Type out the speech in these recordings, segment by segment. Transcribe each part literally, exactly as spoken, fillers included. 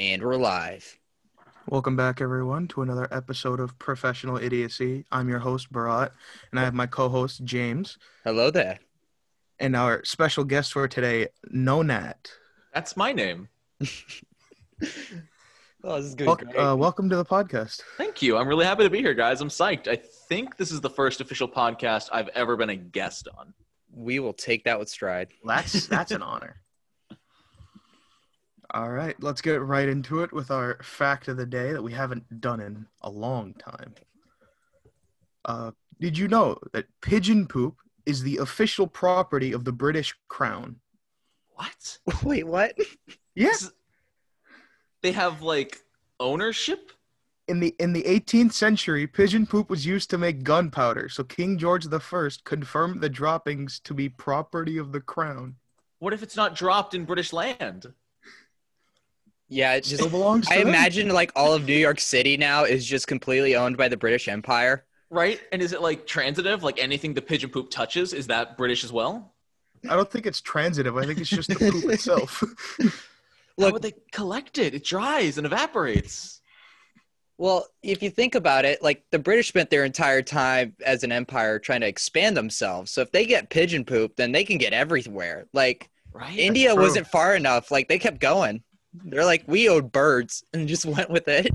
And we're live. Welcome back, everyone, to another episode of Professional Idiocy. I'm your host, Bharat, and I have my co-host, James. Hello there. And our special guest for today, Nonat. That's my name. Oh, this is good. Well, uh, welcome to the podcast. Thank you. I'm really happy to be here, guys. I'm psyched. I think this is the first official podcast I've ever been a guest on. We will take that with stride. That's, that's an honor. All right, let's get right into it with our fact of the day that we haven't done in a long time. Uh, did you know that pigeon poop is the official property of the British Crown? What? Wait, what? Yes. Yeah. They have, like, ownership? In the in the eighteenth century, pigeon poop was used to make gunpowder, so King George the First confirmed the droppings to be property of the Crown. What if it's not dropped in British land? Yeah, it's just, belongs to I them. Imagine, like, all of New York City now is just completely owned by the British Empire. Right? And is it, like, transitive? Like, anything the pigeon poop touches, is that British as well? I don't think it's transitive. I think it's just the poop itself. Look, how would they collect it? It dries and evaporates. Well, if you think about it, like, the British spent their entire time as an empire trying to expand themselves. So if they get pigeon poop, then they can get everywhere. Like, right? India wasn't far enough. Like, they kept going. They're like, we owed birds and just went with it.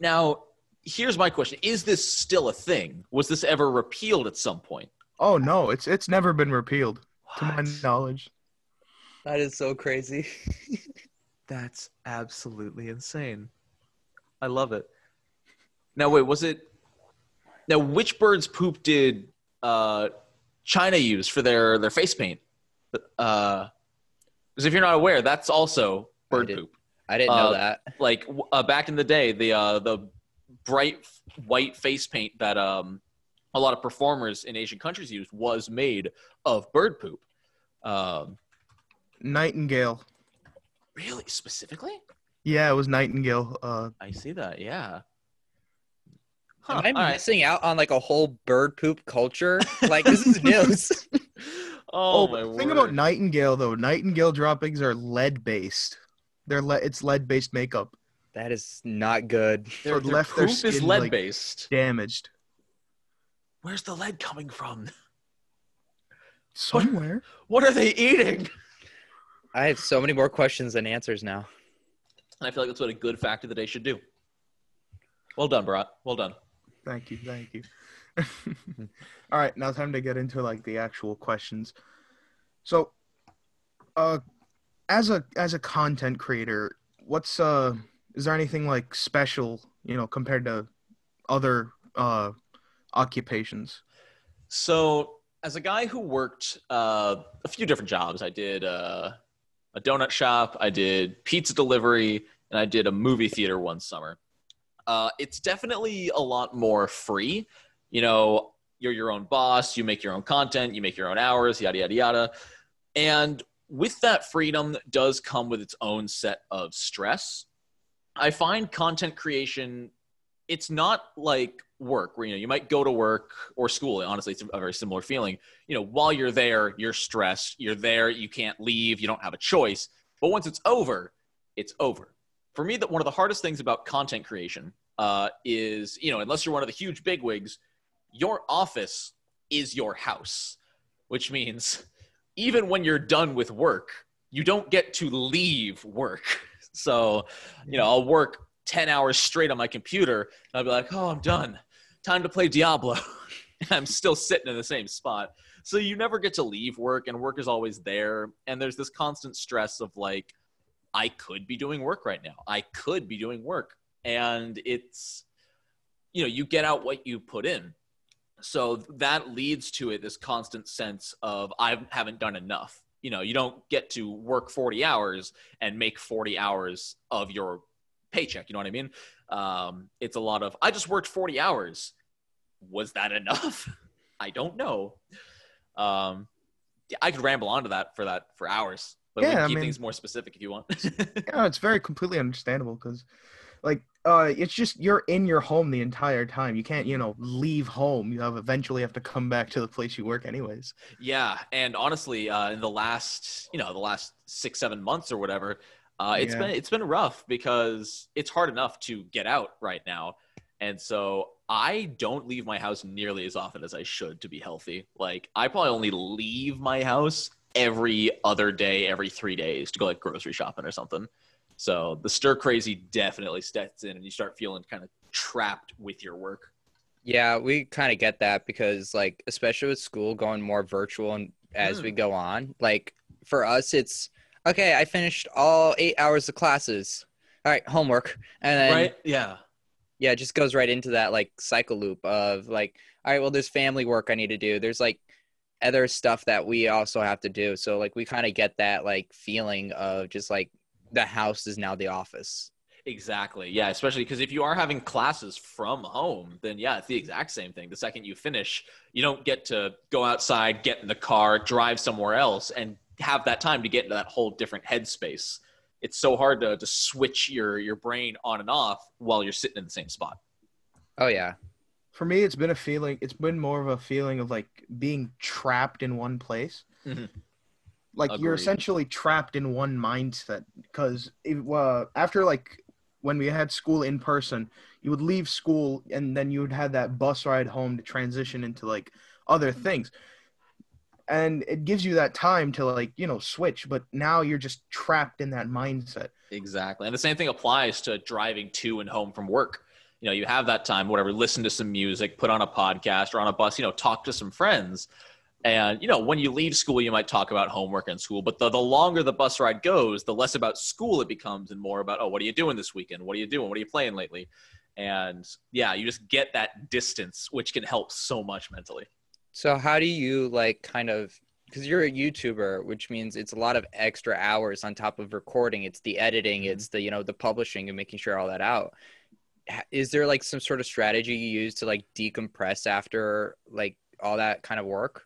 Now, here's my question. Is this still a thing? Was this ever repealed at some point? Oh, no. It's it's never been repealed, what? To my knowledge. That is so crazy. That's absolutely insane. I love it. Now, wait, was it... Now, which bird's poop did uh, China use for their, their face paint? Uh, because if you're not aware, that's also... bird I poop. I didn't uh, know that. Like uh, back in the day, the uh, the bright white face paint that um, a lot of performers in Asian countries used was made of bird poop. Um, nightingale. Really? Specifically? Yeah, it was nightingale. Uh, I see that. Yeah. Huh, Am I missing right. out on like a whole bird poop culture? Like this is news. Oh, oh my word. The thing about nightingale though, nightingale droppings are lead based. They're le- it's lead-based makeup. That is not good. Their, their left poop their skin, is lead-based. Like, damaged. Where's the lead coming from? Somewhere. What, what are they eating? I have so many more questions than answers now. And I feel like that's what a good fact of the day should do. Well done, Bharat. Well done. Thank you. Thank you. All right. Now time to get into like the actual questions. So, uh... As a as a content creator, what's uh is there anything like special, you know, compared to other uh, occupations? So as a guy who worked uh, a few different jobs, I did uh, a donut shop, I did pizza delivery, and I did a movie theater one summer. Uh, it's definitely a lot more free. You know, you're your own boss, you make your own content, you make your own hours, yada yada yada, and with that freedom does come with its own set of stress. I find content creation, it's not like work where, you know, you might go to work or school. Honestly, it's a very similar feeling. You know, while you're there, you're stressed. You're there. You can't leave. You don't have a choice. But once it's over, it's over. For me, that one of the hardest things about content creation uh, is, you know, unless you're one of the huge bigwigs, your office is your house, which means... even when you're done with work, you don't get to leave work. So, you know, I'll work ten hours straight on my computer, and I'll be like, oh, I'm done. Time to play Diablo. And I'm still sitting in the same spot. So you never get to leave work, and work is always there. And there's this constant stress of, like, I could be doing work right now. I could be doing work. And it's, you know, you get out what you put in. So that leads to it, this constant sense of I haven't done enough. You know, you don't get to work forty hours and make forty hours of your paycheck. You know what I mean? Um, it's a lot of, I just worked forty hours. Was that enough? I don't know. Um, I could ramble onto that for that for hours, but yeah, we can keep I mean, things more specific if you want. Yeah, it's very completely understandable because like, Uh, it's just you're in your home the entire time. You can't, you know, leave home. You have eventually have to come back to the place you work anyways. Yeah, and honestly, uh, in the last, you know, the last six, seven months or whatever, Uh, it's yeah. been it's been rough because it's hard enough to get out right now, and so I don't leave my house nearly as often as I should to be healthy. Like, I probably only leave my house every other day, every three days to go like grocery shopping or something. So the stir crazy definitely steps in, and you start feeling kind of trapped with your work. Yeah, we kind of get that because, like, especially with school going more virtual and as mm. we go on, like for us, it's. Okay, I finished all eight hours of classes. All right, homework. And then, right? Yeah. Yeah, it just goes right into that, like, cycle loop of, like, all right, well, there's family work I need to do. There's, like, other stuff that we also have to do. So, like, we kind of get that, like, feeling of just, like, the house is now the office. Exactly. Yeah, especially because if you are having classes from home, then, yeah, it's the exact same thing. The second you finish, you don't get to go outside, get in the car, drive somewhere else, and have that time to get into that whole different headspace. It's so hard to, to switch your your brain on and off while you're sitting in the same spot. Oh yeah. For me, it's been a feeling, it's been more of a feeling of like being trapped in one place. Mm-hmm. Like Agreed. You're essentially trapped in one mindset because uh, after like when we had school in person, you would leave school and then you would have that bus ride home to transition into like other things. And it gives you that time to, like, you know, switch. But now you're just trapped in that mindset. Exactly. And the same thing applies to driving to and home from work. You know, you have that time, whatever, listen to some music, put on a podcast or on a bus, you know, talk to some friends. And, you know, when you leave school, you might talk about homework and school. But the, the longer the bus ride goes, the less about school it becomes and more about, oh, what are you doing this weekend? What are you doing? What are you playing lately? And, yeah, you just get that distance, which can help so much mentally. So how do you like kind of, because you're a YouTuber, which means it's a lot of extra hours on top of recording. It's the editing, it's the, you know, the publishing and making sure all that out. Is there like some sort of strategy you use to like decompress after like all that kind of work?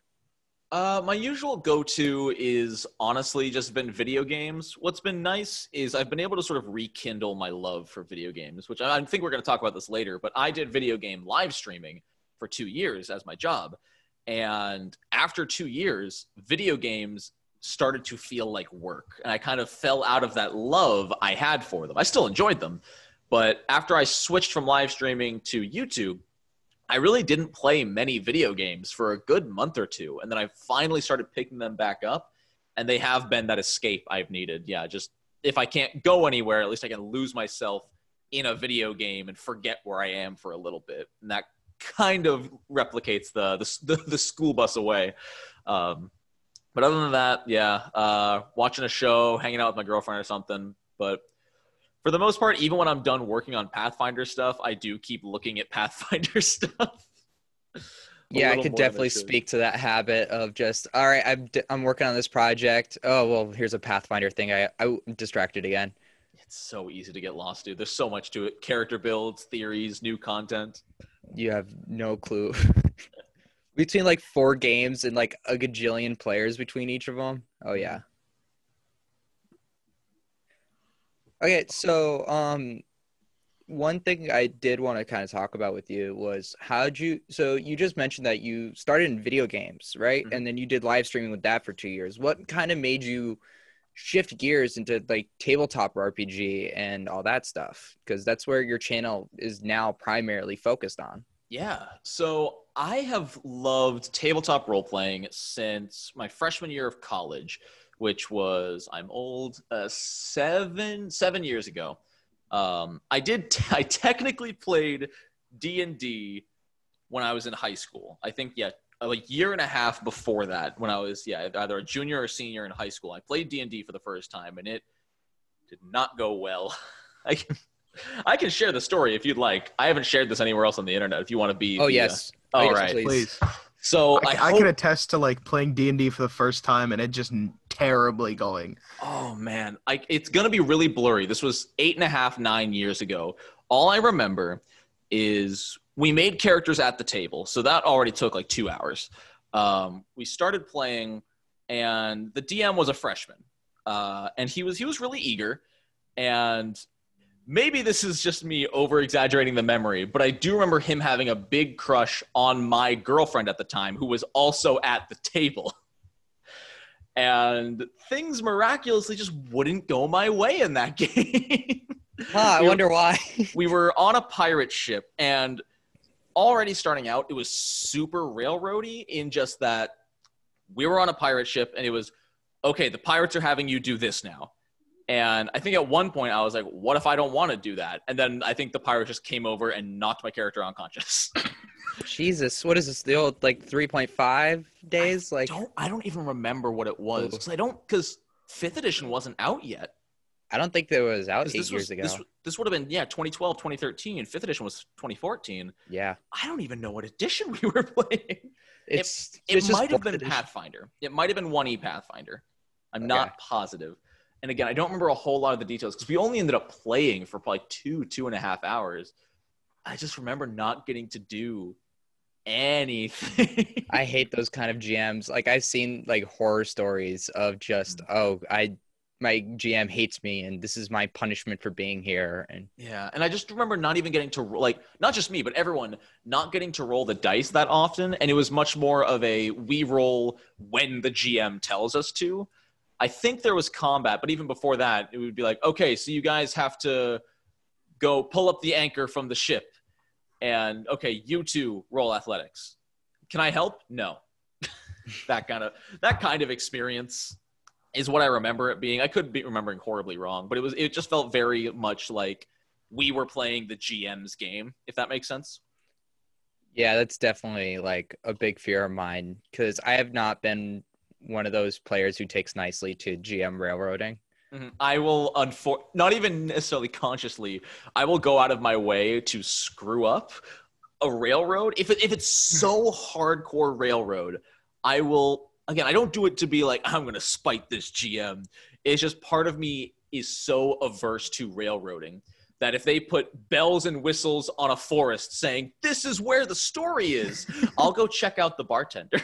Uh, my usual go-to is honestly just been video games. What's been nice is I've been able to sort of rekindle my love for video games, which I, I think we're going to talk about this later, but I did video game live streaming for two years as my job. And after two years, video games started to feel like work. And I kind of fell out of that love I had for them. I still enjoyed them. But after I switched from live streaming to YouTube, I really didn't play many video games for a good month or two. And then I finally started picking them back up. And they have been that escape I've needed. Yeah, just if I can't go anywhere, at least I can lose myself in a video game and forget where I am for a little bit. And that kind of replicates the, the the school bus away. Um, but other than that, yeah, uh, watching a show, hanging out with my girlfriend or something. But for the most part, even when I'm done working on Pathfinder stuff, I do keep looking at Pathfinder stuff. Yeah, I could definitely speak to that habit of just, all right, I'm, d- I'm working on this project. Oh, well, here's a Pathfinder thing. I, I'm distracted again. It's so easy to get lost, dude. There's so much to it. Character builds, theories, new content. You have no clue. Between like four games and like a gajillion players between each of them. Oh yeah. Okay, so um one thing I did want to kind of talk about with you was how'd you so you just mentioned that you started in video games, right? Mm-hmm. And then you did live streaming with that for two years. What kind of made you shift gears into like tabletop R P G and all that stuff, because that's where your channel is now primarily focused on? Yeah, so I have loved tabletop role playing since my freshman year of college, which was I'm old uh, seven seven years ago. Um, I did t- I technically played D and D when I was in high school. I think yeah. a year and a half before that, when I was, yeah, either a junior or senior in high school, I played D and D for the first time, and it did not go well. I can, I can share the story if you'd like. I haven't shared this anywhere else on the internet. If you want to be, oh the, yes, uh, all yes, right, please. So I, I, hope, I can attest to like playing D and D for the first time, and it just terribly going. Oh man, I, it's gonna be really blurry. This was eight and a half, nine years ago. All I remember is. We made characters at the table, so that already took like two hours. Um, we started playing, and the D M was a freshman, uh, and he was he was really eager. And maybe this is just me over-exaggerating the memory, but I do remember him having a big crush on my girlfriend at the time, who was also at the table. and things miraculously just wouldn't go my way in that game. Ah, I we wonder were, why. We were on a pirate ship, and already starting out, it was super railroady in just that we were on a pirate ship, and it was, okay, the pirates are having you do this now. And I think at one point I was like, what if I don't want to do that? And then I think the pirate just came over and knocked my character unconscious. Jesus, what is this? The old, like, three point five days? I like don't, I don't even remember what it was. Cause I don't, because fifth edition wasn't out yet. I don't think that was out eight years was, ago. This, this would have been, yeah, twenty twelve, twenty thirteen. fifth edition was twenty fourteen. Yeah. I don't even know what edition we were playing. It's, it it's it might have been edition. Pathfinder. It might have been one E Pathfinder. I'm okay. not positive. And again, I don't remember a whole lot of the details because we only ended up playing for probably two, two and a half hours. I just remember not getting to do anything. I hate those kind of G Ms. Like, I've seen, like, horror stories of just, mm-hmm. oh, I my G M hates me, and this is my punishment for being here. And yeah, and I just remember not even getting to, like, not just me, but everyone not getting to roll the dice that often. And it was much more of a we roll when the G M tells us to. I think there was combat, but even before that, it would be like, okay, so you guys have to go pull up the anchor from the ship. And, okay, you two roll athletics. Can I help? No. that kind of that kind of experience is what I remember it being. I could be remembering horribly wrong, but it was it just felt very much like we were playing the G M's game, if that makes sense. Yeah, that's definitely, like, a big fear of mine, because I have not been one of those players who takes nicely to G M railroading. Mm-hmm. I will, unfor- not even necessarily consciously, I will go out of my way to screw up a railroad. If it, if it's so hardcore railroad, I will, again, I don't do it to be like, I'm going to spite this G M. It's just part of me is so averse to railroading that if they put bells and whistles on a forest saying, this is where the story is, I'll go check out the bartender.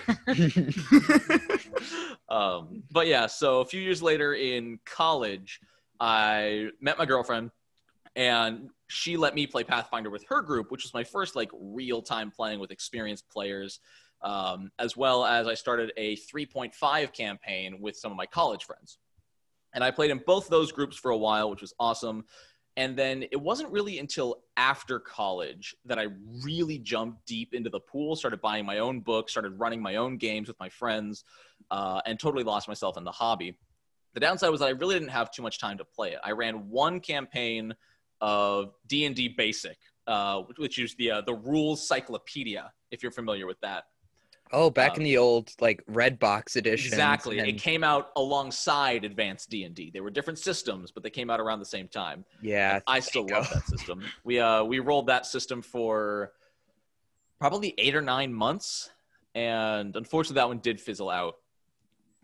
um, but yeah, so a few years later in college, I met my girlfriend, and she let me play Pathfinder with her group, which was my first, like, real-time playing with experienced players, um, as well as I started a three point five campaign with some of my college friends. And I played in both those groups for a while, which was awesome. And then it wasn't really until after college that I really jumped deep into the pool, started buying my own books, started running my own games with my friends, uh, and totally lost myself in the hobby. The downside was that I really didn't have too much time to play it. I ran one campaign of D and D Basic, uh, which is the uh, the rules cyclopedia, if you're familiar with that. Oh, back um, in the old, like, red box edition. Exactly. And it came out alongside Advanced D and D. They were different systems, but they came out around the same time. Yeah. I still love that system. We uh we rolled that system for probably eight or nine months. And unfortunately, that one did fizzle out.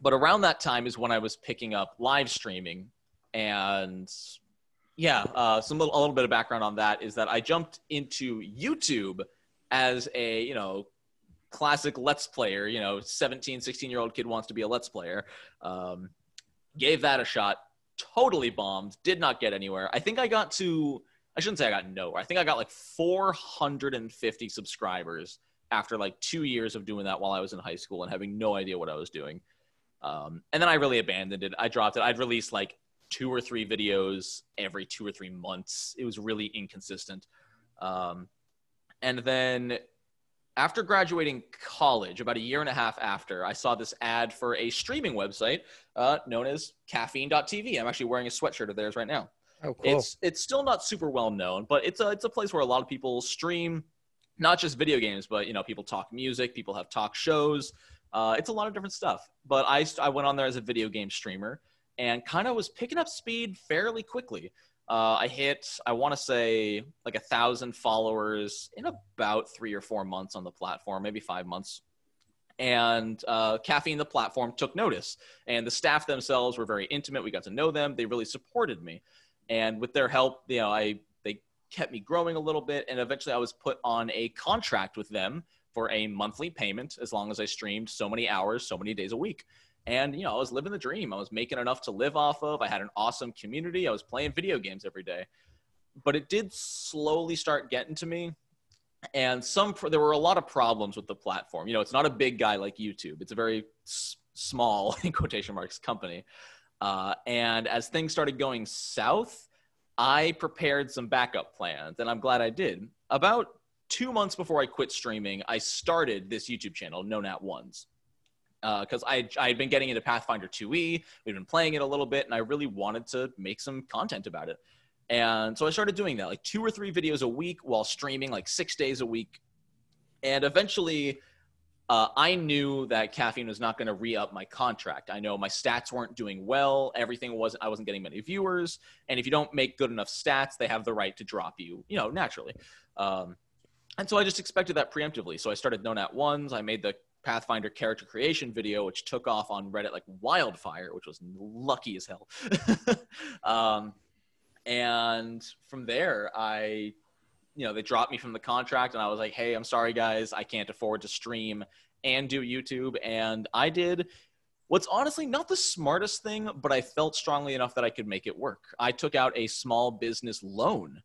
But around that time is when I was picking up live streaming. And yeah, uh, some little, a little bit of background on that is that I jumped into YouTube as a, you know, classic let's player, you know, seventeen, sixteen year old kid wants to be a let's player. Um, gave that a shot, totally bombed, did not get anywhere. I think I got to, I shouldn't say I got nowhere. I think I got like four hundred fifty subscribers after like two years of doing that while I was in high school and having no idea what I was doing. Um, and then I really abandoned it. I dropped it. I'd release like two or three videos every two or three months. It was really inconsistent. Um, and then after graduating college, about a year and a half after, I saw this ad for a streaming website uh, known as caffeine dot t v. I'm actually wearing a sweatshirt of theirs right now. Oh, cool. It's, it's still not super well known, but it's a, it's a place where a lot of people stream, not just video games, but, you know, people talk music, people have talk shows. Uh, it's a lot of different stuff. But I, I went on there as a video game streamer and kind of was picking up speed fairly quickly. Uh, I hit, I want to say, like a thousand followers in about three or four months on the platform, maybe five months. And uh, Caffeine, the platform, took notice. And the staff themselves were very intimate. We got to know them. They really supported me. And with their help, you know, I they kept me growing a little bit. And eventually I was put on a contract with them for a monthly payment as long as I streamed so many hours, so many days a week. And, you know, I was living the dream. I was making enough to live off of. I had an awesome community. I was playing video games every day. But it did slowly start getting to me. And some there were a lot of problems with the platform. You know, it's not a big guy like YouTube. It's a very s- small, in quotation marks, company. Uh, and as things started going south, I prepared some backup plans, and I'm glad I did. About two months before I quit streaming, I started this YouTube channel, Nonat one s, because uh, I, I had been getting into Pathfinder two e, we'd been playing it a little bit, and I really wanted to make some content about it. And so I started doing that, like two or three videos a week while streaming, like six days a week. And eventually, uh, I knew that Caffeine was not going to re-up my contract. I know my stats weren't doing well. Everything wasn't, I wasn't getting many viewers. And if you don't make good enough stats, they have the right to drop you, you know, naturally. Um, and so I just expected that preemptively. So I started Nonat one s. I made the Pathfinder character creation video, which took off on Reddit like wildfire, which was lucky as hell. um, And from there, I, you know, they dropped me from the contract, and I was like, hey, I'm sorry, guys. I can't afford to stream and do YouTube. And I did what's honestly not the smartest thing, but I felt strongly enough that I could make it work. I took out a small business loan.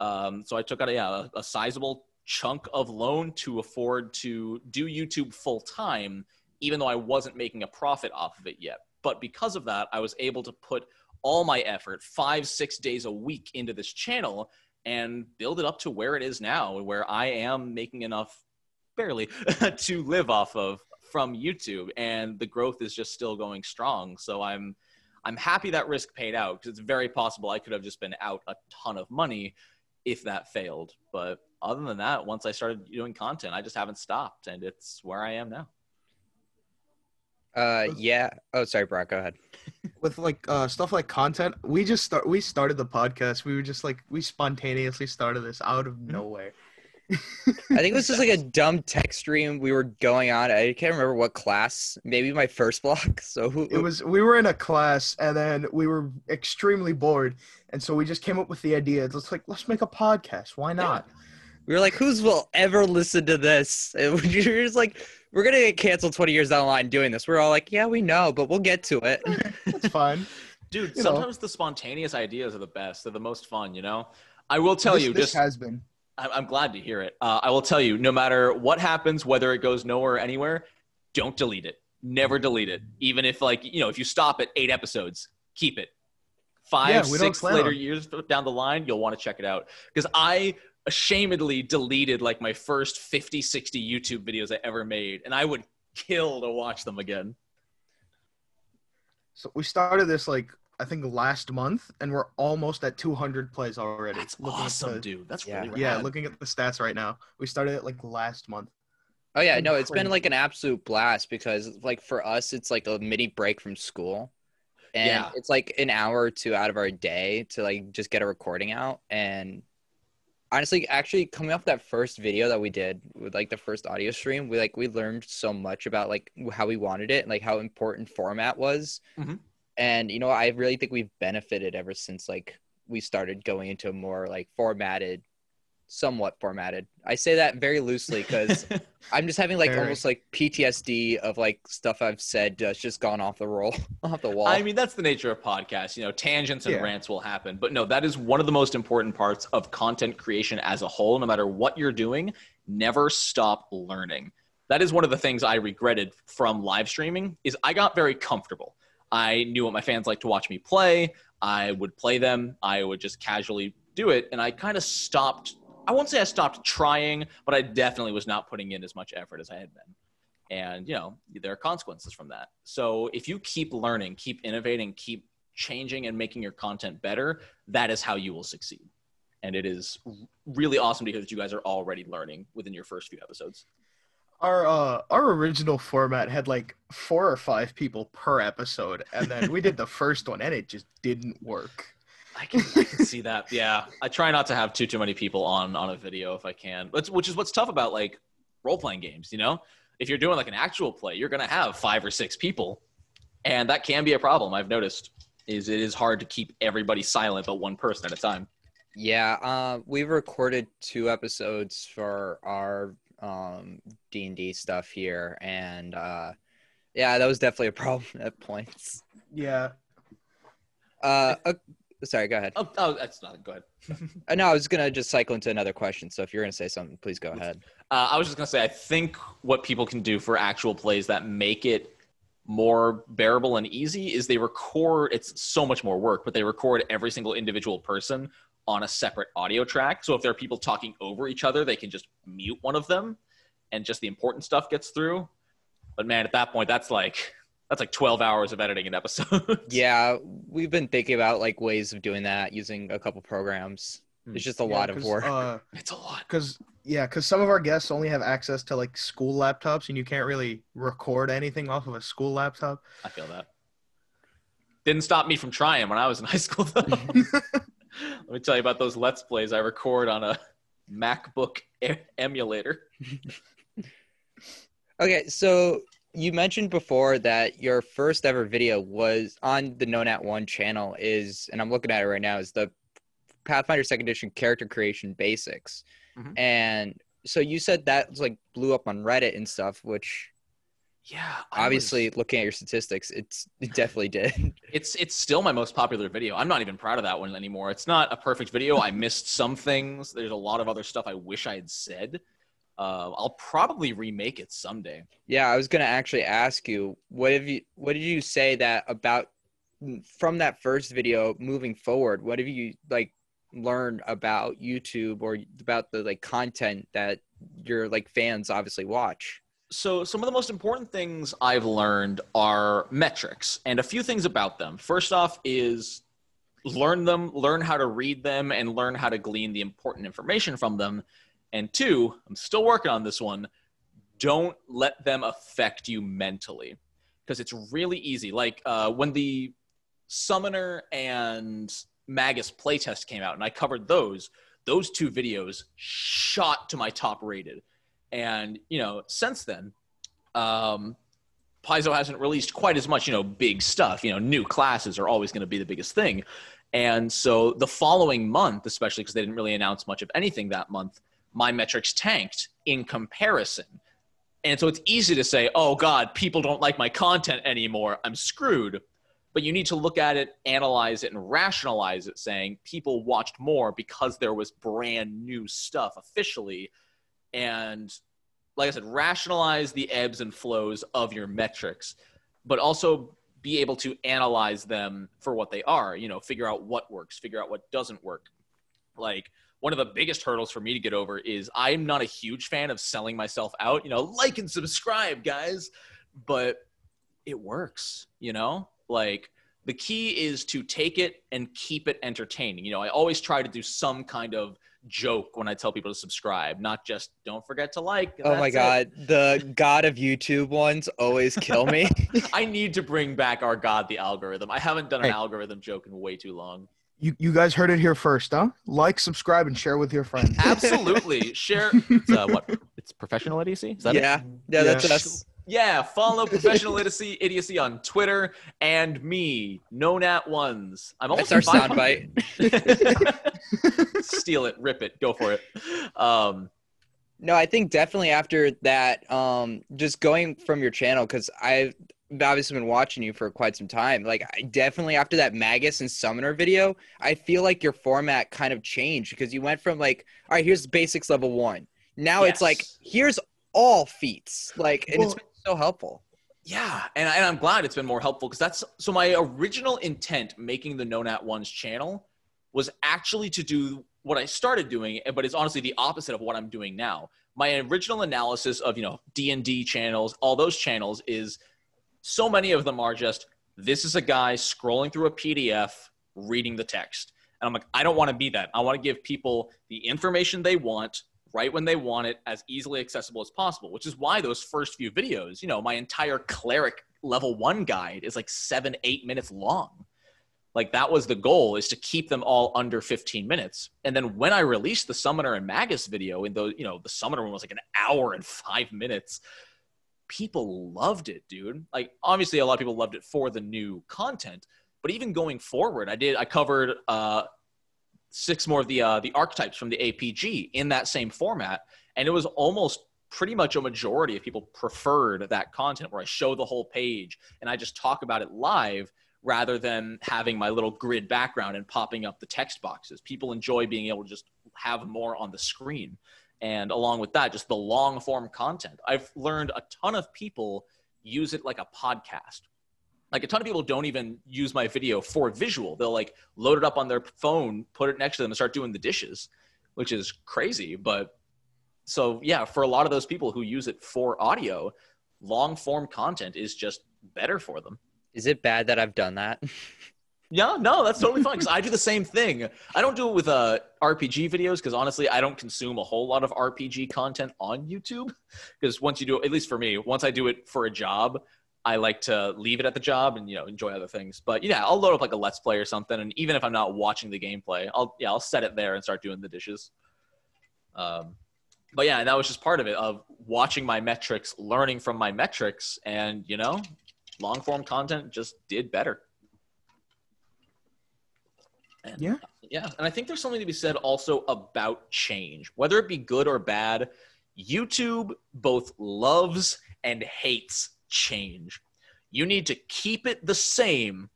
Um, so I took out a, a, a sizable chunk of loan to afford to do YouTube full time, even though I wasn't making a profit off of it yet. But because of that, I was able to put all my effort, five, six days a week into this channel and build it up to where it is now, where I am making enough, barely, to live off of from YouTube. And the growth is just still going strong. So I'm, I'm happy that risk paid out, because it's very possible I could have just been out a ton of money if that failed. But other than that, once I started doing content, I just haven't stopped. And it's where I am now. Uh, yeah. Oh, sorry, Brock, go ahead. With like uh, stuff like content, we just start, we started the podcast. We were just like, we spontaneously started this out of nowhere. I think this is like a dumb tech stream we were going on. I can't remember what class, maybe my first block. So who, it was, we were in a class and then we were extremely bored. And so we just came up with the idea. Let's like, let's make a podcast. Why not? Yeah. We were like, who's will ever listen to this? And we were just like, we're going to get canceled twenty years down the line doing this. We're all like, yeah, we know, but we'll get to it. That's fine. Dude, you sometimes know. The spontaneous ideas are the best. They're the most fun, you know? I will tell this, you. This just, has been. I'm glad to hear it. Uh, I will tell you, no matter what happens, whether it goes nowhere or anywhere, don't delete it. Never delete it. Even if, like, you know, if you stop at eight episodes, keep it. Five, yeah, six later on. Years down the line, you'll want to check it out. Because I – ashamedly deleted like my first fifty, sixty YouTube videos I ever made, and I would kill to watch them again. So we started this like I think last month, and we're almost at two hundred plays already. That's looking awesome, the, dude. That's yeah. really rad. Yeah, looking at the stats right now, we started it like last month. Oh yeah, no, it's been like an absolute blast because like for us, it's like a mini break from school. And yeah. It's like an hour or two out of our day to like just get a recording out. And honestly, actually, coming off that first video that we did with, like, the first audio stream, we, like, we learned so much about, like, how we wanted it and, like, how important format was. Mm-hmm. And, you know, I really think we've benefited ever since, like, we started going into a more, like, formatted, somewhat formatted. I say that very loosely because I'm just having, like, very. Almost, like, P T S D of, like, stuff I've said that's just gone off the roll, off the wall. I mean, that's the nature of podcasts. You know, tangents and yeah. rants will happen. But, no, that is one of the most important parts of content creation as a whole. No matter what you're doing, never stop learning. That is one of the things I regretted from live streaming is I got very comfortable. I knew what my fans liked to watch me play. I would play them. I would just casually do it. And I kind of stopped – I won't say I stopped trying, but I definitely was not putting in as much effort as I had been. And, you know, there are consequences from that. So if you keep learning, keep innovating, keep changing and making your content better, that is how you will succeed. And it is really awesome to hear that you guys are already learning within your first few episodes. Our uh, our original format had like four or five people per episode. And then we did the first one and it just didn't work. I can, I can see that. Yeah. I try not to have too, too many people on, on a video if I can, but, which is what's tough about like role-playing games, you know, if you're doing like an actual play, you're going to have five or six people and that can be a problem. I've noticed is it is hard to keep everybody silent, but one person at a time. Yeah. Uh, we've recorded two episodes for our um, D and D stuff here. And uh, yeah, that was definitely a problem at points. Yeah. Uh, a, Sorry, go ahead. Oh, oh that's not go ahead. uh, no, I was gonna just cycle into another question. So if you're gonna say something, please go ahead. Uh, I was just gonna say I think what people can do for actual plays that make it more bearable and easy is they record, it's so much more work, but they record every single individual person on a separate audio track. So if there are people talking over each other, they can just mute one of them and just the important stuff gets through. But man, at that point, that's like, that's like twelve hours of editing an episode. Yeah. We've been thinking about like ways of doing that using a couple programs. It's just a yeah, lot of work. Uh, it's a lot. Cause yeah. Cause some of our guests only have access to like school laptops and you can't really record anything off of a school laptop. I feel that. Didn't stop me from trying when I was in high school though. Let me tell you about those Let's Plays I record on a MacBook e- emulator. Okay, so you mentioned before that your first ever video was on the Nonat one channel is, and I'm looking at it right now, is the Pathfinder second edition Character Creation Basics. Mm-hmm. And so you said that like blew up on Reddit and stuff, which... Yeah, I obviously was... looking at your statistics, it's it definitely did. It's it's still my most popular video. I'm not even proud of that one anymore. It's not a perfect video. I missed some things. There's a lot of other stuff I wish I had said. Uh, I'll probably remake it someday. Yeah, I was gonna actually ask you what have you what did you say that about from that first video moving forward? What have you like learned about YouTube or about the like content that your like fans obviously watch? So some of the most important things I've learned are metrics and a few things about them. First off is learn them, learn how to read them, and learn how to glean the important information from them. And two, I'm still working on this one, don't let them affect you mentally because it's really easy. Like uh, when the Summoner and Magus playtest came out and I covered those, those two videos shot to my top rated. And, you know, since then, um, Paizo hasn't released quite as much, you know, big stuff. You know, new classes are always going to be the biggest thing. And so the following month, especially because they didn't really announce much of anything that month, my metrics tanked in comparison. And so it's easy to say, oh, God, people don't like my content anymore. I'm screwed. But you need to look at it, analyze it, and rationalize it, saying people watched more because there was brand new stuff officially. And like I said, rationalize the ebbs and flows of your metrics, but also be able to analyze them for what they are, you know, figure out what works, figure out what doesn't work. Like one of the biggest hurdles for me to get over is I'm not a huge fan of selling myself out, you know, like and subscribe guys, but it works, you know, like the key is to take it and keep it entertaining. You know, I always try to do some kind of joke when I tell people to subscribe, not just don't forget to like. Oh my God, it. The God of YouTube ones always kill me. I need to bring back our God, the algorithm. I haven't done an hey. algorithm joke in way too long. You you guys heard it here first, huh? Like, subscribe, and share with your friends. Absolutely, share. It's, uh, what? It's professional idiocy. Is that yeah, it? yeah, that's yeah. us. Yeah, follow Professional idiocy, idiocy on Twitter and me, Nonat one s. I'm almost that's our soundbite. Steal it, rip it, go for it. Um, no, I think definitely after that, um, just going from your channel because I've obviously been watching you for quite some time. Like, I definitely after that Magus and Summoner video, I feel like your format kind of changed because you went from like, all right, here's basics level one. Now yes. It's like here's all feats, like, and well, it's been so helpful. Yeah, and, and I'm glad it's been more helpful because that's so my original intent making the Nonat one s channel was actually to do what I started doing, but it's honestly the opposite of what I'm doing now. My original analysis of, you know, D and D channels, all those channels is so many of them are just, this is a guy scrolling through a P D F, reading the text. And I'm like, I don't want to be that. I want to give people the information they want right when they want it, as easily accessible as possible, which is why those first few videos, you know, my entire Cleric level one guide is like seven, eight minutes long. Like that was the goal, is to keep them all under fifteen minutes. And then when I released the Summoner and Magus video, and those, you know, the Summoner one was like an hour and five minutes. People loved it, dude. Like obviously a lot of people loved it for the new content, but even going forward, I did, I covered, uh, six more of the uh, the archetypes from the A P G in that same format. And it was almost pretty much a majority of people preferred that content where I show the whole page and I just talk about it live rather than having my little grid background and popping up the text boxes. People enjoy being able to just have more on the screen. And along with that, just the long form content. I've learned a ton of people use it like a podcast. Like a ton of people don't even use my video for visual. They'll like load it up on their phone, put it next to them and start doing the dishes, which is crazy. But so yeah, for a lot of those people who use it for audio, long form content is just better for them. Is it bad that I've done that? Yeah, no, that's totally fine. Cause I do the same thing. I don't do it with uh, R P G videos because honestly, I don't consume a whole lot of R P G content on YouTube. Because once you do, at least for me, once I do it for a job, I like to leave it at the job and, you know, enjoy other things. But yeah, I'll load up like a Let's Play or something, and even if I'm not watching the gameplay, I'll yeah I'll set it there and start doing the dishes. Um, but yeah, and that was just part of it, of watching my metrics, learning from my metrics, and you know, long form content just did better. And, yeah. Yeah. And I think there's something to be said also about change, whether it be good or bad. YouTube both loves and hates change. You need to keep it the same,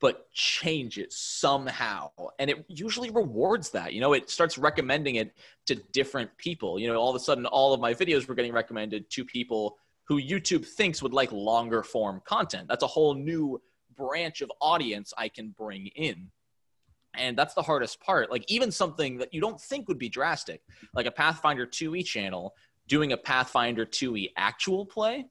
but change it somehow. And it usually rewards that. You know, it starts recommending it to different people. You know, all of a sudden, all of my videos were getting recommended to people who YouTube thinks would like longer form content. That's a whole new branch of audience I can bring in. And that's the hardest part. Like even something that you don't think would be drastic, like a Pathfinder two E channel doing a Pathfinder two E actual play,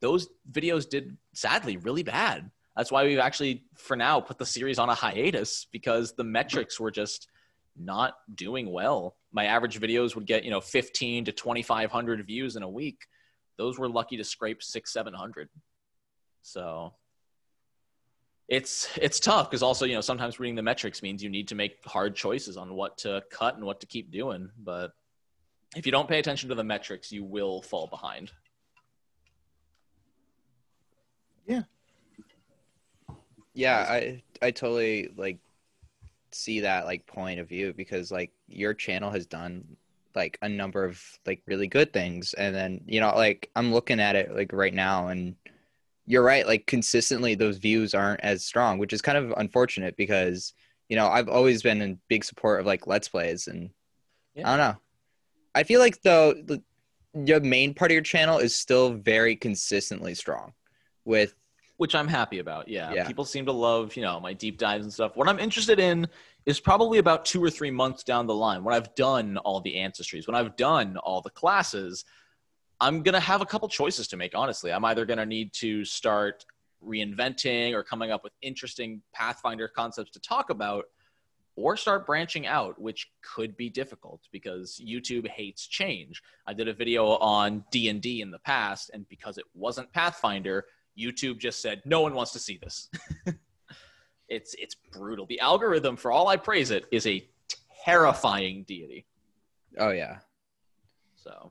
those videos did sadly really bad. That's why we've actually, for now, put the series on a hiatus, because the metrics were just not doing well. My average videos would get, you know, fifteen to twenty-five hundred views in a week. Those were lucky to scrape six, seven hundred. So It's it's tough because also, you know, sometimes reading the metrics means you need to make hard choices on what to cut and what to keep doing. But if you don't pay attention to the metrics, you will fall behind. Yeah. Yeah, I I totally like see that like point of view, because like your channel has done like a number of like really good things, and then, you know, like I'm looking at it like right now, and you're right, like consistently those views aren't as strong, which is kind of unfortunate because, you know, I've always been in big support of like Let's Plays, and yeah. I don't know. I feel like though the, your main part of your channel is still very consistently strong with, which I'm happy about. Yeah. yeah. People seem to love, you know, my deep dives and stuff. What I'm interested in is probably about two or three months down the line, when I've done all the ancestries, when I've done all the classes, I'm going to have a couple choices to make, honestly. I'm either going to need to start reinventing or coming up with interesting Pathfinder concepts to talk about, or start branching out, which could be difficult because YouTube hates change. I did a video on D and D in the past, and because it wasn't Pathfinder, YouTube just said, no one wants to see this. it's, it's brutal. The algorithm, for all I praise it, is a terrifying deity. Oh, yeah. So...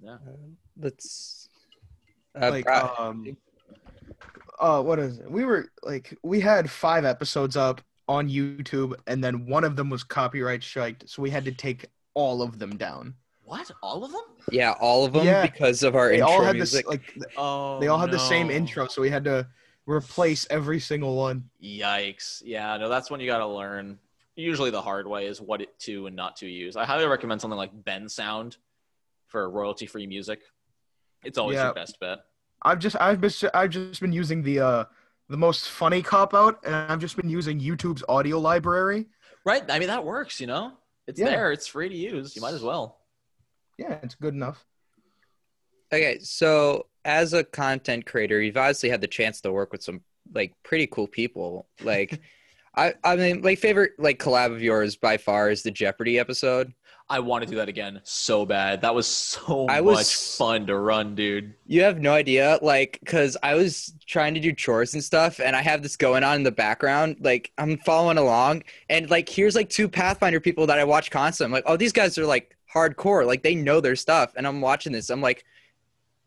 Yeah. Uh, let's uh, like um uh what is it? We were like we had five episodes up on YouTube, and then one of them was copyright striked, so we had to take all of them down. What? All of them? Yeah, all of them yeah. because of our they intro all had music. This, like oh, they all had no. the same intro, so we had to replace every single one. Yikes. Yeah, no, that's when you gotta learn usually the hard way is what it to and not to use. I highly recommend something like Ben Sound for royalty-free music. It's always yeah. your best bet. I've just I've been I've just been using the uh, the most funny cop out, and I've just been using YouTube's audio library. Right. I mean, that works. You know, it's yeah. there. It's free to use. You might as well. Yeah, it's good enough. Okay, so as a content creator, you've obviously had the chance to work with some like pretty cool people. Like, I I mean, my favorite like collab of yours by far is the Jeopardy episode. I want to do that again so bad. That was so I much was, fun to run, dude. You have no idea, like, because I was trying to do chores and stuff, and I have this going on in the background. Like, I'm following along, and, like, here's, like, two Pathfinder people that I watch constantly. I'm like, oh, these guys are, like, hardcore. Like, they know their stuff, and I'm watching this. I'm like,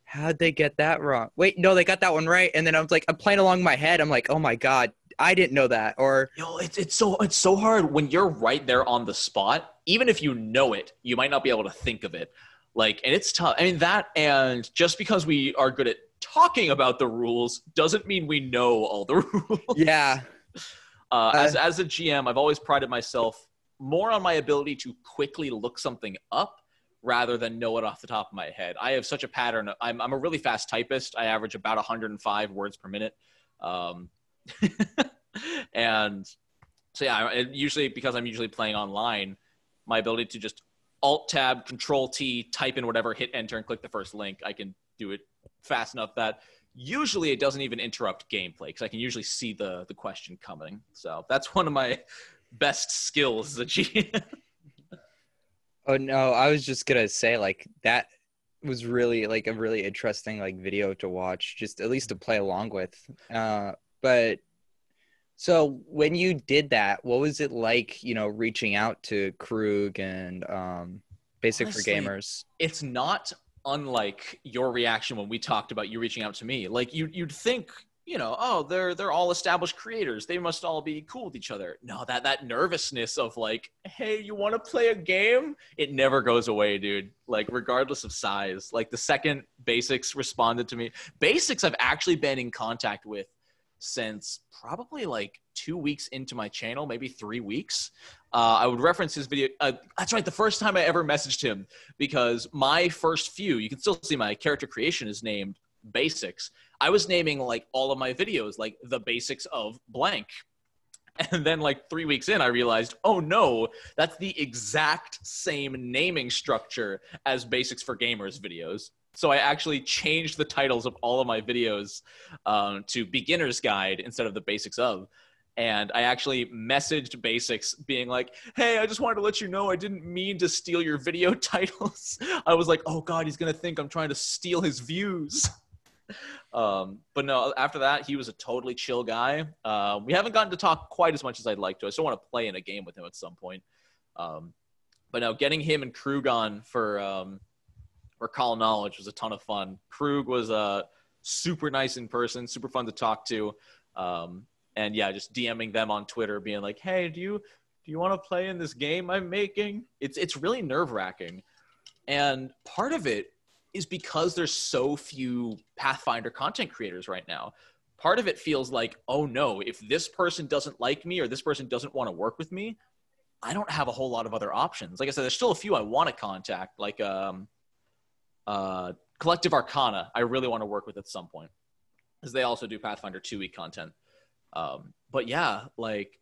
how'd they get that wrong? Wait, no, they got that one right. And then I was like, I'm playing along in my head. I'm like, oh, my God. I didn't know that. Or yo, it's it's so it's so hard when you're right there on the spot. Even if you know it, you might not be able to think of it. Like, and it's tough. I mean, that, and just because we are good at talking about the rules doesn't mean we know all the rules. Yeah. Uh, uh, as as a G M, I've always prided myself more on my ability to quickly look something up rather than know it off the top of my head. I have such a pattern. I'm, I'm a really fast typist. I average about one hundred five words per minute. Um, and so, yeah, it usually, because I'm usually playing online, my ability to just Alt-Tab, Control-T, type in whatever, hit Enter, and click the first link, I can do it fast enough that usually it doesn't even interrupt gameplay, because I can usually see the, the question coming. So that's one of my best skills as a G M. Oh, no, I was just going to say, like, that was really, like, a really interesting, like, video to watch, just at least to play along with. Uh, but so when you did that, what was it like, you know, reaching out to Krug and um, Basic Honestly, for Gamers? It's not unlike your reaction when we talked about you reaching out to me. Like, you, you'd think, you know, oh, they're they're all established creators. They must all be cool with each other. No, that that nervousness of like, hey, you want to play a game? It never goes away, dude. Like, regardless of size. Like, the second Basics responded to me. Basics I've actually been in contact with since probably like two weeks into my channel, maybe three weeks. Uh, I would reference his video. Uh, that's right. The first time I ever messaged him, because my first few, you can still see my character creation is named Basics. I was naming like all of my videos, like the basics of blank. And then like three weeks in, I realized, oh no, that's the exact same naming structure as Basics for Gamers videos. So I actually changed the titles of all of my videos um, to Beginner's Guide instead of the Basics of. And I actually messaged Basics being like, hey, I just wanted to let you know I didn't mean to steal your video titles. I was like, oh God, he's going to think I'm trying to steal his views. um, but no, after that, he was a totally chill guy. Uh, we haven't gotten to talk quite as much as I'd like to. I still want to play in a game with him at some point. Um, but no, getting him and Krug on for... Um, or Call Knowledge was a ton of fun. Krug was uh, super nice in person, super fun to talk to. Um, and yeah, just DMing them on Twitter being like, hey, do you do you want to play in this game I'm making? It's, it's really nerve-wracking. And part of it is because there's so few Pathfinder content creators right now. Part of it feels like, oh no, if this person doesn't like me or this person doesn't want to work with me, I don't have a whole lot of other options. Like I said, there's still a few I want to contact, like... Um, Uh, Collective Arcana, I really want to work with at some point, because they also do Pathfinder two e content. Um, but yeah, like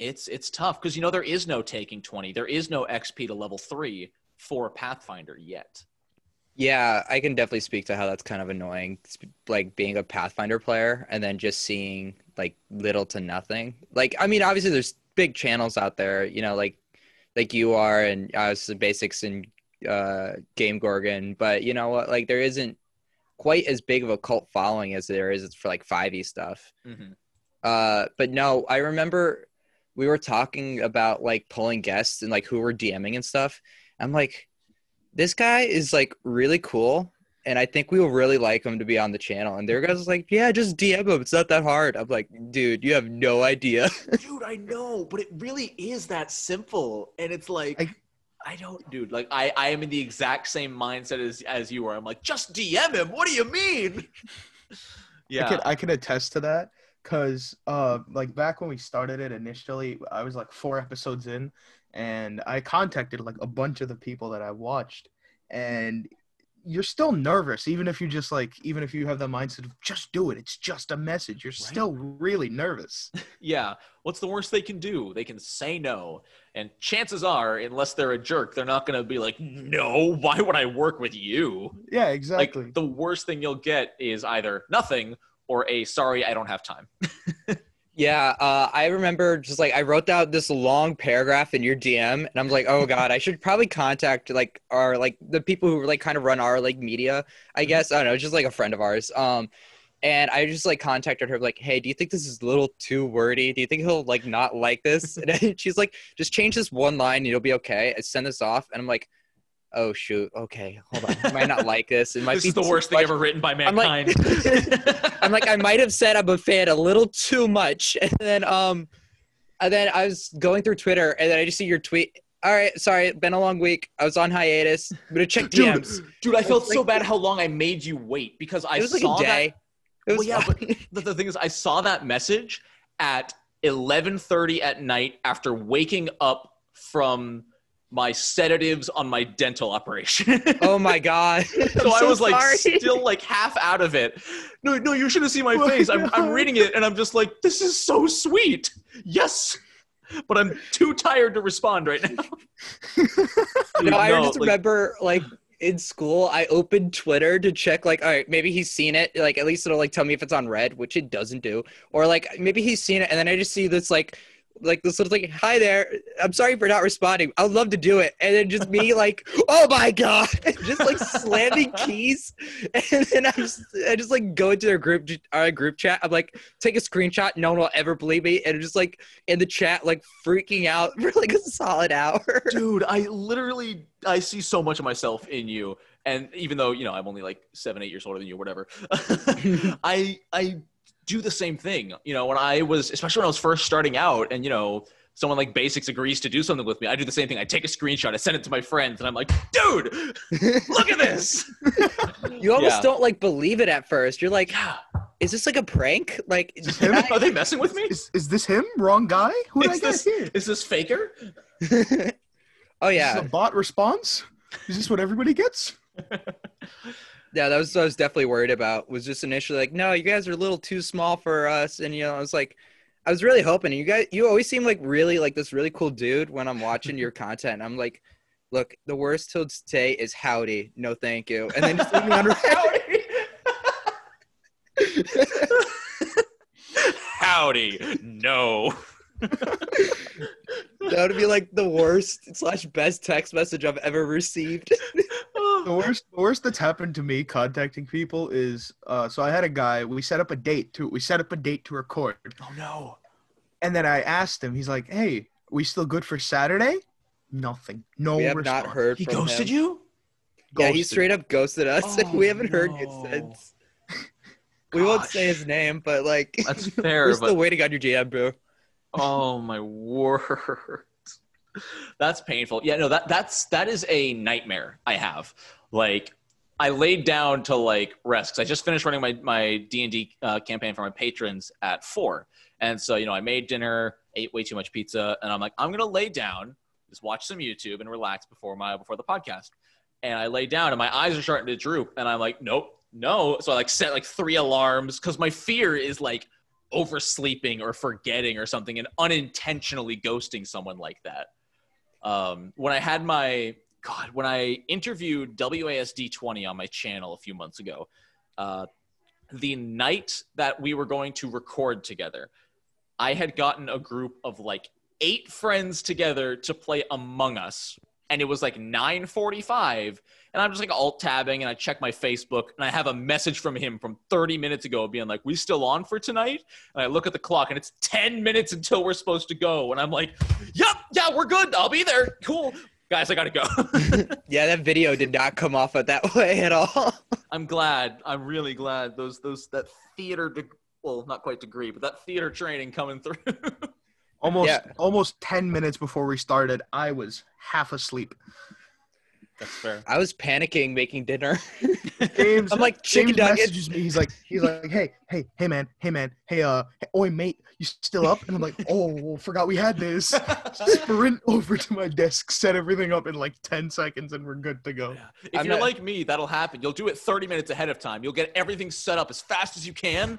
it's it's tough because, you know, there is no taking twenty, there is no X P to level three for Pathfinder yet. Yeah, I can definitely speak to how that's kind of annoying, like being a Pathfinder player and then just seeing like little to nothing. Like, I mean, obviously there's big channels out there, you know, like like you are and uh, the Basics and uh Game Gorgon, but you know what, like there isn't quite as big of a cult following as there is for like five e stuff. Mm-hmm. uh but no I remember we were talking about like pulling guests and like who we're DMing and stuff. I'm like, this guy is like really cool and I think we will really like him to be on the channel. And their guys was like, yeah, just D M him, it's not that hard. I'm like, dude, you have no idea. Dude, I know, but it really is that simple. And it's like, I- I don't, dude, like, I, I am in the exact same mindset as, as you are. I'm like, just D M him. What do you mean? Yeah. I can, I can attest to that, because, uh, like, back when we started it initially, I was, like, four episodes in, and I contacted, like, a bunch of the people that I watched, and you're still nervous, even if you just, like, even if you have the mindset of just do it. It's just a message. You're right? Still really nervous. Yeah. What's the worst they can do? They can say no. And chances are, unless they're a jerk, they're not going to be like, no, why would I work with you? Yeah, exactly. Like, the worst thing you'll get is either nothing or a sorry, I don't have time. Yeah, uh, I remember just like I wrote out this long paragraph in your D M, and I'm like, oh God, I should probably contact like our like the people who like kind of run our like media, I guess. I don't know, just like a friend of ours. Um, and I just like contacted her like, hey, do you think this is a little too wordy? Do you think he'll like not like this? And she's like, just change this one line, and you'll be okay. I send this off, and I'm like, oh shoot, okay, hold on, I might not like this. It might this be is the worst much. Thing ever written by mankind. I'm like, I'm like, I might have said I'm a fan a little too much. And then um, and then I was going through Twitter, and then I just see your tweet. All right, sorry, been a long week. I was on hiatus. I'm gonna check D Ms. Dude, dude I felt like, so bad how long I made you wait, because I it was saw like a day. That. It was well, yeah, but the thing is, I saw that message at eleven thirty at night after waking up from my sedatives on my dental operation. Oh my God. so, so I was sorry. like still like half out of it. No, no, you should have seen my oh face. I'm, I'm reading it and I'm just like, this is so sweet. Yes. But I'm too tired to respond right now. no, no, I just like, remember like in school, I opened Twitter to check like, all right, maybe he's seen it. Like at least it'll like tell me if it's on red, which it doesn't do. Or like maybe he's seen it. And then I just see this like, like this little thing, hi there, I'm sorry for not responding, I'd love to do it. And then just me like, oh my God, just like slamming keys. And then I'm just, I just like go into their group, our group chat. I'm like, take a screenshot, no one will ever believe me. And I'm just like in the chat, like freaking out for like a solid hour. Dude, I literally, I see so much of myself in you. And even though, you know, I'm only like seven, eight years older than you, whatever. I, I, do the same thing. You know, when I was, especially when I was first starting out and, you know, someone like Basics agrees to do something with me, I do the same thing. I take a screenshot, I send it to my friends and I'm like, dude, look at this. You almost yeah. don't like believe it at first. You're like, is this like a prank? Like, is this him? I... Are they messing with me? Is, is this him? Wrong guy? Who did I get here? Is this Faker? Oh yeah. Is this a bot response? Is this what everybody gets? Yeah, that was what I was definitely worried about, was just initially like, no, you guys are a little too small for us. And, you know, I was like, I was really hoping you guys, you always seem like really like this really cool dude when I'm watching your content. I'm like, look, the worst he'll say is howdy. No, thank you. And then just leave me on howdy. Howdy. No. That would be like the worst slash best text message I've ever received. The worst, the worst that's happened to me contacting people is, uh, so I had a guy, we set up a date to, we set up a date to record. Oh no. And then I asked him, he's like, hey, we still good for Saturday? Nothing. No response. We have response. Not heard he from him. He ghosted you? Ghosted. Yeah, he straight up ghosted us. Oh, and we haven't no. heard it since. We won't say his name, but like, that's fair, we're still but... waiting on your G M, bro. Oh my word. That's painful. Yeah, no, that that's that is a nightmare I have. Like, I laid down to like rest because I just finished running my my D and D uh, campaign for my patrons at four, and so you know I made dinner, ate way too much pizza, and I'm like, I'm gonna lay down, just watch some YouTube and relax before my before the podcast. And I lay down, and my eyes are starting to droop, and I'm like, nope, no. So I like set like three alarms because my fear is like oversleeping or forgetting or something and unintentionally ghosting someone like that. Um, when I had my, God, when I interviewed W A S D twenty on my channel a few months ago, uh, the night that we were going to record together, I had gotten a group of like eight friends together to play Among Us. And it was like nine forty-five. And I'm just like alt tabbing and I check my Facebook and I have a message from him from thirty minutes ago being like, we still on for tonight? And I look at the clock and it's ten minutes until we're supposed to go. And I'm like, yep, yeah, we're good. I'll be there. Cool. Guys, I got to go. Yeah, that video did not come off of that way at all. I'm glad. I'm really glad those, those, that theater, de- well, not quite degree, but that theater training coming through. Almost, yeah. almost ten minutes before we started, I was half asleep. That's fair. I was panicking making dinner. James, I'm like chicken James messages me. He's like, he's like, hey, hey, hey, man, hey, man, hey, uh, hey, oi, mate, you still up? And I'm like, oh, forgot we had this. Sprint over to my desk, set everything up in like ten seconds, and we're good to go. Yeah. If I'm you're not... like me, that'll happen. You'll do it thirty minutes ahead of time. You'll get everything set up as fast as you can,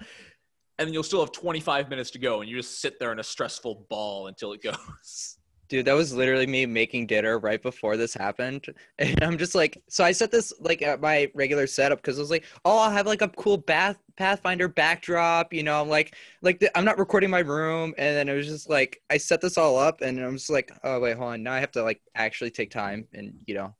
and then you'll still have twenty-five minutes to go, and you just sit there in a stressful ball until it goes. Dude, that was literally me making dinner right before this happened. And I'm just like, so I set this like at my regular setup because I was like, oh, I'll have like a cool bath Pathfinder backdrop. You know, I'm like, like the, I'm not recording my room. And then it was just like, I set this all up and I'm just like, oh, wait, hold on. Now I have to like actually take time and, you know,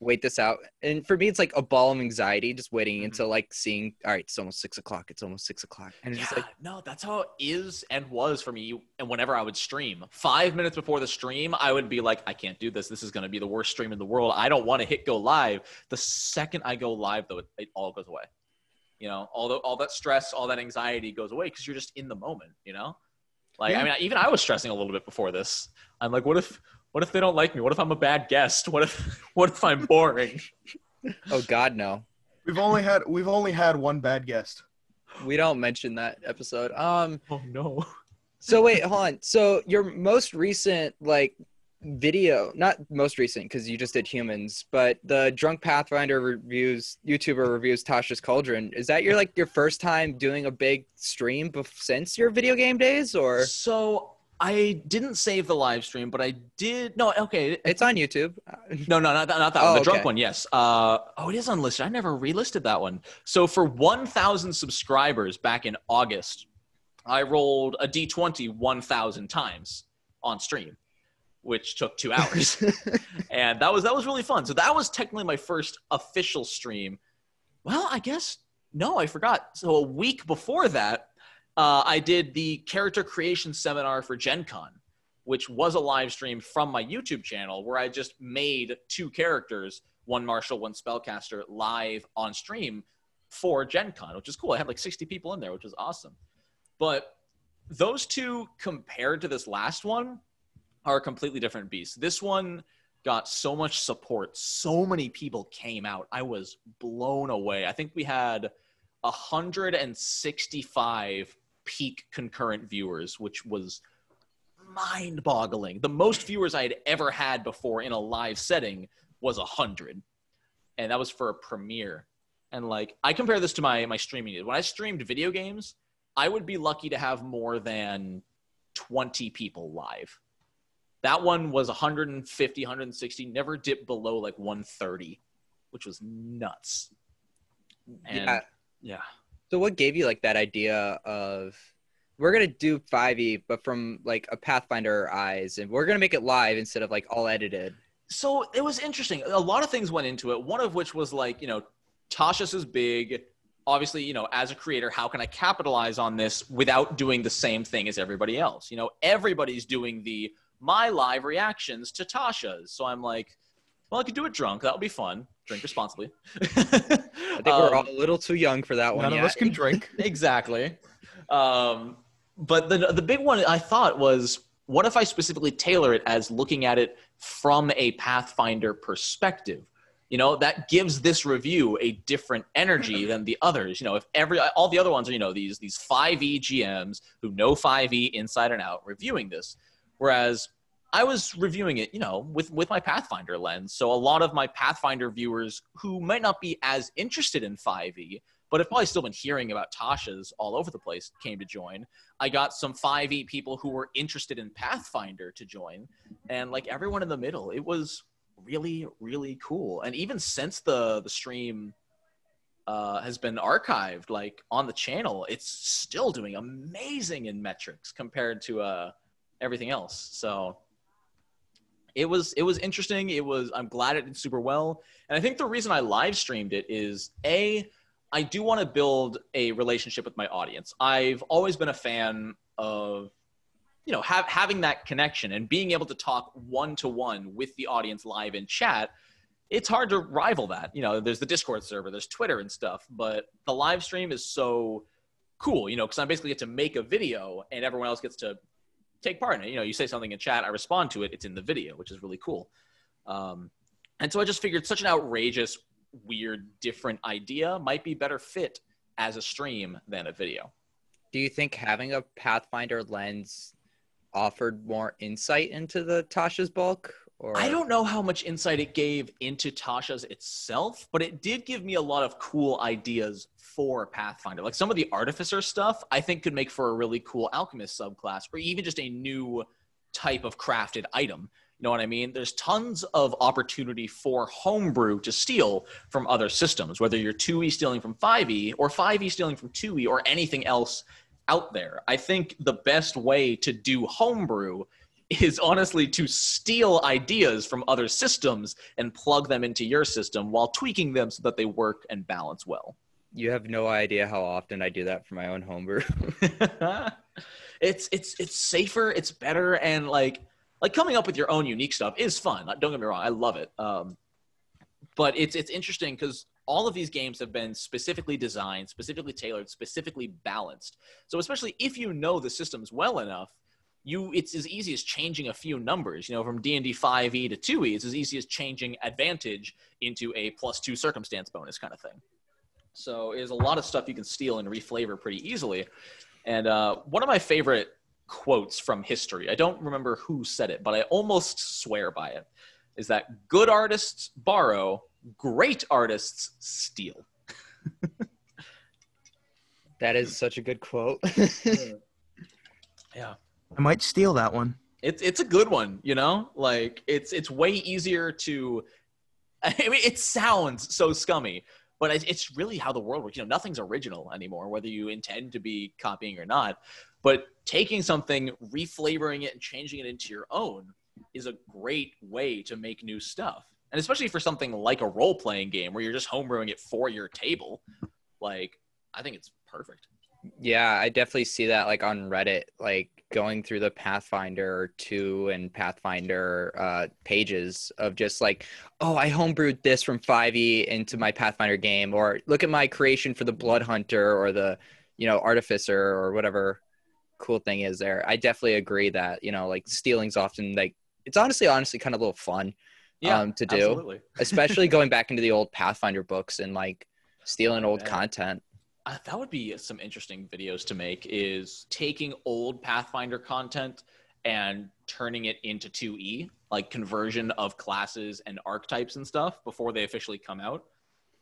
wait this out. And for me, it's like a ball of anxiety, just waiting mm-hmm. until like seeing, all right, it's almost six o'clock. It's almost six o'clock. And yeah, it's like, no, that's how it is and was for me. And whenever I would stream, five minutes before the stream, I would be like, I can't do this. This is going to be the worst stream in the world. I don't want to hit go live. The second I go live though, it, it all goes away. You know, all, the, all that stress, all that anxiety goes away because you're just in the moment, you know? Like, yeah. I mean, even I was stressing a little bit before this. I'm like, what if... What if they don't like me? What if I'm a bad guest? What if what if I'm boring? Oh God, no. We've only had we've only had one bad guest. We don't mention that episode. Um, oh no. So wait, hold on. So your most recent like video, not most recent because you just did humans, but the Drunk Pathfinder reviews, YouTuber reviews Tasha's Cauldron. Is that your like your first time doing a big stream bef- since your video game days, or? So I didn't save the live stream, but I did. No, okay, it's on YouTube. No, no, not that, not that oh, one. The okay. Drunk one, yes. Uh, oh, it is unlisted. I never relisted that one. So for one thousand subscribers back in August, I rolled a D twenty one thousand times on stream, which took two hours. And that was, that was really fun. So that was technically my first official stream. Well, I guess, no, I forgot. So a week before that, uh, I did the character creation seminar for Gen Con, which was a live stream from my YouTube channel where I just made two characters, one martial, one spellcaster, live on stream for Gen Con, which is cool. I had like sixty people in there, which was awesome. But those two compared to this last one are completely different beasts. This one got so much support. So many people came out. I was blown away. I think we had one hundred sixty-five peak concurrent viewers, which was mind-boggling. The most viewers I had ever had before in a live setting was one hundred. And that was for a premiere. And like, I compare this to my, my streaming. When I streamed video games, I would be lucky to have more than twenty people live. That one was one hundred fifty, one hundred sixty, never dipped below like one thirty, which was nuts. And, yeah. yeah. So what gave you like that idea of, we're going to do five e, but from like a Pathfinder eyes, and we're going to make it live instead of like all edited? So it was interesting. A lot of things went into it. One of which was like, you know, Tasha's is big. Obviously, you know, as a creator, how can I capitalize on this without doing the same thing as everybody else? You know, everybody's doing the, my live reactions to Tasha's. So I'm like, well, I could do it drunk. That would be fun. Drink responsibly. I think um, we're all a little too young for that one. None yet. of us can drink. Exactly. Um, but the the big one I thought was, what if I specifically tailor it as looking at it from a Pathfinder perspective? You know, that gives this review a different energy than the others. You know, if every, all the other ones are, you know, these, these five e G Ms who know five e inside and out reviewing this. Whereas I was reviewing it, you know, with, with my Pathfinder lens. So a lot of my Pathfinder viewers who might not be as interested in five e, but have probably still been hearing about Tasha's all over the place, came to join. I got some five e people who were interested in Pathfinder to join. And like everyone in the middle, it was really, really cool. And even since the, the stream uh, has been archived, like on the channel, it's still doing amazing in metrics compared to uh, everything else. So it was, it was interesting. It was, I'm glad it did super well. And I think the reason I live streamed it is A, I do want to build a relationship with my audience. I've always been a fan of, you know, have, having that connection and being able to talk one-to-one with the audience live in chat. It's hard to rival that. You know, there's the Discord server, there's Twitter and stuff, but the live stream is so cool, you know, because I basically get to make a video and everyone else gets to take part in it. You know, you say something in chat, I respond to it, it's in the video, which is really cool. Um, and so I just figured such an outrageous, weird, different idea might be better fit as a stream than a video. Do you think having a Pathfinder lens offered more insight into the Tasha's bulk? Or I don't know how much insight it gave into Tasha's itself, but it did give me a lot of cool ideas for Pathfinder. Like some of the Artificer stuff I think could make for a really cool alchemist subclass, or even just a new type of crafted item. You know what I mean? There's tons of opportunity for homebrew to steal from other systems, whether you're two e stealing from five e or five e stealing from two e or anything else out there. I think the best way to do homebrew is honestly to steal ideas from other systems and plug them into your system while tweaking them so that they work and balance well. You have no idea how often I do that for my own homebrew. it's it's it's safer, it's better, and like like coming up with your own unique stuff is fun. Don't get me wrong, I love it. Um, but it's it's interesting because all of these games have been specifically designed, specifically tailored, specifically balanced. So especially if you know the systems well enough, you it's as easy as changing a few numbers. You know, from D and D five e to two e, it's as easy as changing advantage into a plus two circumstance bonus kind of thing. So there's a lot of stuff you can steal and reflavor pretty easily. And uh, one of my favorite quotes from history. I don't remember who said it, but I almost swear by it, is that good artists borrow, great artists steal. That is such a good quote. Yeah. I might steal that one. It's it's a good one, you know? Like, it's it's way easier to... I mean, it sounds so scummy, but it's really how the world works. You know, nothing's original anymore, whether you intend to be copying or not. But taking something, reflavoring it, and changing it into your own is a great way to make new stuff. And especially for something like a role-playing game where you're just homebrewing it for your table, like, I think it's perfect. Yeah, I definitely see that, like, on Reddit, like, going through the Pathfinder two and Pathfinder uh, pages of just like, oh, I homebrewed this from five E into my Pathfinder game, or look at my creation for the Blood Hunter or the, you know, Artificer or whatever cool thing is there. I definitely agree that, you know, like stealing's often like, it's honestly, honestly kind of a little fun yeah, um, to do, absolutely. Especially going back into the old Pathfinder books and like stealing oh, old man. content. Uh, that would be some interesting videos to make, is taking old Pathfinder content and turning it into two E, like conversion of classes and archetypes and stuff before they officially come out.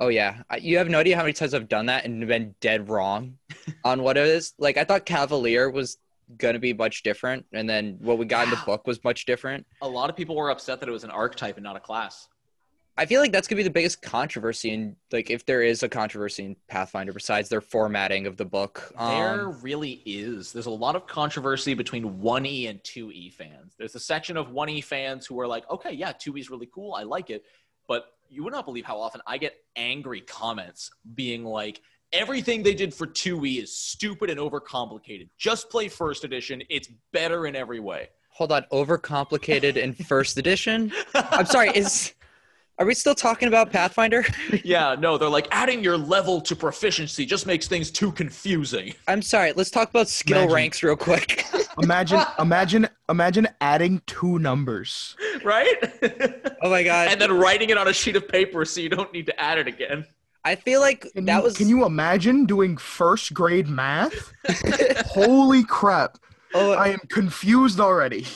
Oh, yeah. I, you have no idea how many times I've done that and been dead wrong on what it is. Like, I thought Cavalier was going to be much different, and then what we got wow. in the book was much different. A lot of people were upset that it was an archetype and not a class. I feel like that's going to be the biggest controversy in, like, if there is a controversy in Pathfinder besides their formatting of the book. Um, there really is. There's a lot of controversy between one E and two E fans. There's a section of one E fans who are like, okay, yeah, two E is really cool. I like it. But you would not believe how often I get angry comments being like, everything they did for two E is stupid and overcomplicated. Just play first edition. It's better in every way. Hold on. Overcomplicated in first edition? I'm sorry. Is... Are we still talking about Pathfinder? Yeah, no, they're like, adding your level to proficiency just makes things too confusing. I'm sorry, let's talk about skill imagine, ranks real quick. imagine, imagine, imagine adding two numbers. Right? Oh my God. And then writing it on a sheet of paper so you don't need to add it again. I feel like can that you, was- Can you imagine doing first grade math? Holy crap. Oh, I am confused already.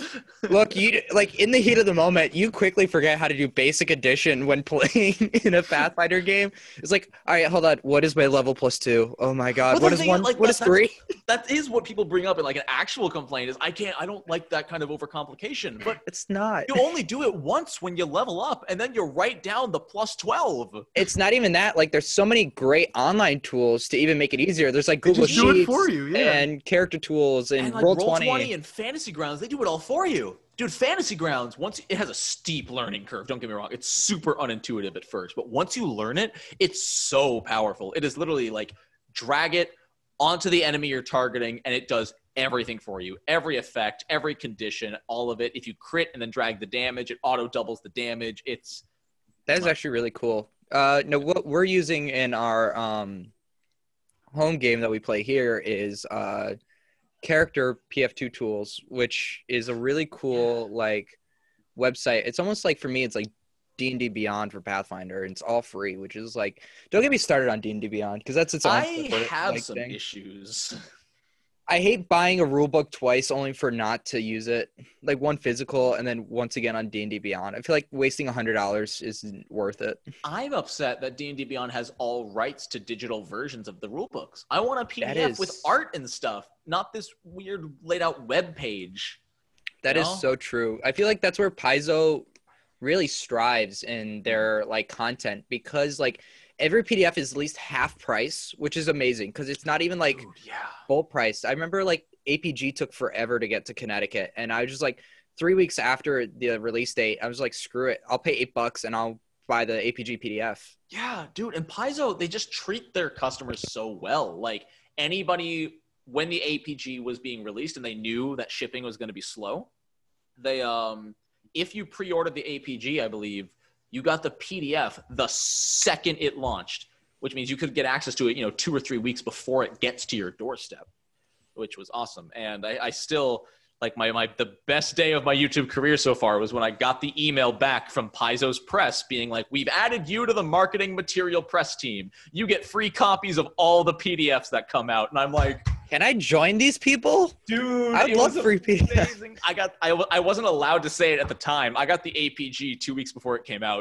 Look, you like in the heat of the moment, you quickly forget how to do basic addition when playing in a Pathfinder game. It's like, all right, hold on. What is my level plus two? Oh my God. Well, what is one? Like, what that, is three? That is what people bring up in like an actual complaint is I can't, I don't like that kind of overcomplication, but it's not. You only do it once when you level up and then you write down the plus twelve. It's not even that. Like there's so many great online tools to even make it easier. There's like Google Sheets do it for you, yeah. and character tools and, and like, roll twenty and Fantasy Grounds, they do it all for you. Dude, Fantasy Grounds, once it has a steep learning curve, don't get me wrong. It's super unintuitive at first, but once you learn it, it's so powerful. It is literally like drag it onto the enemy you're targeting and it does everything for you. Every effect, every condition, all of it. If you crit and then drag the damage, it auto doubles the damage. It's That is actually really cool. Uh, no, what we're using in our um, home game that we play here is uh, character P F two tools, which is a really cool like website. It's almost like for me it's like D and D Beyond for Pathfinder, and it's all free, which is like, don't get me started on D and D Beyond because that's its own I sport, have like, some thing. issues. I hate buying a rule book twice only for not to use it, like one physical and then once again on D and D Beyond. I feel like wasting one hundred dollars isn't worth it. I'm upset that D and D Beyond has all rights to digital versions of the rule books. I want a P D F is... with art and stuff, not this weird laid out web page. That you know? is so true. I feel like that's where Paizo really strives in their like content, because like every P D F is at least half price, which is amazing because it's not even like Dude, yeah. full price. I remember like A P G took forever to get to Connecticut, and I was just like three weeks after the release date, I was like, screw it. I'll pay eight bucks and I'll buy the A P G P D F. Yeah, dude. And Paizo, they just treat their customers so well. Like anybody, when the A P G was being released and they knew that shipping was going to be slow, they, um, if you pre-ordered the A P G, I believe, you got the P D F the second it launched, which means you could get access to it, you know, two or three weeks before it gets to your doorstep, which was awesome. And I, I still like my, my, the best day of my YouTube career so far was when I got the email back from Paizo's press being like, we've added you to the marketing material press team. You get free copies of all the P D Fs that come out. And I'm like, Can I join these people? Dude, I would love free people. I got. I, I wasn't allowed to say it at the time. I got the A P G two weeks before it came out.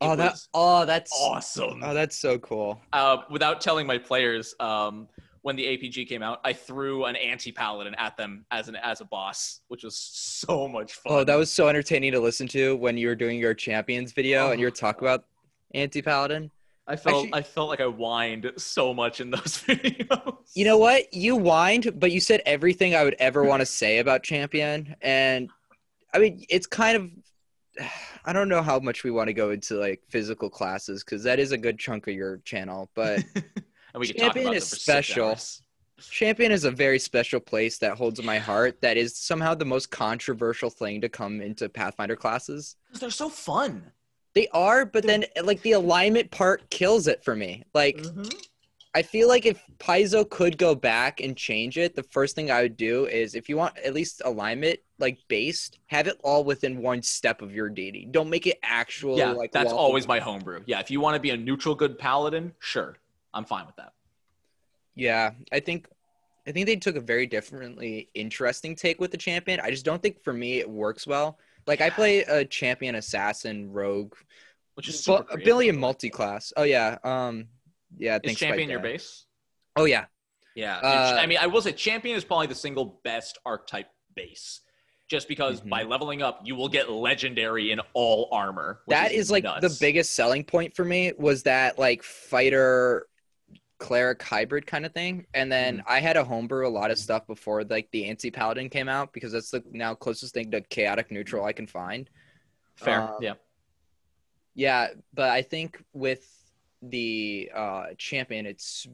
It oh, that, oh, that's awesome. Oh, that's so cool. Uh, without telling my players, um, when the A P G came out, I threw an anti-paladin at them as an as a boss, which was so much fun. Oh, that was so entertaining to listen to when you were doing your Champions video oh. and you were talking about anti-paladin. I felt Actually, I felt like I whined so much in those videos. You know what? You whined, but you said everything I would ever want to say about Champion. And I mean, it's kind of I don't know how much we want to go into like physical classes because that is a good chunk of your channel. But we Champion is special. Champion is a very special place that holds my heart. That is somehow the most controversial thing to come into Pathfinder classes. Because they're so fun. They are, but then, like, the alignment part kills it for me. Like, mm-hmm. I feel like if Paizo could go back and change it, the first thing I would do is, if you want at least alignment, like, based, have it all within one step of your deity. Don't make it actual, yeah, like, that's always my homebrew. Yeah, if you want to be a neutral good paladin, sure. I'm fine with that. Yeah, I think... I think they took a very differently interesting take with the Champion. I just don't think, for me, it works well. Like, I play a Champion, Assassin, Rogue, which is super a billion multi-class. Oh, yeah. Um, yeah. Is Champion your base? Oh, yeah. Yeah. Uh, I mean, I will say Champion is probably the single best archetype base just because mm-hmm. by leveling up, you will get legendary in all armor. That is, is like the biggest selling point for me was that like fighter cleric hybrid kind of thing. And then mm-hmm. I had a homebrew a lot of stuff before like the anti-paladin came out because that's the now closest thing to chaotic neutral I can find. Fair. Um, yeah. Yeah. But I think with the uh, Champion, it's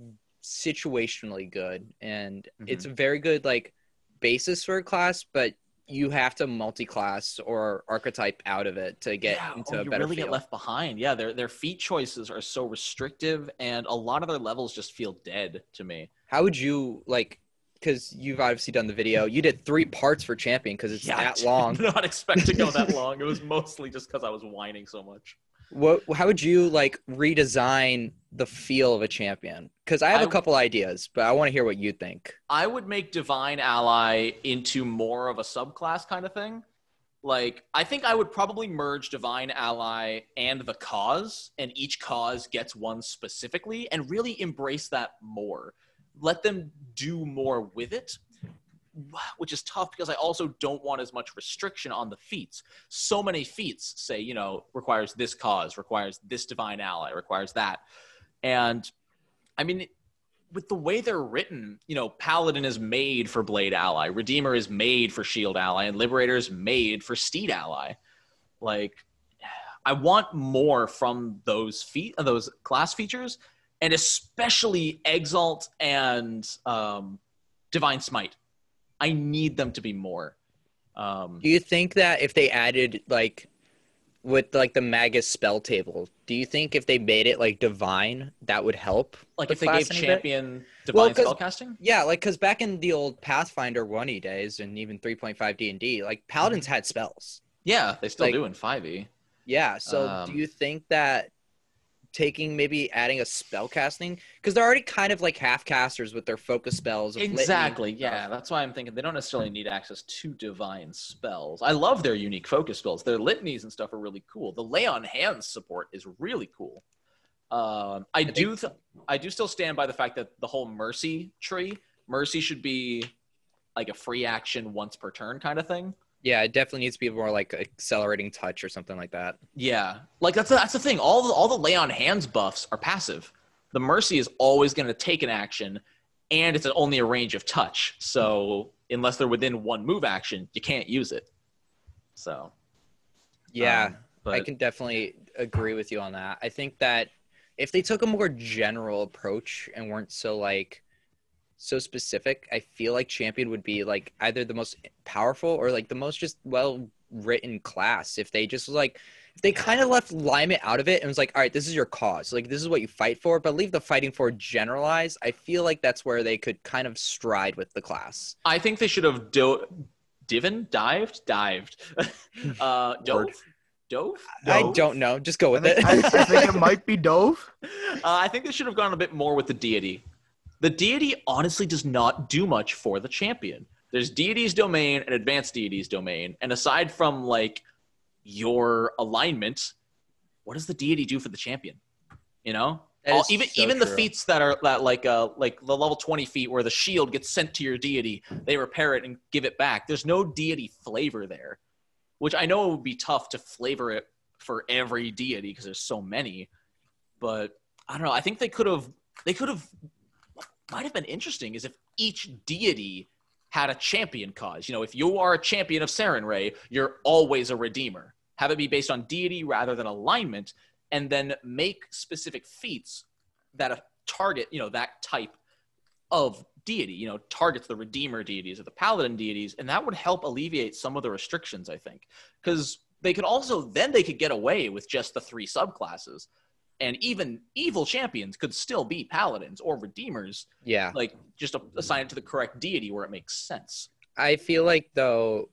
situationally good and mm-hmm. it's a very good like basis for a class, but you have to multi-class or archetype out of it to get yeah. into oh, a better you really field. Get left behind. Yeah, their their feat choices are so restrictive, and a lot of their levels just feel dead to me. How would you, like, because you've obviously done the video, you did three parts for Champion because it's yeah, that long. I did not expect to go that long. It was mostly just because I was whining so much. What, how would you, like, redesign the feel of a Champion? Because I have I, a couple ideas, but I want to hear what you think. I would make Divine Ally into more of a subclass kind of thing. Like, I think I would probably merge Divine Ally and the cause, and each cause gets one specifically, and really embrace that more. Let them do more with it, which is tough because I also don't want as much restriction on the feats. So many feats say, you know, requires this cause, requires this divine ally, requires that. And I mean, with the way they're written, you know, Paladin is made for Blade Ally, Redeemer is made for Shield Ally, and Liberator is made for Steed Ally. Like, I want more from those feat, those class features, and especially Exalt and um, Divine Smite. I need them to be more. Um, do you think that if they added like with like the Magus spell table, do you think if they made it like divine, that would help? Like the if they gave Champion divine well, spellcasting? Yeah, like because back in the old Pathfinder one E days and even three point five D and D, like Paladins mm-hmm. had spells. Yeah, they still like, do in five E. Yeah, so um, do you think that taking maybe adding a spell casting because they're already kind of like half casters with their focus spells of exactly yeah that's why I'm thinking they don't necessarily need access to divine spells. I love their unique focus spells. Their litanies and stuff are really cool. The Lay on Hands support is really cool. um I, I do th- I do still stand by the fact that the whole mercy tree mercy should be like a free action once per turn kind of thing. Yeah, it definitely needs to be more like accelerating touch or something like that. Yeah, like that's the, that's the thing. All the, all the Lay on Hands buffs are passive. The Mercy is always going to take an action, and it's only a range of touch. So unless they're within one move action, you can't use it. So. Yeah, um, but, I can definitely agree with you on that. I think that if they took a more general approach and weren't so like so specific, I feel like Champion would be like either the most powerful or like the most just well written class if they just like if they kind of left alignment out of it and was like, all right, this is your cause, like this is what you fight for, but leave the fighting for generalized. I feel like that's where they could kind of stride with the class. I think they should have do- divin dived dived uh dove Dove? Dove? I don't know. Just go with I think, it. I, I think it might be Dove. Uh, I think they should have gone a bit more with the deity. the deity honestly does not do much for the champion. There's deity's domain and advanced deity's domain. And aside from like your alignment, what does the deity do for the champion? You know, all, even, so even the feats that are that like, uh, like the level twenty feat where the shield gets sent to your deity, they repair it and give it back. There's no deity flavor there, which I know it would be tough to flavor it for every deity because there's so many, but I don't know. I think they could have, they could have, what might have been interesting is if each deity had a champion cause. You know, if you are a champion of Sarenrae, you're always a redeemer. Have it be based on deity rather than alignment, and then make specific feats that target, you know, that type of deity, you know, targets the redeemer deities or the paladin deities, and that would help alleviate some of the restrictions, I think. Because they could also, then they could get away with just the three subclasses. And even evil champions could still be paladins or redeemers. Yeah. Like, just assign it to the correct deity where it makes sense. I feel like, though,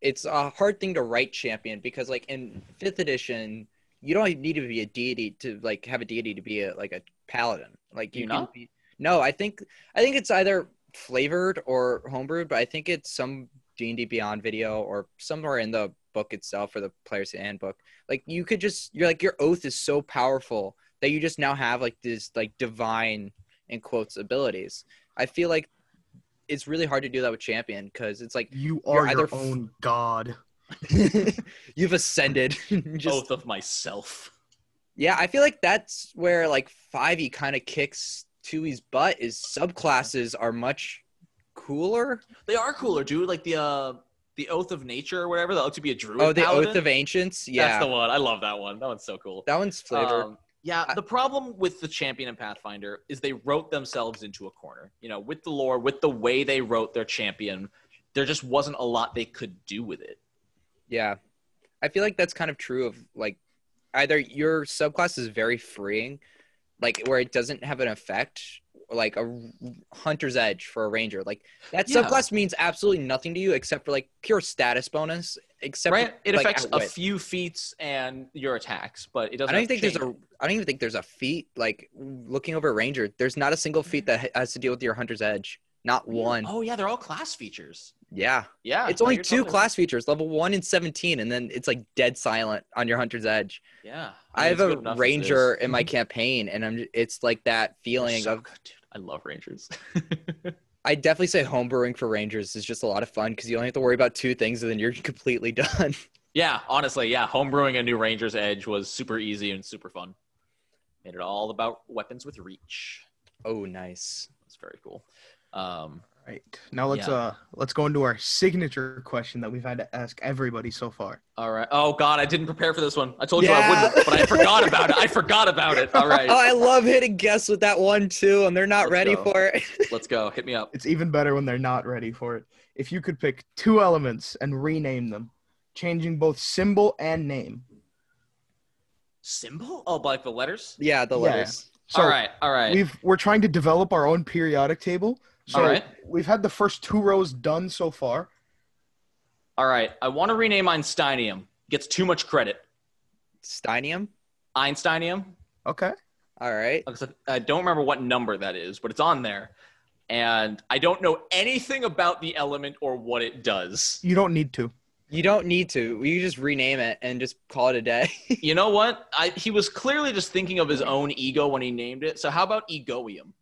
it's a hard thing to write champion because, like, in fifth edition, you don't need to be a deity to, like, have a deity to be, a, like, a paladin. Like, you, you can not? Be, no, I think, I think it's either flavored or homebrewed, but I think it's some D and D Beyond video or somewhere in the book itself or the player's handbook. Like, you could just, you're like, your oath is so powerful that you just now have like this like divine in quotes abilities. I feel like it's really hard to do that with champion because it's like you are your own f- god. You've ascended. Just, oath of myself. Yeah, I feel like that's where like five e kind of kicks two e's butt is subclasses are much cooler. They are cooler, dude. Like the uh The Oath of Nature or whatever, that looks to be a druid Oh, the paladin. Oath of Ancients? Yeah. That's the one. I love that one. That one's so cool. That one's flavored. Um, yeah, I- the problem with the Champion and Pathfinder is they wrote themselves into a corner. You know, with the lore, with the way they wrote their Champion, there just wasn't a lot they could do with it. Yeah. I feel like that's kind of true of, like, either your subclass is very freeing, like, where it doesn't have an effect, like a hunter's edge for a ranger, like that yeah. subclass means absolutely nothing to you except for like pure status bonus, except right? for, it like, affects outwit. a few feats and your attacks, but it doesn't. I don't think change. there's a. I don't even think there's a feat. Like looking over a ranger, there's not a single feat that has to deal with your hunter's edge. Not one. Oh yeah, they're all class features. Yeah, yeah. It's only two class features, level one and seventeen, and then it's like dead silent on your hunter's edge. Yeah, I, mean, I have a ranger in my campaign, and I'm. It's like that feeling so of. Good, dude. I love rangers. I definitely say homebrewing for rangers is just a lot of fun because you only have to worry about two things and then you're completely done. Yeah, honestly, yeah. Homebrewing a new ranger's edge was super easy and super fun. Made it all about weapons with reach. Oh, nice. That's very cool. Um, all right, now let's yeah. uh let's go into our signature question that we've had to ask everybody so far. All right. Oh God, I didn't prepare for this one. I told yeah. you I wouldn't, but I forgot about it. I forgot about it. All right. Oh, I love hitting guests with that one too, and they're not let's ready go. for it. Let's go. Hit me up. It's even better when they're not ready for it. If you could pick two elements and rename them, changing both symbol and name. Symbol? Oh, like the letters? Yeah, the letters. Yeah. So all right. All right. We've we're trying to develop our own periodic table. So All right. we've had the first two rows done so far. All right. I want to rename Einsteinium. Gets too much credit. Steinium? Einsteinium. Okay. All right. I don't remember what number that is, but it's on there. And I don't know anything about the element or what it does. You don't need to. You don't need to. You just rename it and just call it a day. You know what? I, he was clearly just thinking of his own ego when he named it. So how about Egoium?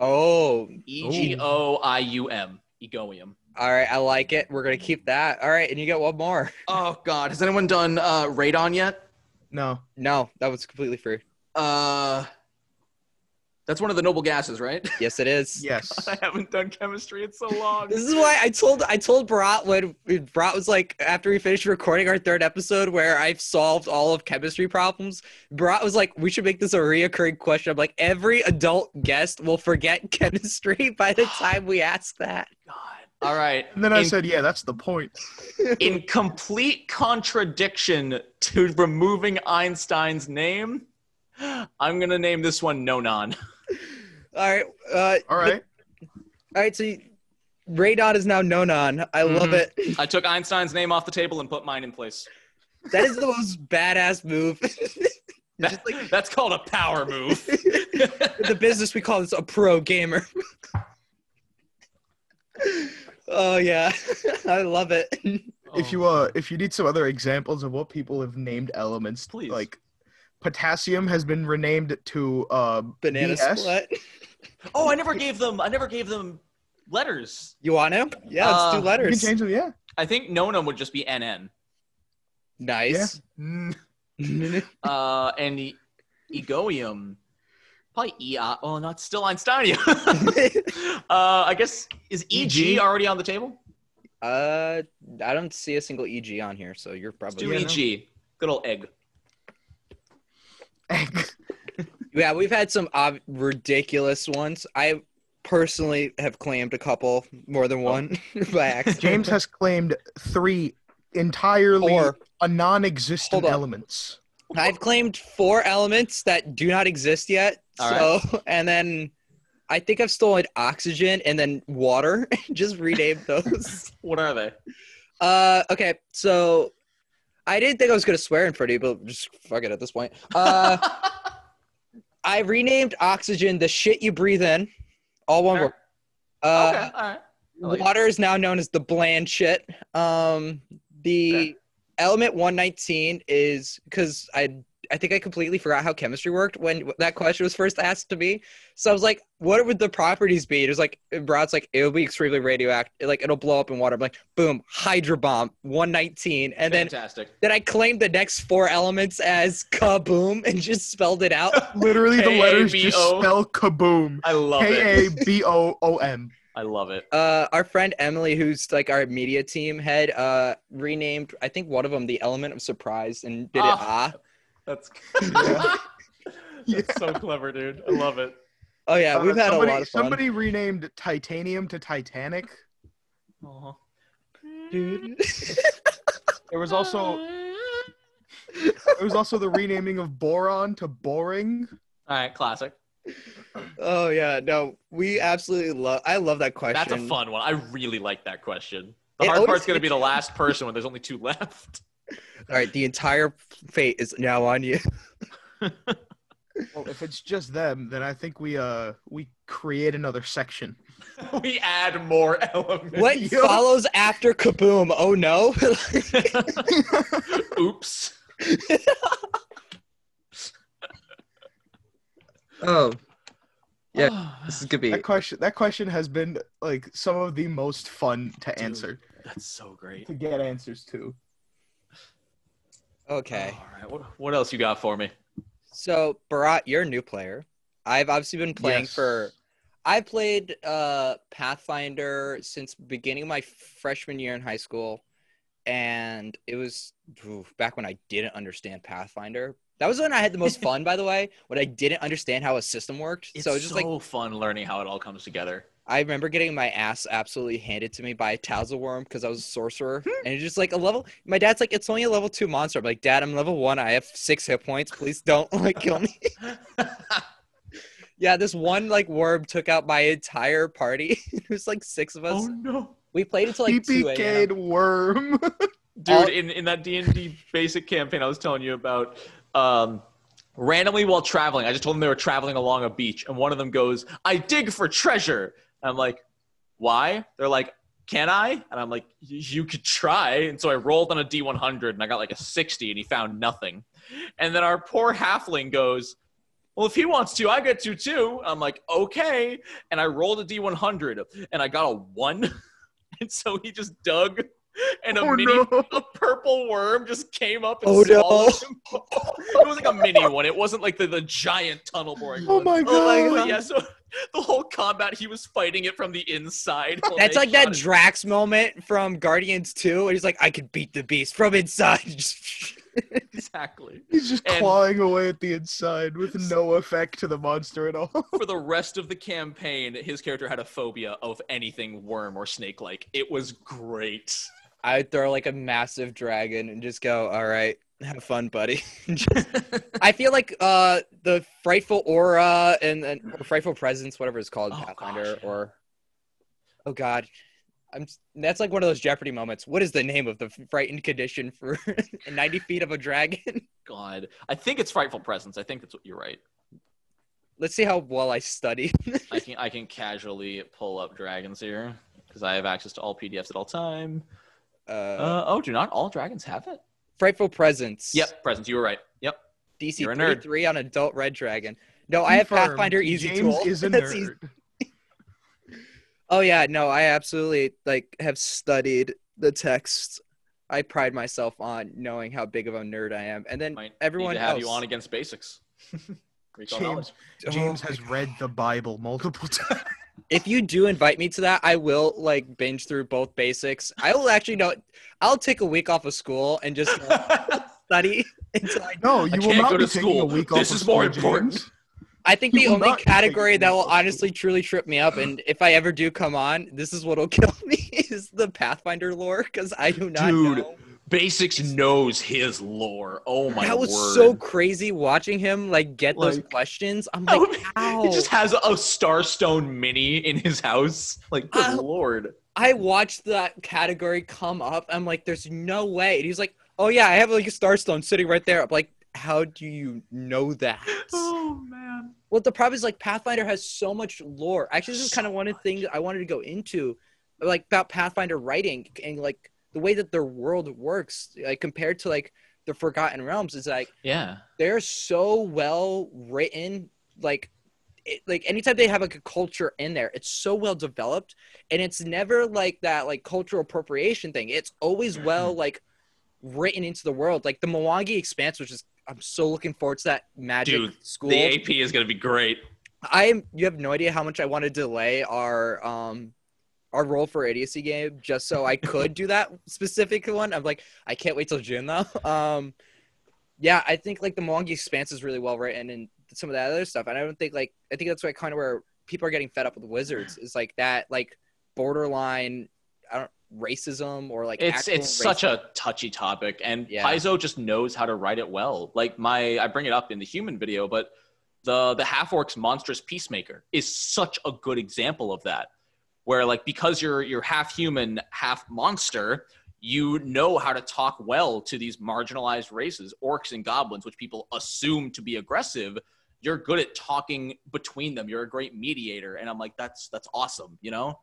Oh, E G O I U M, Egoium. All right, I like it. We're going to keep that. All right, and you got one more. Oh, God. Has anyone done uh, Radon yet? No. No, that was completely free. Uh, That's one of the noble gases, right? Yes, it is. Yes. God, I haven't done chemistry in so long. This is why I told I told Brat when Brat was like, after we finished recording our third episode where I've solved all of chemistry problems, Brat was like, we should make this a reoccurring question. I'm like, every adult guest will forget chemistry by the time we ask that. God. All right. And then I in, said, yeah, that's the point. In complete contradiction to removing Einstein's name, I'm going to name this one Nonon. All right. Uh, all right. All right. So you, Radon is now Nonon. I mm-hmm. love it. I took Einstein's name off the table and put mine in place. That is the most badass move. It's just like, that's called a power move. The business, we call this a pro gamer. Oh yeah, I love it. If you uh, if you need some other examples of what people have named elements, please. Like, potassium has been renamed to uh, banana B S. Split. Oh, I never gave them. I never gave them letters. You want to? Yeah, let's uh, do letters. You can change them. Yeah. I think Nonam would just be N N. Nice. Yeah. Mm. uh, and the egoium. Probably E. Uh, oh, not still Einsteinium. uh, I guess is E G already on the table? Uh, I don't see a single E G on here, so you're probably Let's do E G. Good old egg. Egg. Yeah, we've had some ob- ridiculous ones. I personally have claimed a couple, more than one, oh. by accident. James has claimed three entirely Four. a non-existent elements. I've claimed four elements that do not exist yet. All so, right. And then I think I've stolen oxygen and then water. Just renamed those. What are they? Uh, okay, so I didn't think I was going to swear in front of you, but just fuck it at this point. Uh, I renamed oxygen the shit you breathe in. All one all right. word. Uh, okay, all right. Like water it. is now known as the bland shit. Um, the... Okay. Element one nineteen is because I I think I completely forgot how chemistry worked when that question was first asked to me. So I was like, what would the properties be? It was like, Brad's like, it'll be extremely radioactive. Like, it'll blow up in water. I'm like, boom, Hydro Bomb, one nineteen. And Fantastic. then, then I claimed the next four elements as kaboom and just spelled it out. Literally, the letters just spell kaboom. I love it. K A B O O M. I love it. Uh, our friend Emily, who's like our media team head, uh, renamed, I think, one of them the element of surprise and did oh, it ah. That's, yeah. Yeah. That's so clever, dude. I love it. Oh, yeah. We've uh, had somebody, a lot of fun. Somebody renamed titanium to Titanic. Aww. Dude. There was also there was also the renaming of boron to boring. All right. Classic. Oh yeah, no, we absolutely love I love that question. That's a fun one. I really like that question. The it hard part's gonna be the last person when there's only two left. All right, the entire fate is now on you. Well, if it's just them, then I think we uh we create another section. We add more elements. What Yo. follows after kaboom? Oh no. Oops. Oh, yeah. This is gonna be that question. That question has been like some of the most fun to Dude, answer. That's so great to get answers to. Okay. All right. What, what else you got for me? So, Bharat, you're a new player. I've obviously been playing yes. for. I played uh, Pathfinder since beginning of my freshman year in high school, and it was oof, back when I didn't understand Pathfinder. That was when I had the most fun, by the way, when I didn't understand how a system worked. It's so, it was just so like, fun learning how it all comes together. I remember getting my ass absolutely handed to me by a Tasha's Worm because I was a sorcerer. And it's just like a level – my dad's like, it's only a level two monster. I'm like, Dad, I'm level one. I have six hit points. Please don't like kill me. Yeah, this one like worm took out my entire party. It was like six of us. Oh, no. We played until like two a.m. worm. Dude, all- in, in that D and D basic campaign I was telling you about – Um, randomly while traveling, I just told them they were traveling along a beach, and one of them goes, "I dig for treasure." I'm like, "Why?" They're like, "Can I?" And I'm like, "You could try." And so I rolled on a D one hundred, and I got like a sixty, and he found nothing. And then our poor halfling goes, "Well, if he wants to, I get to too." I'm like, "Okay." And I rolled a D one hundred, and I got a one. And so he just dug. And a oh, mini no. a purple worm just came up and oh, swallowed no. him. It was like a mini one. It wasn't like the, the giant tunnel boring oh, one. My God. Oh, my God. Yeah, so the whole combat, he was fighting it from the inside. That's like that Drax it. moment from Guardians two, where he's like, I could beat the beast from inside. Exactly. He's just and clawing away at the inside with no effect to the monster at all. For the rest of the campaign, his character had a phobia of anything worm or snake-like. It was great. I'd throw like a massive dragon and just go, all right, have fun, buddy. Just, I feel like uh, the Frightful Aura and, and Frightful Presence, whatever it's called, oh, Pathfinder, gosh. or, oh God, I'm, that's like one of those Jeopardy moments. What is the name of the frightened condition for ninety feet of a dragon? God. I think it's Frightful Presence. I think that's what you're right. Let's see how well I study. I can I can casually pull up dragons here because I have access to all P D Fs at all time. Uh, uh, oh, do not all dragons have it? Frightful Presence. Yep, Presence. You were right. Yep. D C thirty-three on adult red dragon. No, confirmed. I have Pathfinder Easy James Tool. Is a nerd. Oh yeah, no, I absolutely like have studied the text. I pride myself on knowing how big of a nerd I am, and then might everyone need to have else. You on against basics. James, James oh has read the Bible multiple times. If you do invite me to that, I will like binge through both basics. I will actually know. I'll take a week off of school and just uh, study until I. No, you I will not go be to school. A week off this is more school, important. James. I think you the only category that will honestly truly trip me up, and if I ever do come on, this is what'll kill me, is the Pathfinder lore, because I do not Dude, know. Basics knows his lore. Oh my god. That was word. So crazy watching him like get like, those questions. I'm like, would, how? He just has a Starstone mini in his house. Like, good I, lord. I watched that category come up. I'm like, there's no way. And he's like, oh yeah, I have like a Starstone sitting right there. I'm like, how do you know that? Oh man. Well, the problem is like Pathfinder has so much lore. Actually, this is so kind of one of the things I wanted to go into, like about Pathfinder writing and like the way that their world works, like compared to like the Forgotten Realms, is like yeah, they're so well written. Like, it, like anytime they have like a culture in there, it's so well developed, and it's never like that like cultural appropriation thing. It's always well like written into the world, like the Mwangi Expanse, which is. I'm so looking forward to that magic Dude, school. The A P is going to be great. I am. You have no idea how much I want to delay our um, our roll for idiocy game just so I could do that specific one. I'm like, I can't wait till June though. Um, yeah, I think like the Mwangi Expanse is really well written and some of that other stuff. And I don't think like I think that's why kind of where people are getting fed up with wizards is like that like borderline. I don't. Racism or like it's it's racism. Such a touchy topic, and yeah. Paizo just knows how to write it well. Like my I bring it up in the human video, but the the half-orc's monstrous peacemaker is such a good example of that, where like because you're you're half human, half monster, you know how to talk well to these marginalized races, orcs and goblins, which people assume to be aggressive. You're good at talking between them. You're a great mediator, and I'm like, that's that's awesome, you know.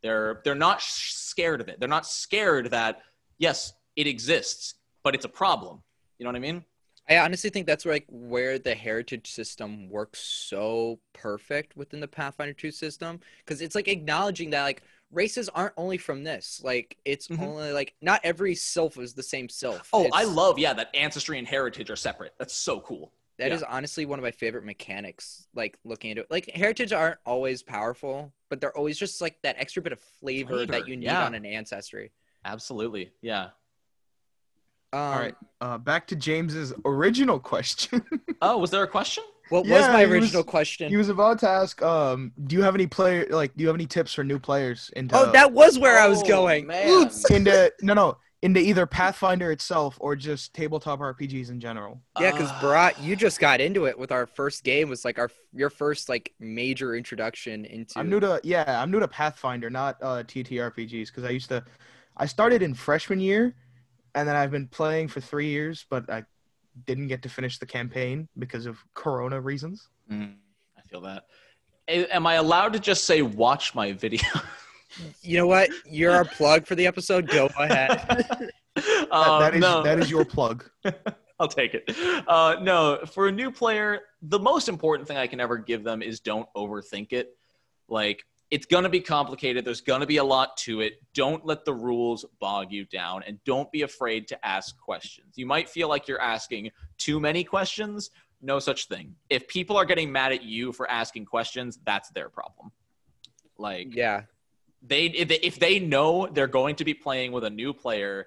They're they're not scared of it. They're not scared that, yes, it exists, but it's a problem. You know what I mean? I honestly think that's where, like where the heritage system works so perfect within the Pathfinder two system, because it's like acknowledging that like races aren't only from this. Like it's mm-hmm. only like not every sylph is the same sylph. Oh, it's, I love yeah that ancestry and heritage are separate. That's so cool. That yeah. is honestly one of my favorite mechanics, like, looking into it. Like, heritage aren't always powerful, but they're always just, like, that extra bit of flavor, flavor. that you need yeah. on an ancestry. Absolutely, yeah. Um, All right, uh, back to James's original question. Oh, was there a question? What yeah, was my original was, question? He was about to ask, um, do you have any player, like, do you have any tips for new players? Into, oh, that was where oh, I was going. Man. into, no, no. Into either Pathfinder itself or just tabletop R P Gs in general. Yeah, because Bharat, you just got into it with our first game. Was like our your first like major introduction into. I'm new to yeah, I'm new to Pathfinder, not uh, T T R P Gs, because I used to, I started in freshman year, and then I've been playing for three years, but I didn't get to finish the campaign because of Corona reasons. Mm, I feel that. Am I allowed to just say watch my video? You know what? You're our plug for the episode. Go ahead. uh, that, that, is, no. that is your plug. I'll take it. Uh, no, for a new player, the most important thing I can ever give them is don't overthink it. Like, it's going to be complicated. There's going to be a lot to it. Don't let the rules bog you down, and don't be afraid to ask questions. You might feel like you're asking too many questions. No such thing. If people are getting mad at you for asking questions, that's their problem. Like, yeah. They if they know they're going to be playing with a new player,